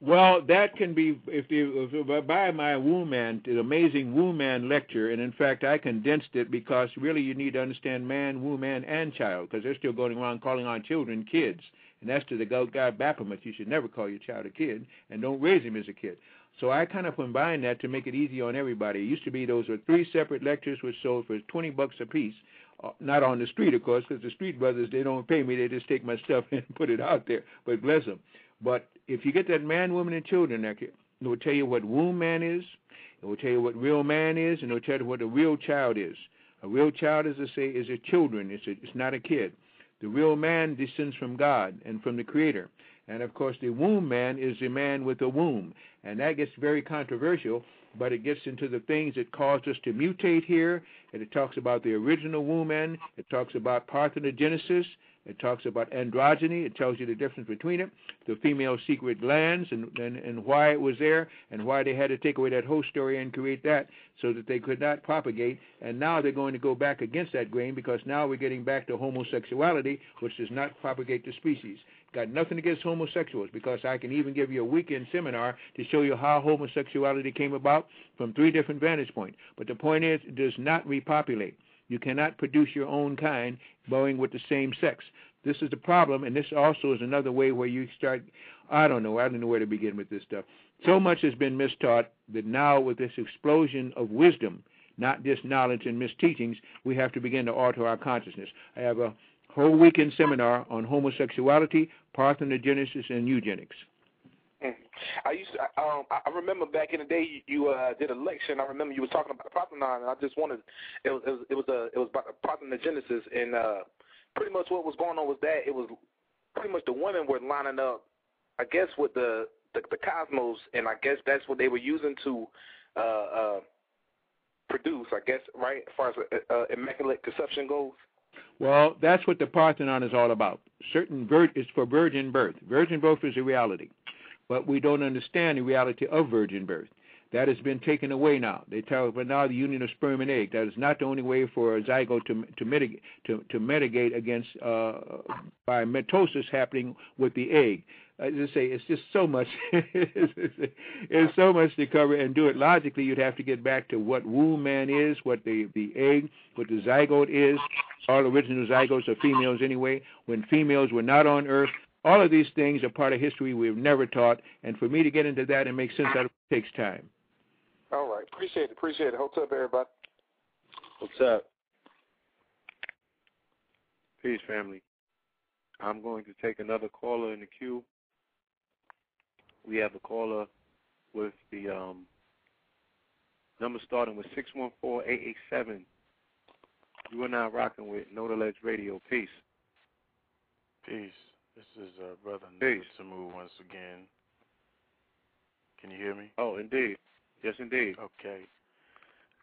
Well, that can be, if you buy my Wu Man, the amazing Wu Man lecture, and in fact I condensed it because really you need to understand man, Wu Man, and child, because they're still going around calling on children kids, and that's to the God bafflement. You should never call your child a kid, and don't raise him as a kid. So I kind of combined that to make it easy on everybody. It used to be those were three separate lectures which sold for $20 a piece. Not on the street, of course, because the street brothers, they don't pay me. They just take my stuff and put it out there, but bless them. But if you get that man, woman, and children, it will tell you what womb man is, it will tell you what real man is, and it will tell you what a real child is. A real child, as I say, is a children. It's not a kid. The real man descends from God and from the Creator. And, of course, the womb man is the man with a womb. And that gets very controversial, but it gets into the things that caused us to mutate here. And it talks about the original womb man. It talks about parthenogenesis. It talks about androgyny. It tells you the difference between it, the female secret glands, and why it was there, and why they had to take away that whole story and create that so that they could not propagate. And now they're going to go back against that grain, because now we're getting back to homosexuality, which does not propagate the species. Got nothing against homosexuals, because I can even give you a weekend seminar to show you how homosexuality came about from three different vantage points. But the point is, it does not repopulate. You cannot produce your own kind going with the same sex. This is the problem, and this also is another way where you start, I don't know where to begin with this stuff. So much has been mistaught that now with this explosion of wisdom, not just knowledge and misteachings, we have to begin to alter our consciousness. I have a whole weekend seminar on homosexuality, parthenogenesis, and eugenics. I remember back in the day you did a lecture, and I remember you were talking about the parthenon, and I just wanted it was about the parthenogenesis, and pretty much what was going on was that it was pretty much the women were lining up, I guess, with the cosmos, and I guess that's what they were using to produce, I guess, right, as far as immaculate conception goes. Well, that's what the Parthenon is all about. It's for virgin birth. Virgin birth is a reality. But we don't understand the reality of virgin birth. That has been taken away now. They tell us, but now the union of sperm and egg. That is not the only way for a zygote to mitigate against by mitosis happening with the egg. I just say it's just so much. It's so much to cover, and do it logically, you'd have to get back to what womb man is, what the egg, what the zygote is. All original zygotes are females anyway. When females were not on Earth. All of these things are part of history we've never taught, and for me to get into that and make sense out of it takes time. All right. Appreciate it. What's up, everybody? What's up? Peace, family. I'm going to take another caller in the queue. We have a caller with the number starting with 614887. You and I are rocking with Know The Ledge Radio. Peace. Peace. This is Brother Samu once again. Can you hear me? Oh, indeed. Yes, indeed. Okay.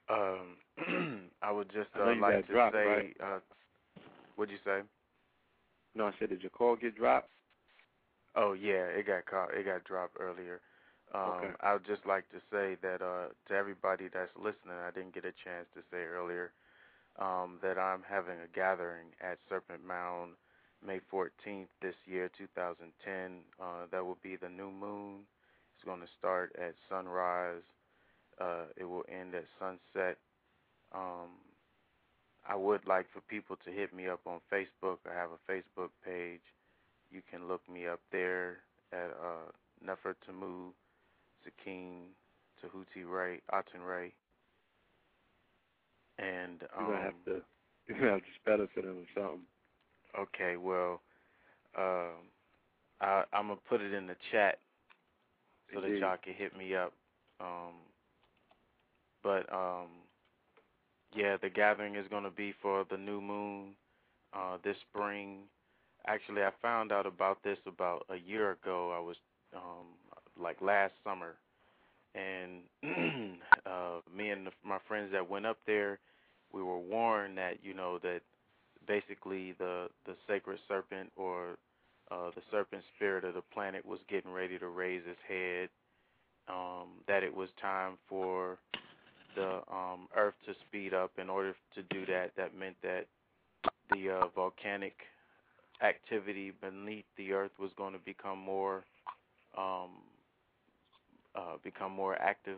I would just like to dropped, say, right? What'd you say? No, I said, did your call get dropped? Oh, yeah, it got dropped earlier. Okay. I would just like to say that to everybody that's listening, I didn't get a chance to say earlier that I'm having a gathering at Serpent Mound, May 14th this year, 2010, that will be the new moon. It's going to start at sunrise. It will end at sunset. I would like for people to hit me up on Facebook. I have a Facebook page. You can look me up there at Nefertiti, Sakin, Tahuti Ray, Aten Ray. And you're going to have to spell it for them or something. Okay, well, I'm going to put it in the chat so that y'all can hit me up. Yeah, the gathering is going to be for the new moon this spring. Actually, I found out about this about a year ago. I was, last summer. And me and my friends that went up there, we were warned that, that basically the sacred serpent or the serpent spirit of the planet was getting ready to raise its head, that it was time for the earth to speed up. In order to do that, that meant that the volcanic activity beneath the earth was going to become more become more active.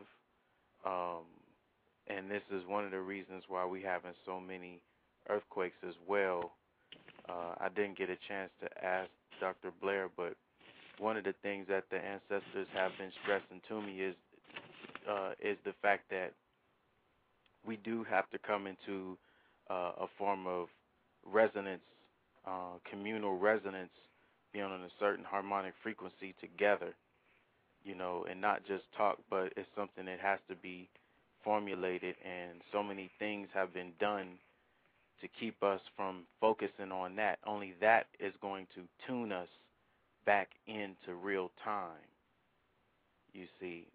And this is one of the reasons why we're having so many earthquakes as well. I didn't get a chance to ask Dr. Blair, but one of the things that the ancestors have been stressing to me is the fact that we do have to come into a form of resonance, communal resonance, being on a certain harmonic frequency together, you know, and not just talk, but it's something that has to be formulated. And so many things have been done to keep us from focusing on that. Only that is going to tune us back into real time, you see.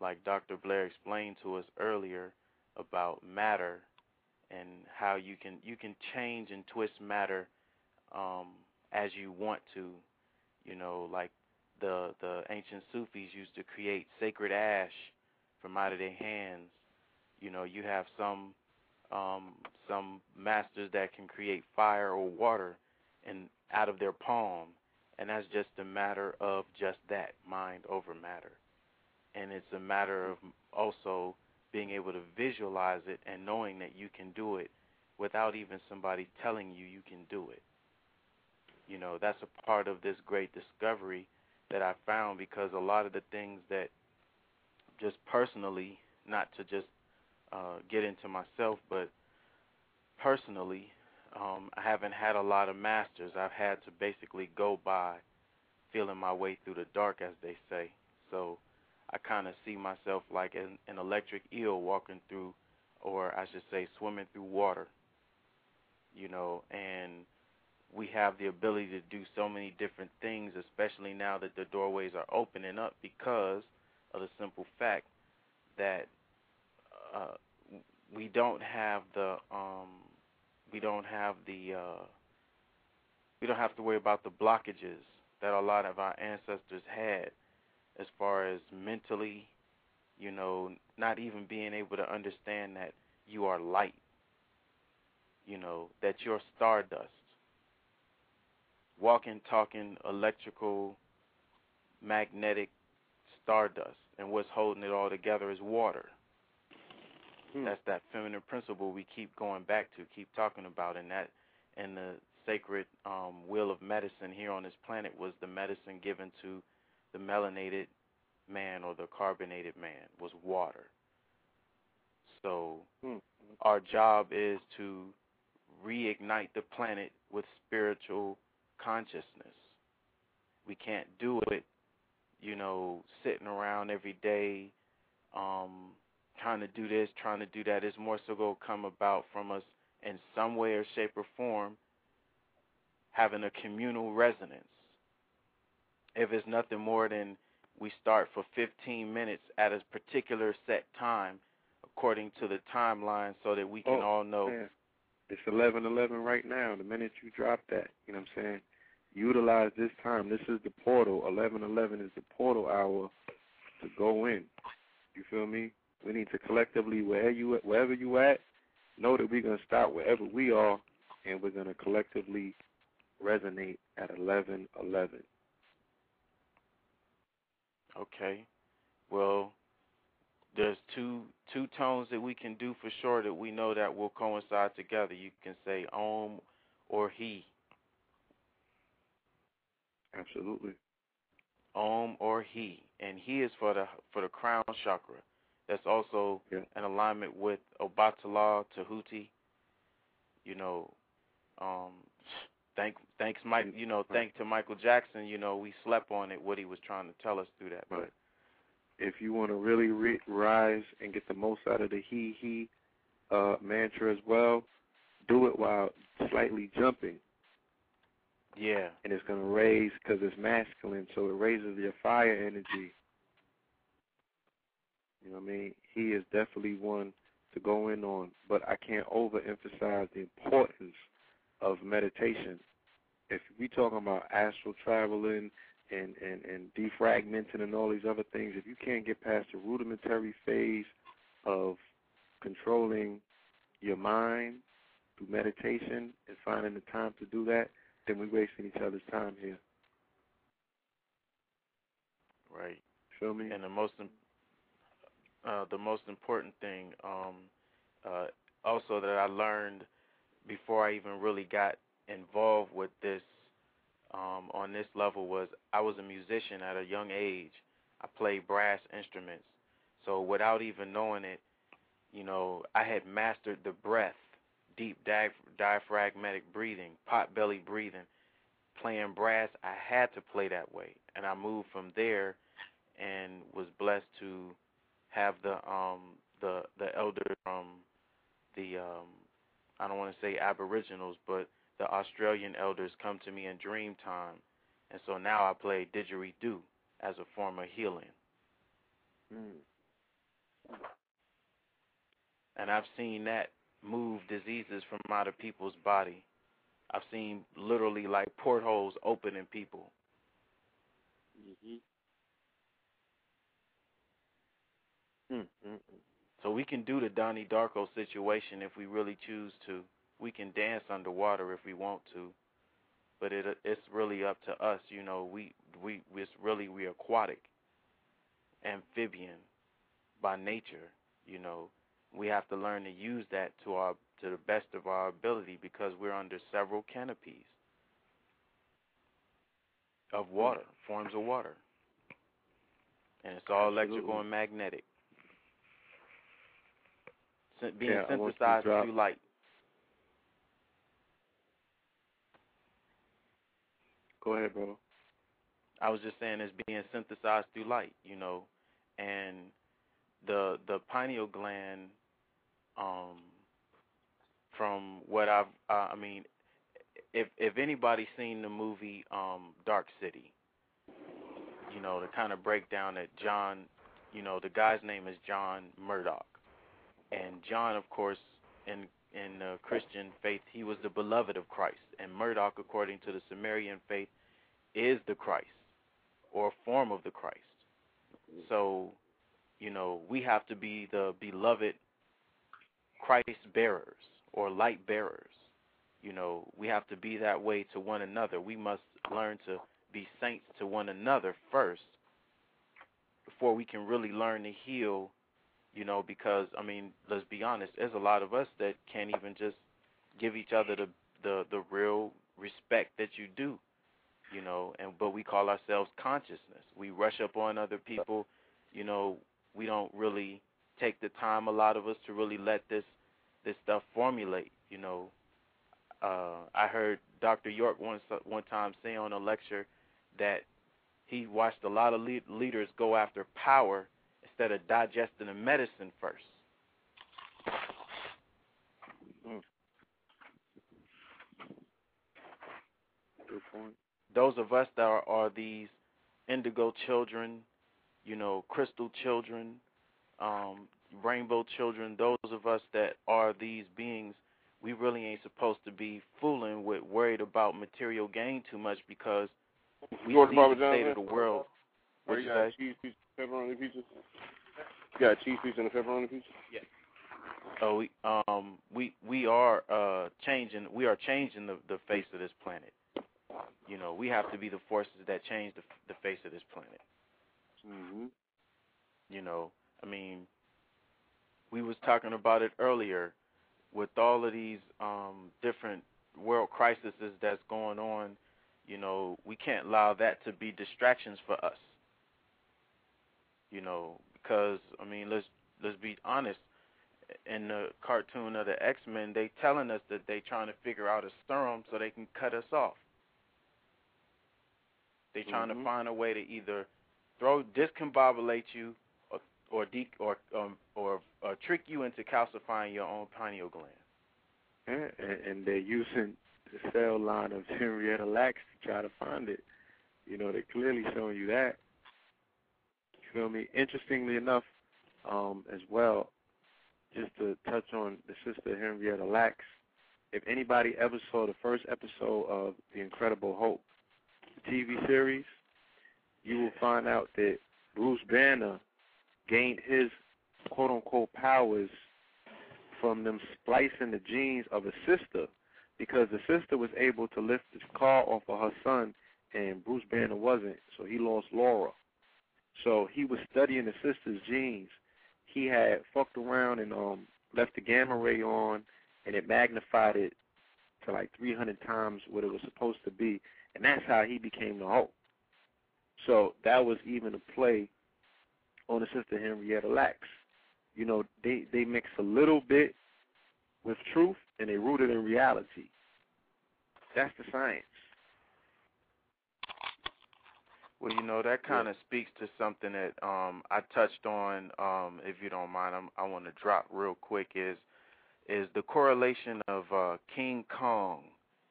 Like Dr. Blair explained to us earlier about matter and how you can change and twist matter as you want to, you know, like the ancient Sufis used to create sacred ash from out of their hands. You know, you have some masters that can create fire or water and out of their palm, and that's just a matter of just that, mind over matter. And it's a matter of also being able to visualize it and knowing that you can do it without even somebody telling you you can do it. You know, that's a part of this great discovery that I found, because a lot of the things that just personally, not to just get into myself, but personally, I haven't had a lot of masters. I've had to basically go by feeling my way through the dark, as they say. So I kind of see myself like an electric eel walking through, or I should say swimming through water, you know, and we have the ability to do so many different things, especially now that the doorways are opening up, because of the simple fact that we don't have the we don't have to worry about the blockages that a lot of our ancestors had, as far as mentally, you know, not even being able to understand that you are light, you know, that you're stardust, walking, talking, electrical, magnetic stardust, and what's holding it all together is water. That's that feminine principle we keep going back to, keep talking about, and that, and the sacred wheel of medicine here on this planet was the medicine given to the melanated man, or the carbonated man, was water. So our job is to reignite the planet with spiritual consciousness. We can't do it, you know, sitting around every day trying to do this, trying to do that. It's more so going to come about from us in some way or shape or form having a communal resonance. If it's nothing more than we start for 15 minutes at a particular set time, according to the timeline, so that we can all know. Man. It's 11:11 right now. The minute you drop that, you know what I'm saying, utilize this time. This is the portal. 11:11 is the portal hour to go in. You feel me? We need to collectively, wherever you at, know that we're going to start wherever we are, and we're going to collectively resonate at 11:11. Okay, well, there's two tones that we can do for sure that we know that will coincide together. You can say Om or He. Absolutely. Om or He, and He is for the crown chakra. That's also in alignment with Obatala, Tahuti. You know, thanks, Mike. You know, thanks to Michael Jackson. You know, we slept on it. What he was trying to tell us through that. But if you want to really rise and get the most out of the he mantra as well, do it while slightly jumping. Yeah. And it's gonna raise, because it's masculine, so it raises your fire energy. You know what I mean? He is definitely one to go in on, but I can't overemphasize the importance of meditation. If we talking about astral traveling and defragmenting and all these other things, if you can't get past the rudimentary phase of controlling your mind through meditation and finding the time to do that, then we're wasting each other's time here. Right. Feel me? And the most important thing, also that I learned before I even really got involved with this on this level was I was a musician at a young age. I played brass instruments. So without even knowing it, you know, I had mastered the breath, deep diaphragmatic breathing, potbelly breathing. Playing brass, I had to play that way. And I moved from there and was blessed to have the elder from I don't want to say Aboriginals, but the Australian elders come to me in dream time. And so now I play didgeridoo as a form of healing. Mm. And I've seen that move diseases from out of people's body. I've seen literally like portholes open in people. Mm-hmm. Mm-hmm. So we can do the Donnie Darko situation if we really choose to. We can dance underwater if we want to, but it's really up to us. You know, we're aquatic, amphibian by nature. You know, we have to learn to use that to the best of our ability because we're under several canopies of water, forms of water, and it's all electrical and magnetic. Being synthesized through light. Go ahead, bro. I was just saying it's being synthesized through light, you know, and the pineal gland, from what I've, I mean, if anybody's seen the movie Dark City, you know, the kind of breakdown that John, you know, the guy's name is John Murdoch. And John, of course, in the Christian faith, he was the beloved of Christ. And Murdoch, according to the Sumerian faith, is the Christ or a form of the Christ. So, you know, we have to be the beloved Christ bearers or light bearers. You know, we have to be that way to one another. We must learn to be saints to one another first before we can really learn to heal. You know, because, I mean, let's be honest, there's a lot of us that can't even just give each other the real respect that you do, you know, but we call ourselves consciousness. We rush up on other people, you know, we don't really take the time, a lot of us, to really let this stuff formulate, you know. I heard Dr. York one time say on a lecture that he watched a lot of leaders go after power instead of digesting the medicine first. Mm. Good point. Those of us that are these indigo children, you know, crystal children, rainbow children, those of us that are these beings, we really ain't supposed to be fooling with worried about material gain too much because we see the state of the world. What you got, cheese pizza, pepperoni pizza? You got cheese pizza and a pepperoni pizza? Yeah. So we are changing the face of this planet. You know, we have to be the forces that change the face of this planet. Mhm. You know, I mean, we was talking about it earlier with all of these different world crises that's going on. You know, we can't allow that to be distractions for us. You know, because, I mean, let's be honest. In the cartoon of the X-Men, they telling us that they trying to figure out a serum so they can cut us off. They trying to find a way to either discombobulate you or trick you into calcifying your own pineal gland. And they're using the cell line of Henrietta Lacks to try to find it. You know, they're clearly showing you that. You feel me? Interestingly enough, as well, just to touch on the sister Henrietta Lacks, if anybody ever saw the first episode of The Incredible Hulk, the TV series, you will find out that Bruce Banner gained his quote-unquote powers from them splicing the genes of a sister, because the sister was able to lift the car off of her son, and Bruce Banner wasn't, so he lost Laura. So he was studying his sister's genes. He had fucked around and left the gamma ray on, and it magnified it to like 300 times what it was supposed to be, and that's how he became the Hulk. So that was even a play on the sister Henrietta Lacks. You know, they mix a little bit with truth, and they root it in reality. That's the science. Well, you know, that kind of speaks to something that I touched on, if you don't mind, I want to drop real quick, is the correlation of King Kong.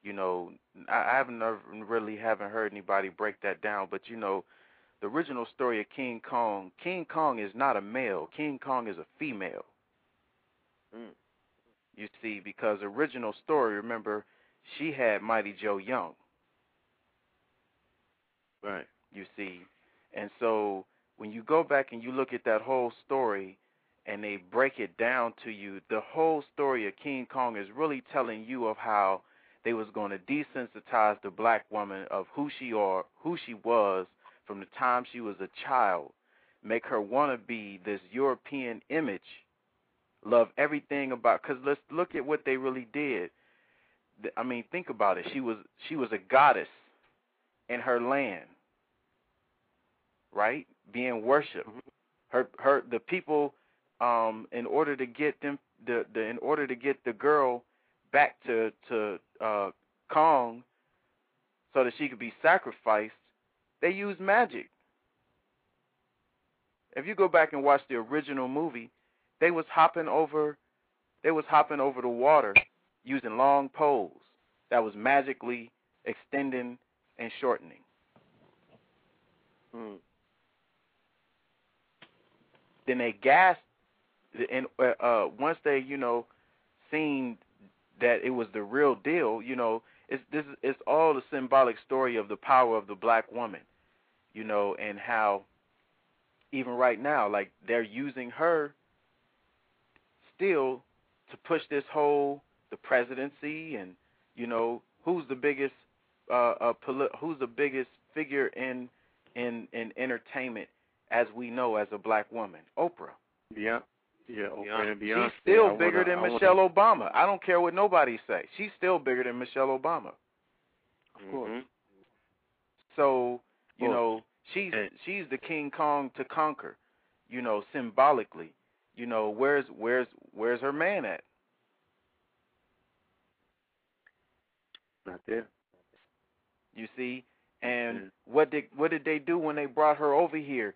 You know, I haven't heard anybody break that down, but, you know, the original story of King Kong is not a male. King Kong is a female. Mm. You see, because original story, remember, she had Mighty Joe Young. Right. You see, and so when you go back and you look at that whole story and they break it down to you, the whole story of King Kong is really telling you of how they was going to desensitize the black woman of who she was from the time she was a child, make her want to be this European image, love everything about, because let's look at what they really did. I mean, think about it. She was a goddess in her land. Right, being worshipped. Her the people, in order to get them in order to get the girl back to Kong, so that she could be sacrificed, they used magic. If you go back and watch the original movie, they was hopping over the water using long poles that was magically extending and shortening. Hmm. Then they gassed, and once they, you know, seen that it was the real deal, you know, it's all the symbolic story of the power of the black woman, you know, and how even right now, like, they're using her still to push this whole, the presidency, and, you know, who's the biggest figure in entertainment, as we know, as a black woman, Oprah. Yeah, Oprah and Beyonce. She's still bigger than Michelle Obama. I don't care what nobody say. She's still bigger than Michelle Obama. Of course. So, you know, she's the King Kong to conquer, you know, symbolically. You know, where's her man at? Not there. You see, and what did they do when they brought her over here?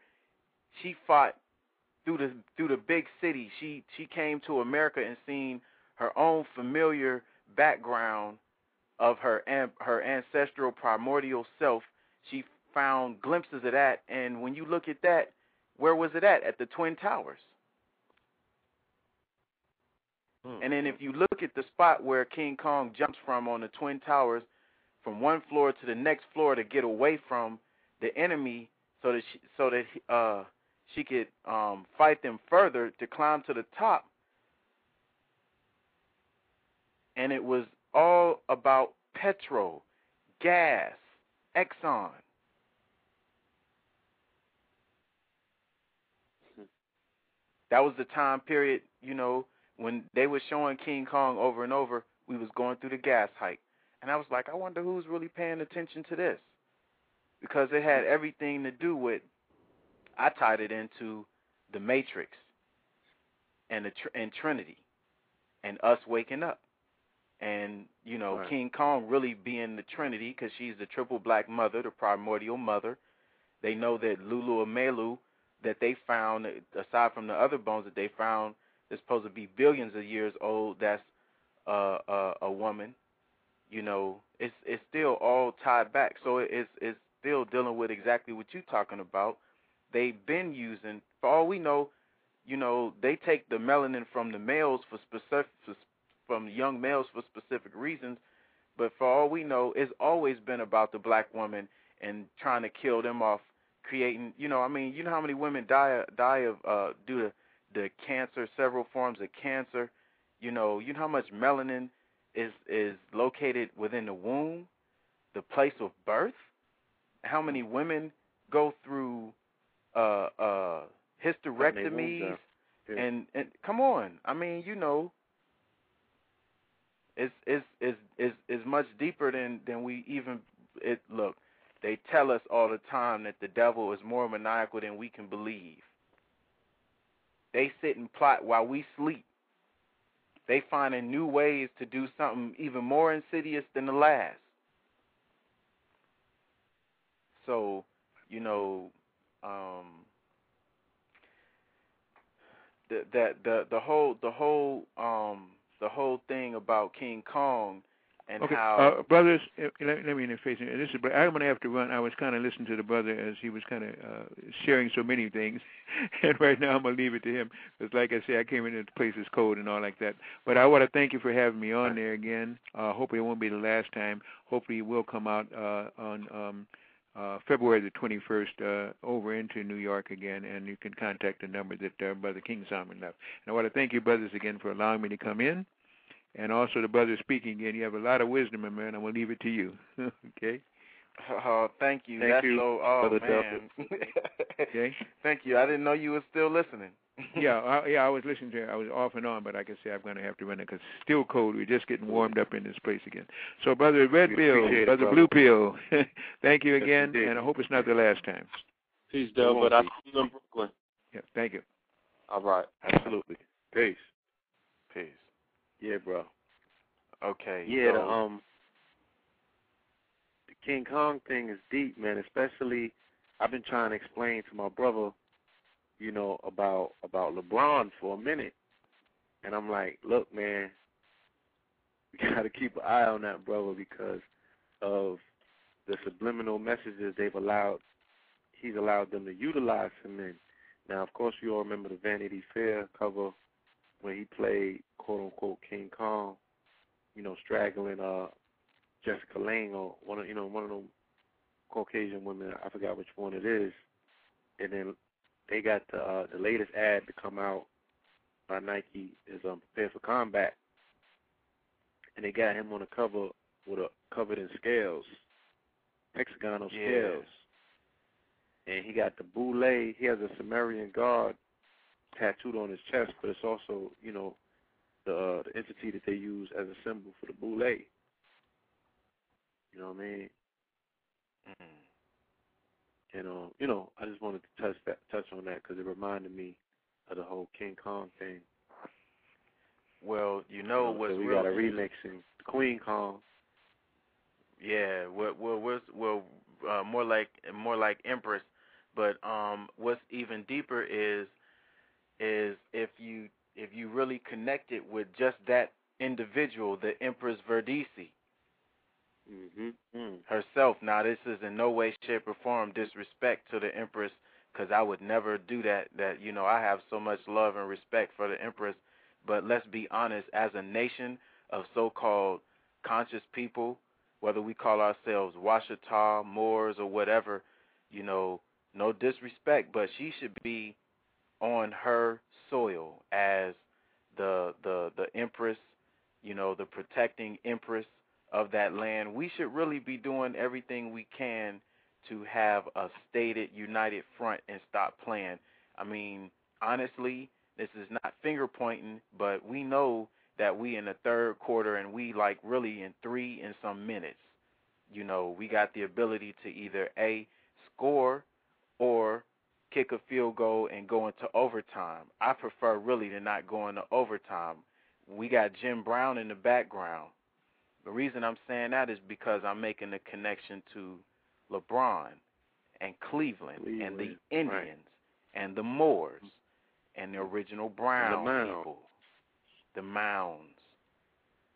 She fought through the big city. She came to America and seen her own familiar background of her ancestral primordial self. She found glimpses of that, and when you look at that, where was it at? At the Twin Towers. And then if you look at the spot where King Kong jumps from on the Twin Towers, from one floor to the next floor to get away from the enemy, so that she could fight them further to climb to the top. And it was all about petrol, gas, Exxon. That was the time period, you know, when they were showing King Kong over and over, we was going through the gas hike. And I was like, I wonder who's really paying attention to this. Because it had everything to do with, I tied it into the Matrix and Trinity and us waking up. And, you know, right. King Kong really being the Trinity, because she's the triple black mother, the primordial mother. They know that Lulu Amelu, that they found, aside from the other bones that they found, that's supposed to be billions of years old, that's a woman. You know, it's still all tied back. So it's still dealing with exactly what you're talking about. They've been using, for all we know, you know, they take the melanin from the males from young males for specific reasons. But for all we know, it's always been about the black woman and trying to kill them off, creating, you know, I mean, you know how many women die of due to the cancer, several forms of cancer. You know how much melanin is located within the womb, the place of birth. How many women go through hysterectomies, yeah. and come on, I mean, you know, it's much deeper than we even it. Look, they tell us all the time that the devil is more maniacal than we can believe. They sit and plot while we sleep. They finding new ways to do something even more insidious than the last. So, you know, the whole thing about King Kong and okay, how brothers. Let me interface. This is, but I'm gonna have to run. I was kind of listening to the brother as he was kind of sharing so many things, and right now I'm gonna leave it to him. Because like I say, I came into the place is cold and all like that. But I want to thank you for having me on there again. Hopefully it won't be the last time. Hopefully it will come out on. February the 21st over into New York again, and you can contact the number that Brother King Solomon left. And I want to thank you, brothers, again for allowing me to come in, and also the brother speaking again. You have a lot of wisdom, my man. I'm going to leave it to you. Okay? Thank you. Thank you, Brother Delbert. Okay? Thank you. I didn't know you were still listening. I was listening to her. I was off and on, but like I say, I'm going to have to run it because it's still cold. We're just getting warmed up in this place again. So, Brother Red Pill, Brother Blue Pill, thank you again, and I hope it's not the last time. Peace, Del, but I see you in Brooklyn. Yeah, thank you. All right. Absolutely. Peace. Peace. Yeah, bro. Okay. Yeah, so, the King Kong thing is deep, man, especially I've been trying to explain to my brother, you know, about LeBron for a minute. And I'm like, look, man, we got to keep an eye on that brother because of the subliminal messages he's allowed them to utilize him in. Now, of course, you all remember the Vanity Fair cover when he played, quote-unquote, King Kong, you know, straggling Jessica Lange or one of them Caucasian women. I forgot which one it is. And then they got the latest ad to come out by Nike is Prepared for Combat, and they got him on the cover covered in scales, hexagonal scales, and he got the boule. He has a Sumerian god tattooed on his chest, but it's also, you know, the entity that they use as a symbol for the boule. You know what I mean? Mm-hmm. And, you know, I just wanted to touch on that because it reminded me of the whole King Kong thing. Well, you know what's so we got a remix in Queen Kong. Yeah, more like Empress. But what's even deeper is if you really connect it with just that individual, the Empress Verdisi. Mm-hmm. Herself. Now, this is in no way, shape, or form disrespect to the Empress, because I would never do that. That, you know, I have so much love and respect for the Empress. But let's be honest, as a nation of so-called conscious people, whether we call ourselves Washita, Moors, or whatever, you know, no disrespect, but she should be on her soil as the Empress, you know, the protecting Empress of that land. We should really be doing everything we can to have a stated, united front and stop playing. I mean, honestly, this is not finger pointing, but we know that we in the third quarter and we like really in three and some minutes. You know, we got the ability to either A, score or kick a field goal and go into overtime. I prefer really to not go into overtime. We got Jim Brown in the background. The reason I'm saying that is because I'm making a connection to LeBron and Cleveland. And the Indians, right, and the Moors and the original Brown people, the Mounds,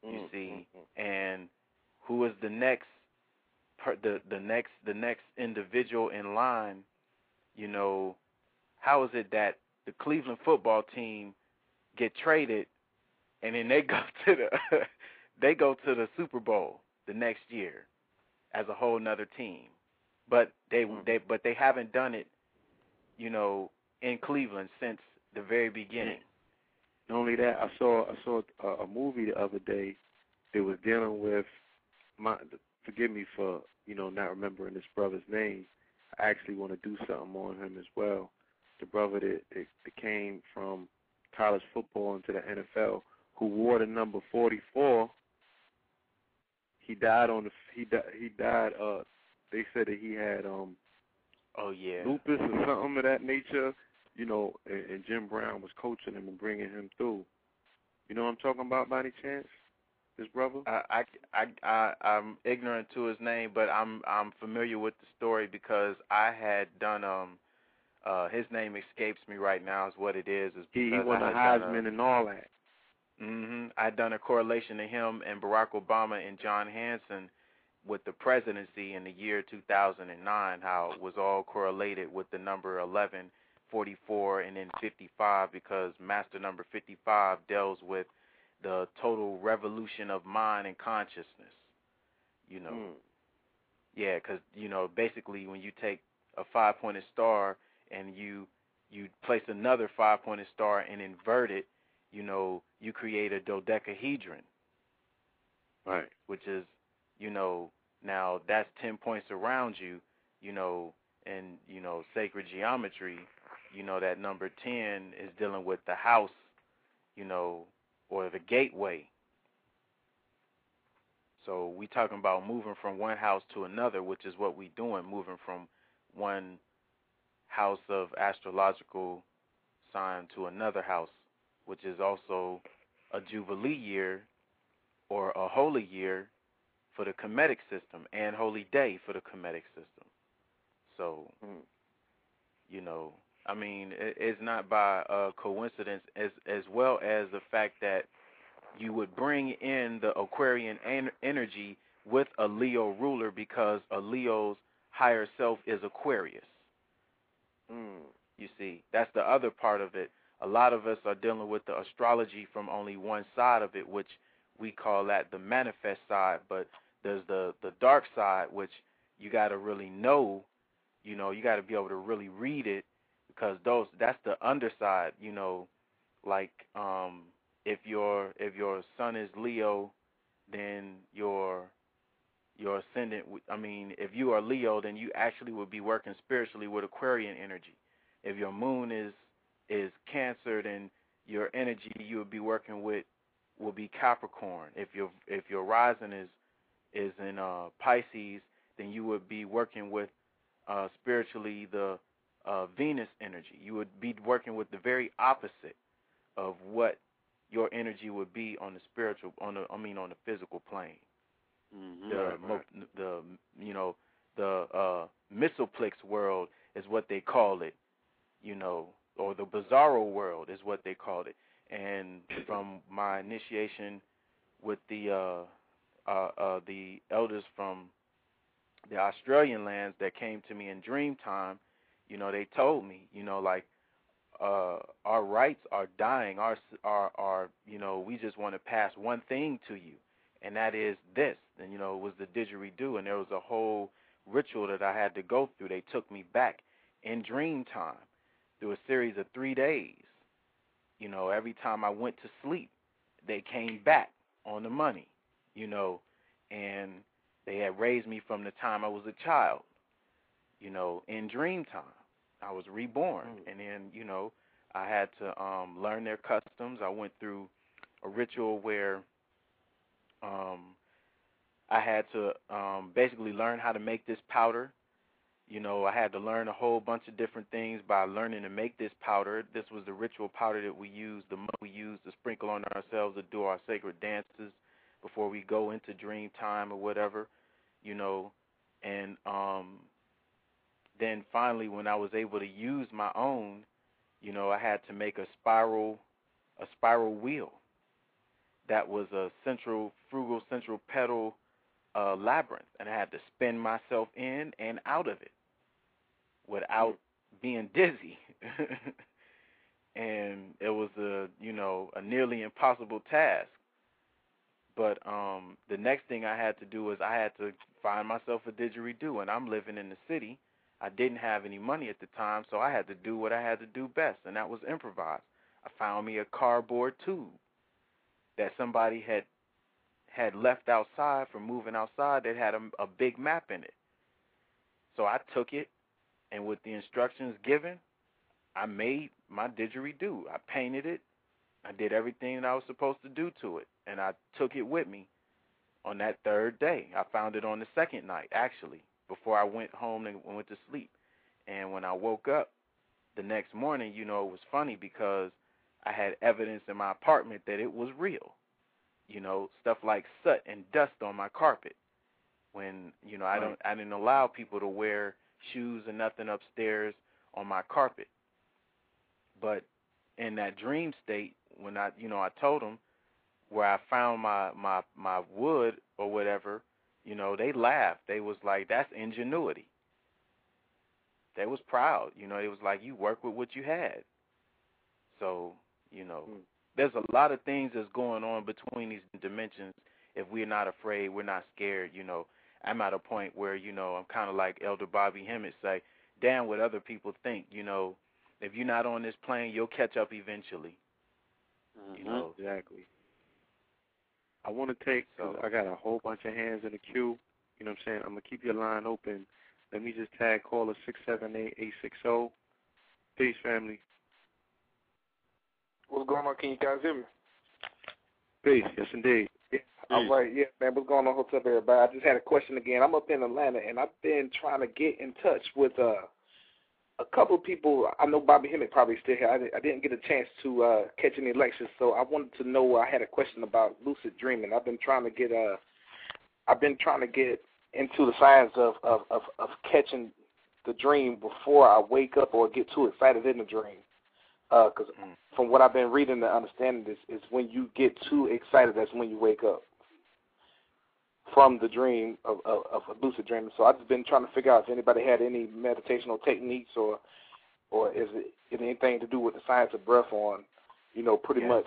you see. And who is the next individual in line? You know, how is it that the Cleveland football team get traded and then they go to the they go to the Super Bowl the next year as a whole nother team, but they haven't done it, you know, in Cleveland since the very beginning. Not only that, I saw a movie the other day that was dealing with forgive me for, you know, not remembering this brother's name, I actually want to do something on him as well. The brother that came from college football into the NFL, who wore the number 44. He died on the he died. They said that he had lupus or something of that nature. You know, and Jim Brown was coaching him and bringing him through. You know what I'm talking about, by any chance? This brother? I'm ignorant to his name, but I'm familiar with the story because I had done his name escapes me right now is what it is. He won the Heisman and all that. Mm-hmm. I done a correlation to him and Barack Obama and John Hanson with the presidency in the year 2009, how it was all correlated with the number 11, 44, and then 55, because master number 55 deals with the total revolution of mind and consciousness, you know. Mm. Yeah, because, you know, basically when you take a five-pointed star and you place another five-pointed star and invert it, you know, you create a dodecahedron. Right. Which is, you know, now that's 10 points around you, you know, and, you know, sacred geometry, you know, that number 10 is dealing with the house, you know, or the gateway. So we talking about moving from one house to another, which is what we doing, moving from one house of astrological sign to another house, which is also a jubilee year or a holy year for the Kemetic system and holy day for the Kemetic system. So, you know, I mean, it's not by coincidence, as well as the fact that you would bring in the Aquarian energy with a Leo ruler because a Leo's higher self is Aquarius. Mm. You see, that's the other part of it. A lot of us are dealing with the astrology from only one side of it, which we call that the manifest side, but there's the dark side, which you got to really know, you know, you got to be able to really read it. Because that's the underside, you know, like if your sun is Leo, then your ascendant, I mean, if you are Leo, then you actually would be working spiritually with Aquarian energy. If your moon is Cancer, then your energy you would be working with will be Capricorn. If your rising is in Pisces, then you would be working with spiritually the Venus energy. You would be working with the very opposite of what your energy would be on the spiritual, on the physical plane. Mm-hmm. The misoplex world is what they call it, you know, or the bizarro world is what they called it. And from my initiation with the elders from the Australian lands that came to me in dream time. You know, they told me, you know, like, our rights are dying. Our, you know, we just want to pass one thing to you, and that is this. And, you know, it was the didgeridoo, and there was a whole ritual that I had to go through. They took me back in dream time through a series of 3 days. You know, every time I went to sleep, they came back on the money, you know, and they had raised me from the time I was a child, you know, in dream time. I was reborn, and then, you know, I had to learn their customs. I went through a ritual where I had to basically learn how to make this powder. You know, I had to learn a whole bunch of different things by learning to make this powder. This was the ritual powder that we used, the mud we used to sprinkle on ourselves to do our sacred dances before we go into dream time or whatever, you know, and then finally, when I was able to use my own, you know, I had to make a spiral wheel that was a central petal labyrinth, and I had to spin myself in and out of it without being dizzy. And it was a nearly impossible task. But the next thing I had to do was I had to find myself a didgeridoo, and I'm living in the city. I didn't have any money at the time, so I had to do what I had to do best, and that was improvise. I found me a cardboard tube that somebody had left outside from moving outside that had a big map in it. So I took it, and with the instructions given, I made my didgeridoo. I painted it. I did everything that I was supposed to do to it, and I took it with me on that third day. I found it on the second night, actually, before I went home and went to sleep. And when I woke up the next morning, you know, it was funny because I had evidence in my apartment that it was real. You know, stuff like soot and dust on my carpet. When, you know, I didn't allow people to wear shoes or nothing upstairs on my carpet. But in that dream state, when I told them where I found my wood or whatever, you know, they laughed. They was like, that's ingenuity. They was proud. You know, it was like, you work with what you had. So, you know, there's a lot of things that's going on between these dimensions. If we're not afraid, we're not scared, you know. I'm at a point where, you know, I'm kind of like Elder Bobby Hemmett say, damn what other people think, you know. If you're not on this plane, you'll catch up eventually. You know. Exactly. I want to take, so, I got a whole bunch of hands in the queue. You know what I'm saying? I'm going to keep your line open. Let me just tag caller 678-860. Peace, family. What's going on? Can you guys hear me? Peace. Yes, indeed. Yeah. All right. Yeah, man. What's going on? What's up, everybody? I just had a question again. I'm up in Atlanta, and I've been trying to get in touch with a couple of people. I know Bobby Hemmett probably still here. I didn't get a chance to catch any lectures, so I wanted to know. I had a question about lucid dreaming. I've been trying to get into the science of catching the dream before I wake up or get too excited in the dream. Because from what I've been reading and understanding, this is when you get too excited, that's when you wake up from the dream of lucid dreaming. So I've just been trying to figure out if anybody had any meditational techniques or is it anything to do with the science of breath on, you know, pretty much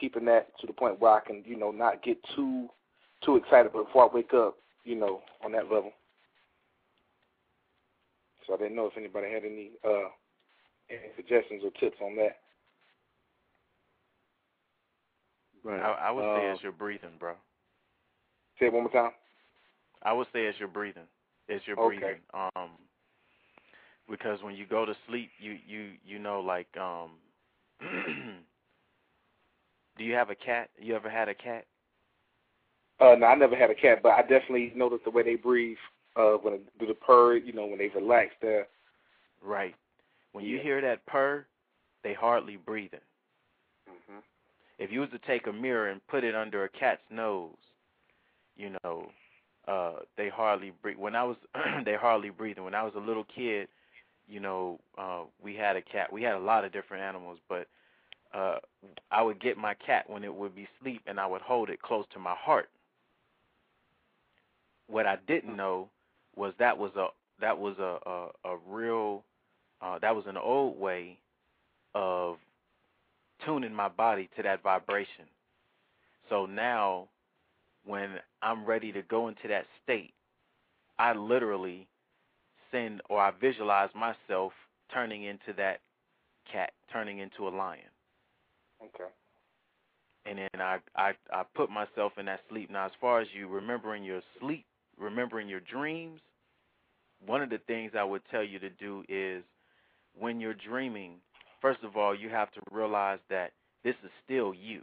keeping that to the point where I can, you know, not get too excited before I wake up, you know, on that level. So I didn't know if anybody had any suggestions or tips on that. Right. I would say it's your breathing, bro. Say it one more time. I would say it's your breathing. It's your breathing. Because when you go to sleep, you know, like, do you have a cat? You ever had a cat? No, I never had a cat, but I definitely noticed the way they breathe when they do the purr, you know, when they relax there. Right. When you hear that purr, they hardly breathing. Mm-hmm. If you was to take a mirror and put it under a cat's nose, you know, they hardly breathe. They hardly breathing. When I was a little kid, you know, we had a cat. We had a lot of different animals, but I would get my cat when it would be asleep, and I would hold it close to my heart. What I didn't know was that was an old way of tuning my body to that vibration. So now when I'm ready to go into that state, I literally I visualize myself turning into that cat, turning into a lion. Okay. And then I put myself in that sleep. Now, as far as you remembering your sleep, remembering your dreams, one of the things I would tell you to do is, when you're dreaming, first of all, you have to realize that this is still you.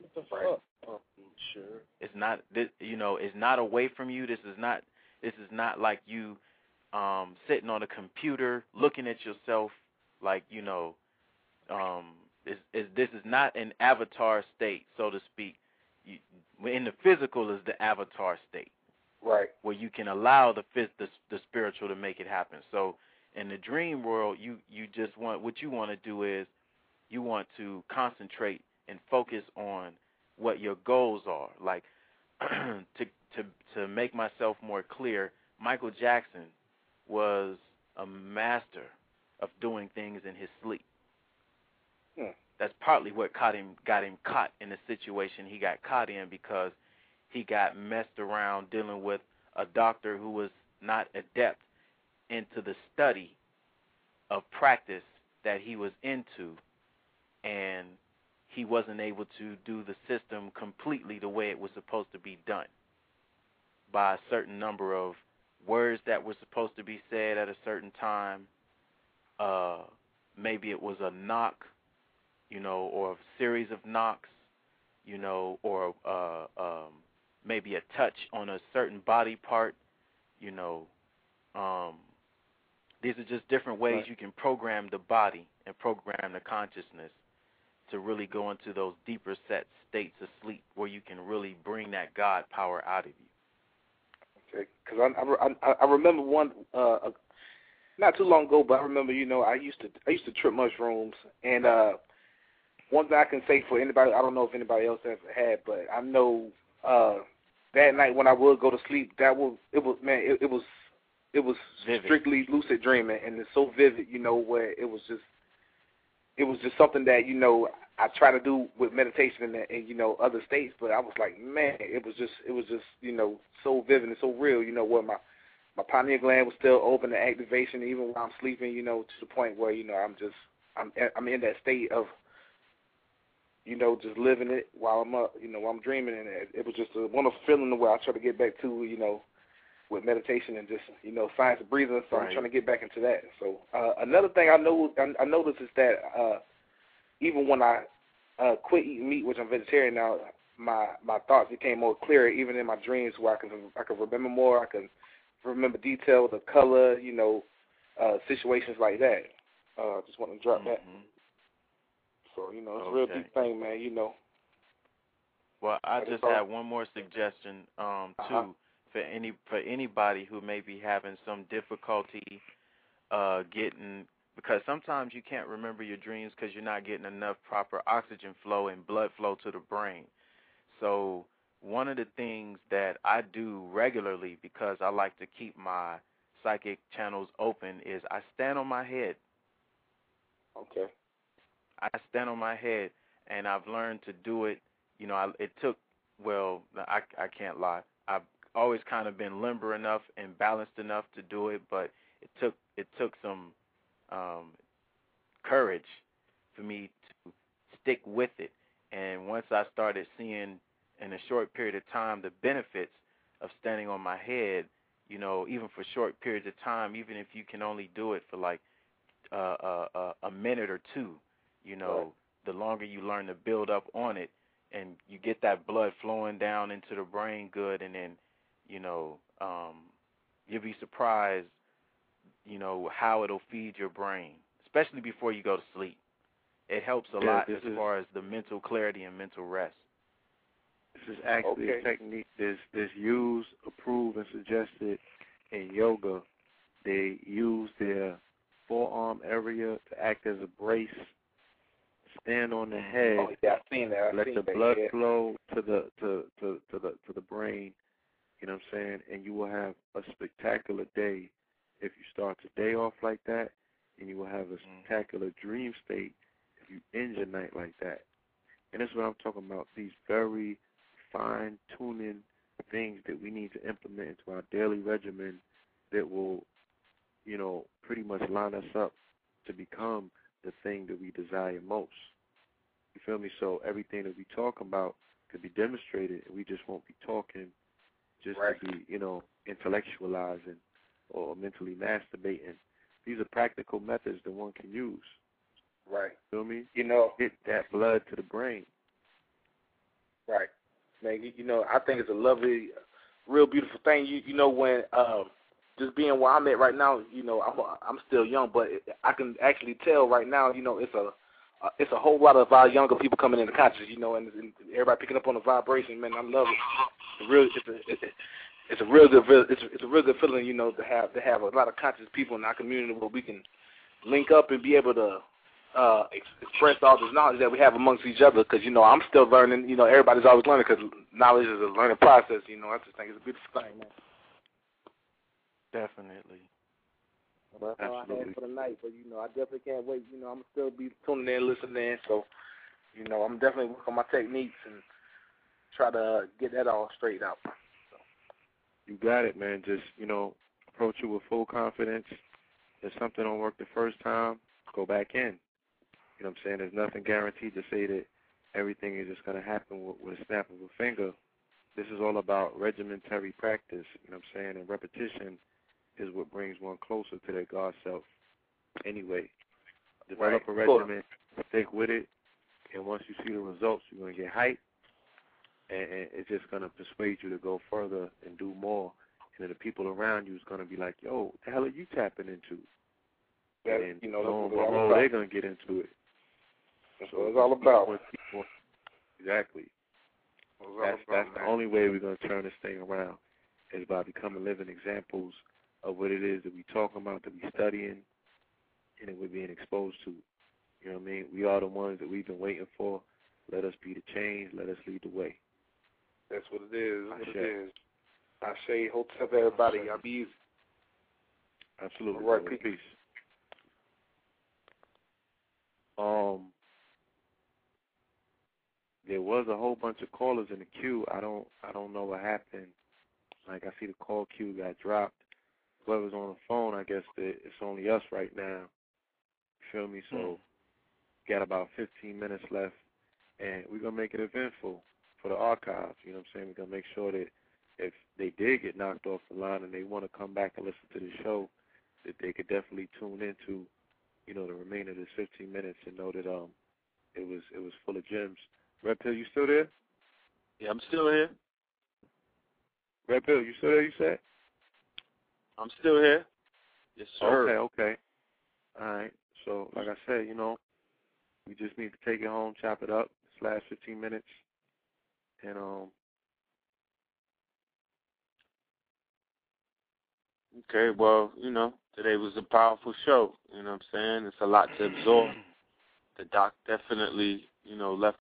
What the fuck? Oh, sure. It's not, you know, it's not away from you. This is not like you sitting on a computer looking at yourself, like, you know, this is not an avatar state, so to speak. In the physical is the avatar state, right? Where you can allow the spiritual to make it happen. So, in the dream world, you want to concentrate and focus on what your goals are. Like to make myself more clear, Michael Jackson was a master of doing things in his sleep. Yeah. That's partly what got him caught in the situation he got caught in, because he got messed around dealing with a doctor who was not adept into the study of practice that he was into, and he wasn't able to do the system completely the way it was supposed to be done, by a certain number of words that were supposed to be said at a certain time, maybe it was a knock, you know, or a series of knocks, you know, or maybe a touch on a certain body part, you know. These are just different ways you can program the body and program the consciousness to really go into those deeper set states of sleep where you can really bring that God power out of you. Okay, because I remember one not too long ago, but I remember, you know, I used to trip mushrooms, and one thing I can say for anybody, I don't know if anybody else has had, but I know that night when I would go to sleep, it was vivid. Strictly lucid dreaming, and it's so vivid, you know, where it was just something that, you know, I try to do with meditation and you know, other states, but I was like, man, it was just, you know, so vivid and so real, you know, where my pineal gland was still open to activation even while I'm sleeping, you know, to the point where, you know, I'm in that state of, you know, just living it while I'm up, you know, while I'm dreaming, and it was just a wonderful feeling where I try to get back to, you know, with meditation and just, you know, science of breathing, so right. I'm trying to get back into that. So another thing I noticed is that even when I quit eating meat, which I'm vegetarian now, my thoughts became more clearer, even in my dreams, where I can remember more, I can remember detail, the color, you know, situations like that. Just want to drop that. So, you know, it's a real deep thing, man, you know. Well, I just had one more suggestion, too. For anybody who may be having some difficulty getting, because sometimes you can't remember your dreams because you're not getting enough proper oxygen flow and blood flow to the brain. So one of the things that I do regularly, because I like to keep my psychic channels open, is I stand on my head. Okay. I stand on my head, and I've learned to do it. You know, I can't lie. I've always kind of been limber enough and balanced enough to do it, but it took some courage for me to stick with it. And once I started seeing in a short period of time the benefits of standing on my head, you know, even for short periods of time, even if you can only do it for like a minute or two, you know, the longer you learn to build up on it, and you get that blood flowing down into the brain good, and then, you know, you'll be surprised, you know, how it'll feed your brain, especially before you go to sleep. It helps a lot as far as the mental clarity and mental rest. This is actually a technique that's used, approved, and suggested in yoga. They use their forearm area to act as a brace. Stand on the head. Oh, yeah, I've seen that. Let the blood flow to the brain. You know what I'm saying? And you will have a spectacular day if you start the day off like that, and you will have a spectacular dream state if you end your night like that. And that's what I'm talking about, these very fine-tuning things that we need to implement into our daily regimen that will, you know, pretty much line us up to become the thing that we desire most. You feel me? So everything that we talk about could be demonstrated, and we just won't be talking just to be, you know, intellectualizing or mentally masturbating. These are practical methods that one can use. Right. You feel me? You know, get that blood to the brain. Right. Man, you know, I think it's a lovely, real beautiful thing. You know, when just being where I'm at right now, you know, I'm still young, but I can actually tell right now, you know, it's a whole lot of our younger people coming into consciousness, you know, and everybody picking up on the vibration. Man, I love it. It's a real good feeling, you know, to have a lot of conscious people in our community where we can link up and be able to express all this knowledge that we have amongst each other. Because, you know, I'm still learning. You know, everybody's always learning because knowledge is a learning process. You know, I just think it's a beautiful thing, man. Definitely. Well, that's all I had for the night, but, you know, I definitely can't wait. You know, I'm still be tuning in, listening, so, you know, I'm definitely working on my techniques and try to get that all straight out. So. You got it, man. Just, you know, approach it with full confidence. If something don't work the first time, go back in. You know what I'm saying? There's nothing guaranteed to say that everything is just going to happen with a snap of a finger. This is all about regimentary practice, you know what I'm saying, and repetition. is what brings one closer to their God self. Anyway, develop a regimen, stick with it, and once you see the results, you're going to get hyped, and it's just going to persuade you to go further and do more. And then the people around you is going to be like, yo, the hell are you tapping into? That, and you know, they're going to get into it. That's what it's all about. Exactly. That's the only way we're going to turn this thing around, is by becoming living examples of what it is that we talking about, that we studying, and that we're being exposed to. You know what I mean? We are the ones that we've been waiting for. Let us be the change. Let us lead the way. That's what it is. I say, hope to help everybody. Y'all be easy. Absolutely. All right, peace. There was a whole bunch of callers in the queue. I don't know what happened. Like, I see the call queue got dropped. Whoever's on the phone, I guess that it's only us right now. You feel me? So got about 15 minutes left, and we're going to make it eventful for the archives. You know what I'm saying? We're going to make sure that if they did get knocked off the line and they want to come back and listen to the show, that they could definitely tune into, you know, the remainder of this 15 minutes and know that it was full of gems. Red Pill, you still there? Yeah, I'm still here. Red Pill, you still there, you said? I'm still here. Yes, sir. Okay. All right. So, like I said, you know, we just need to take it home, chop it up, this last 15 minutes, and okay, well, you know, today was a powerful show, you know what I'm saying? It's a lot to absorb. The doc definitely, you know, left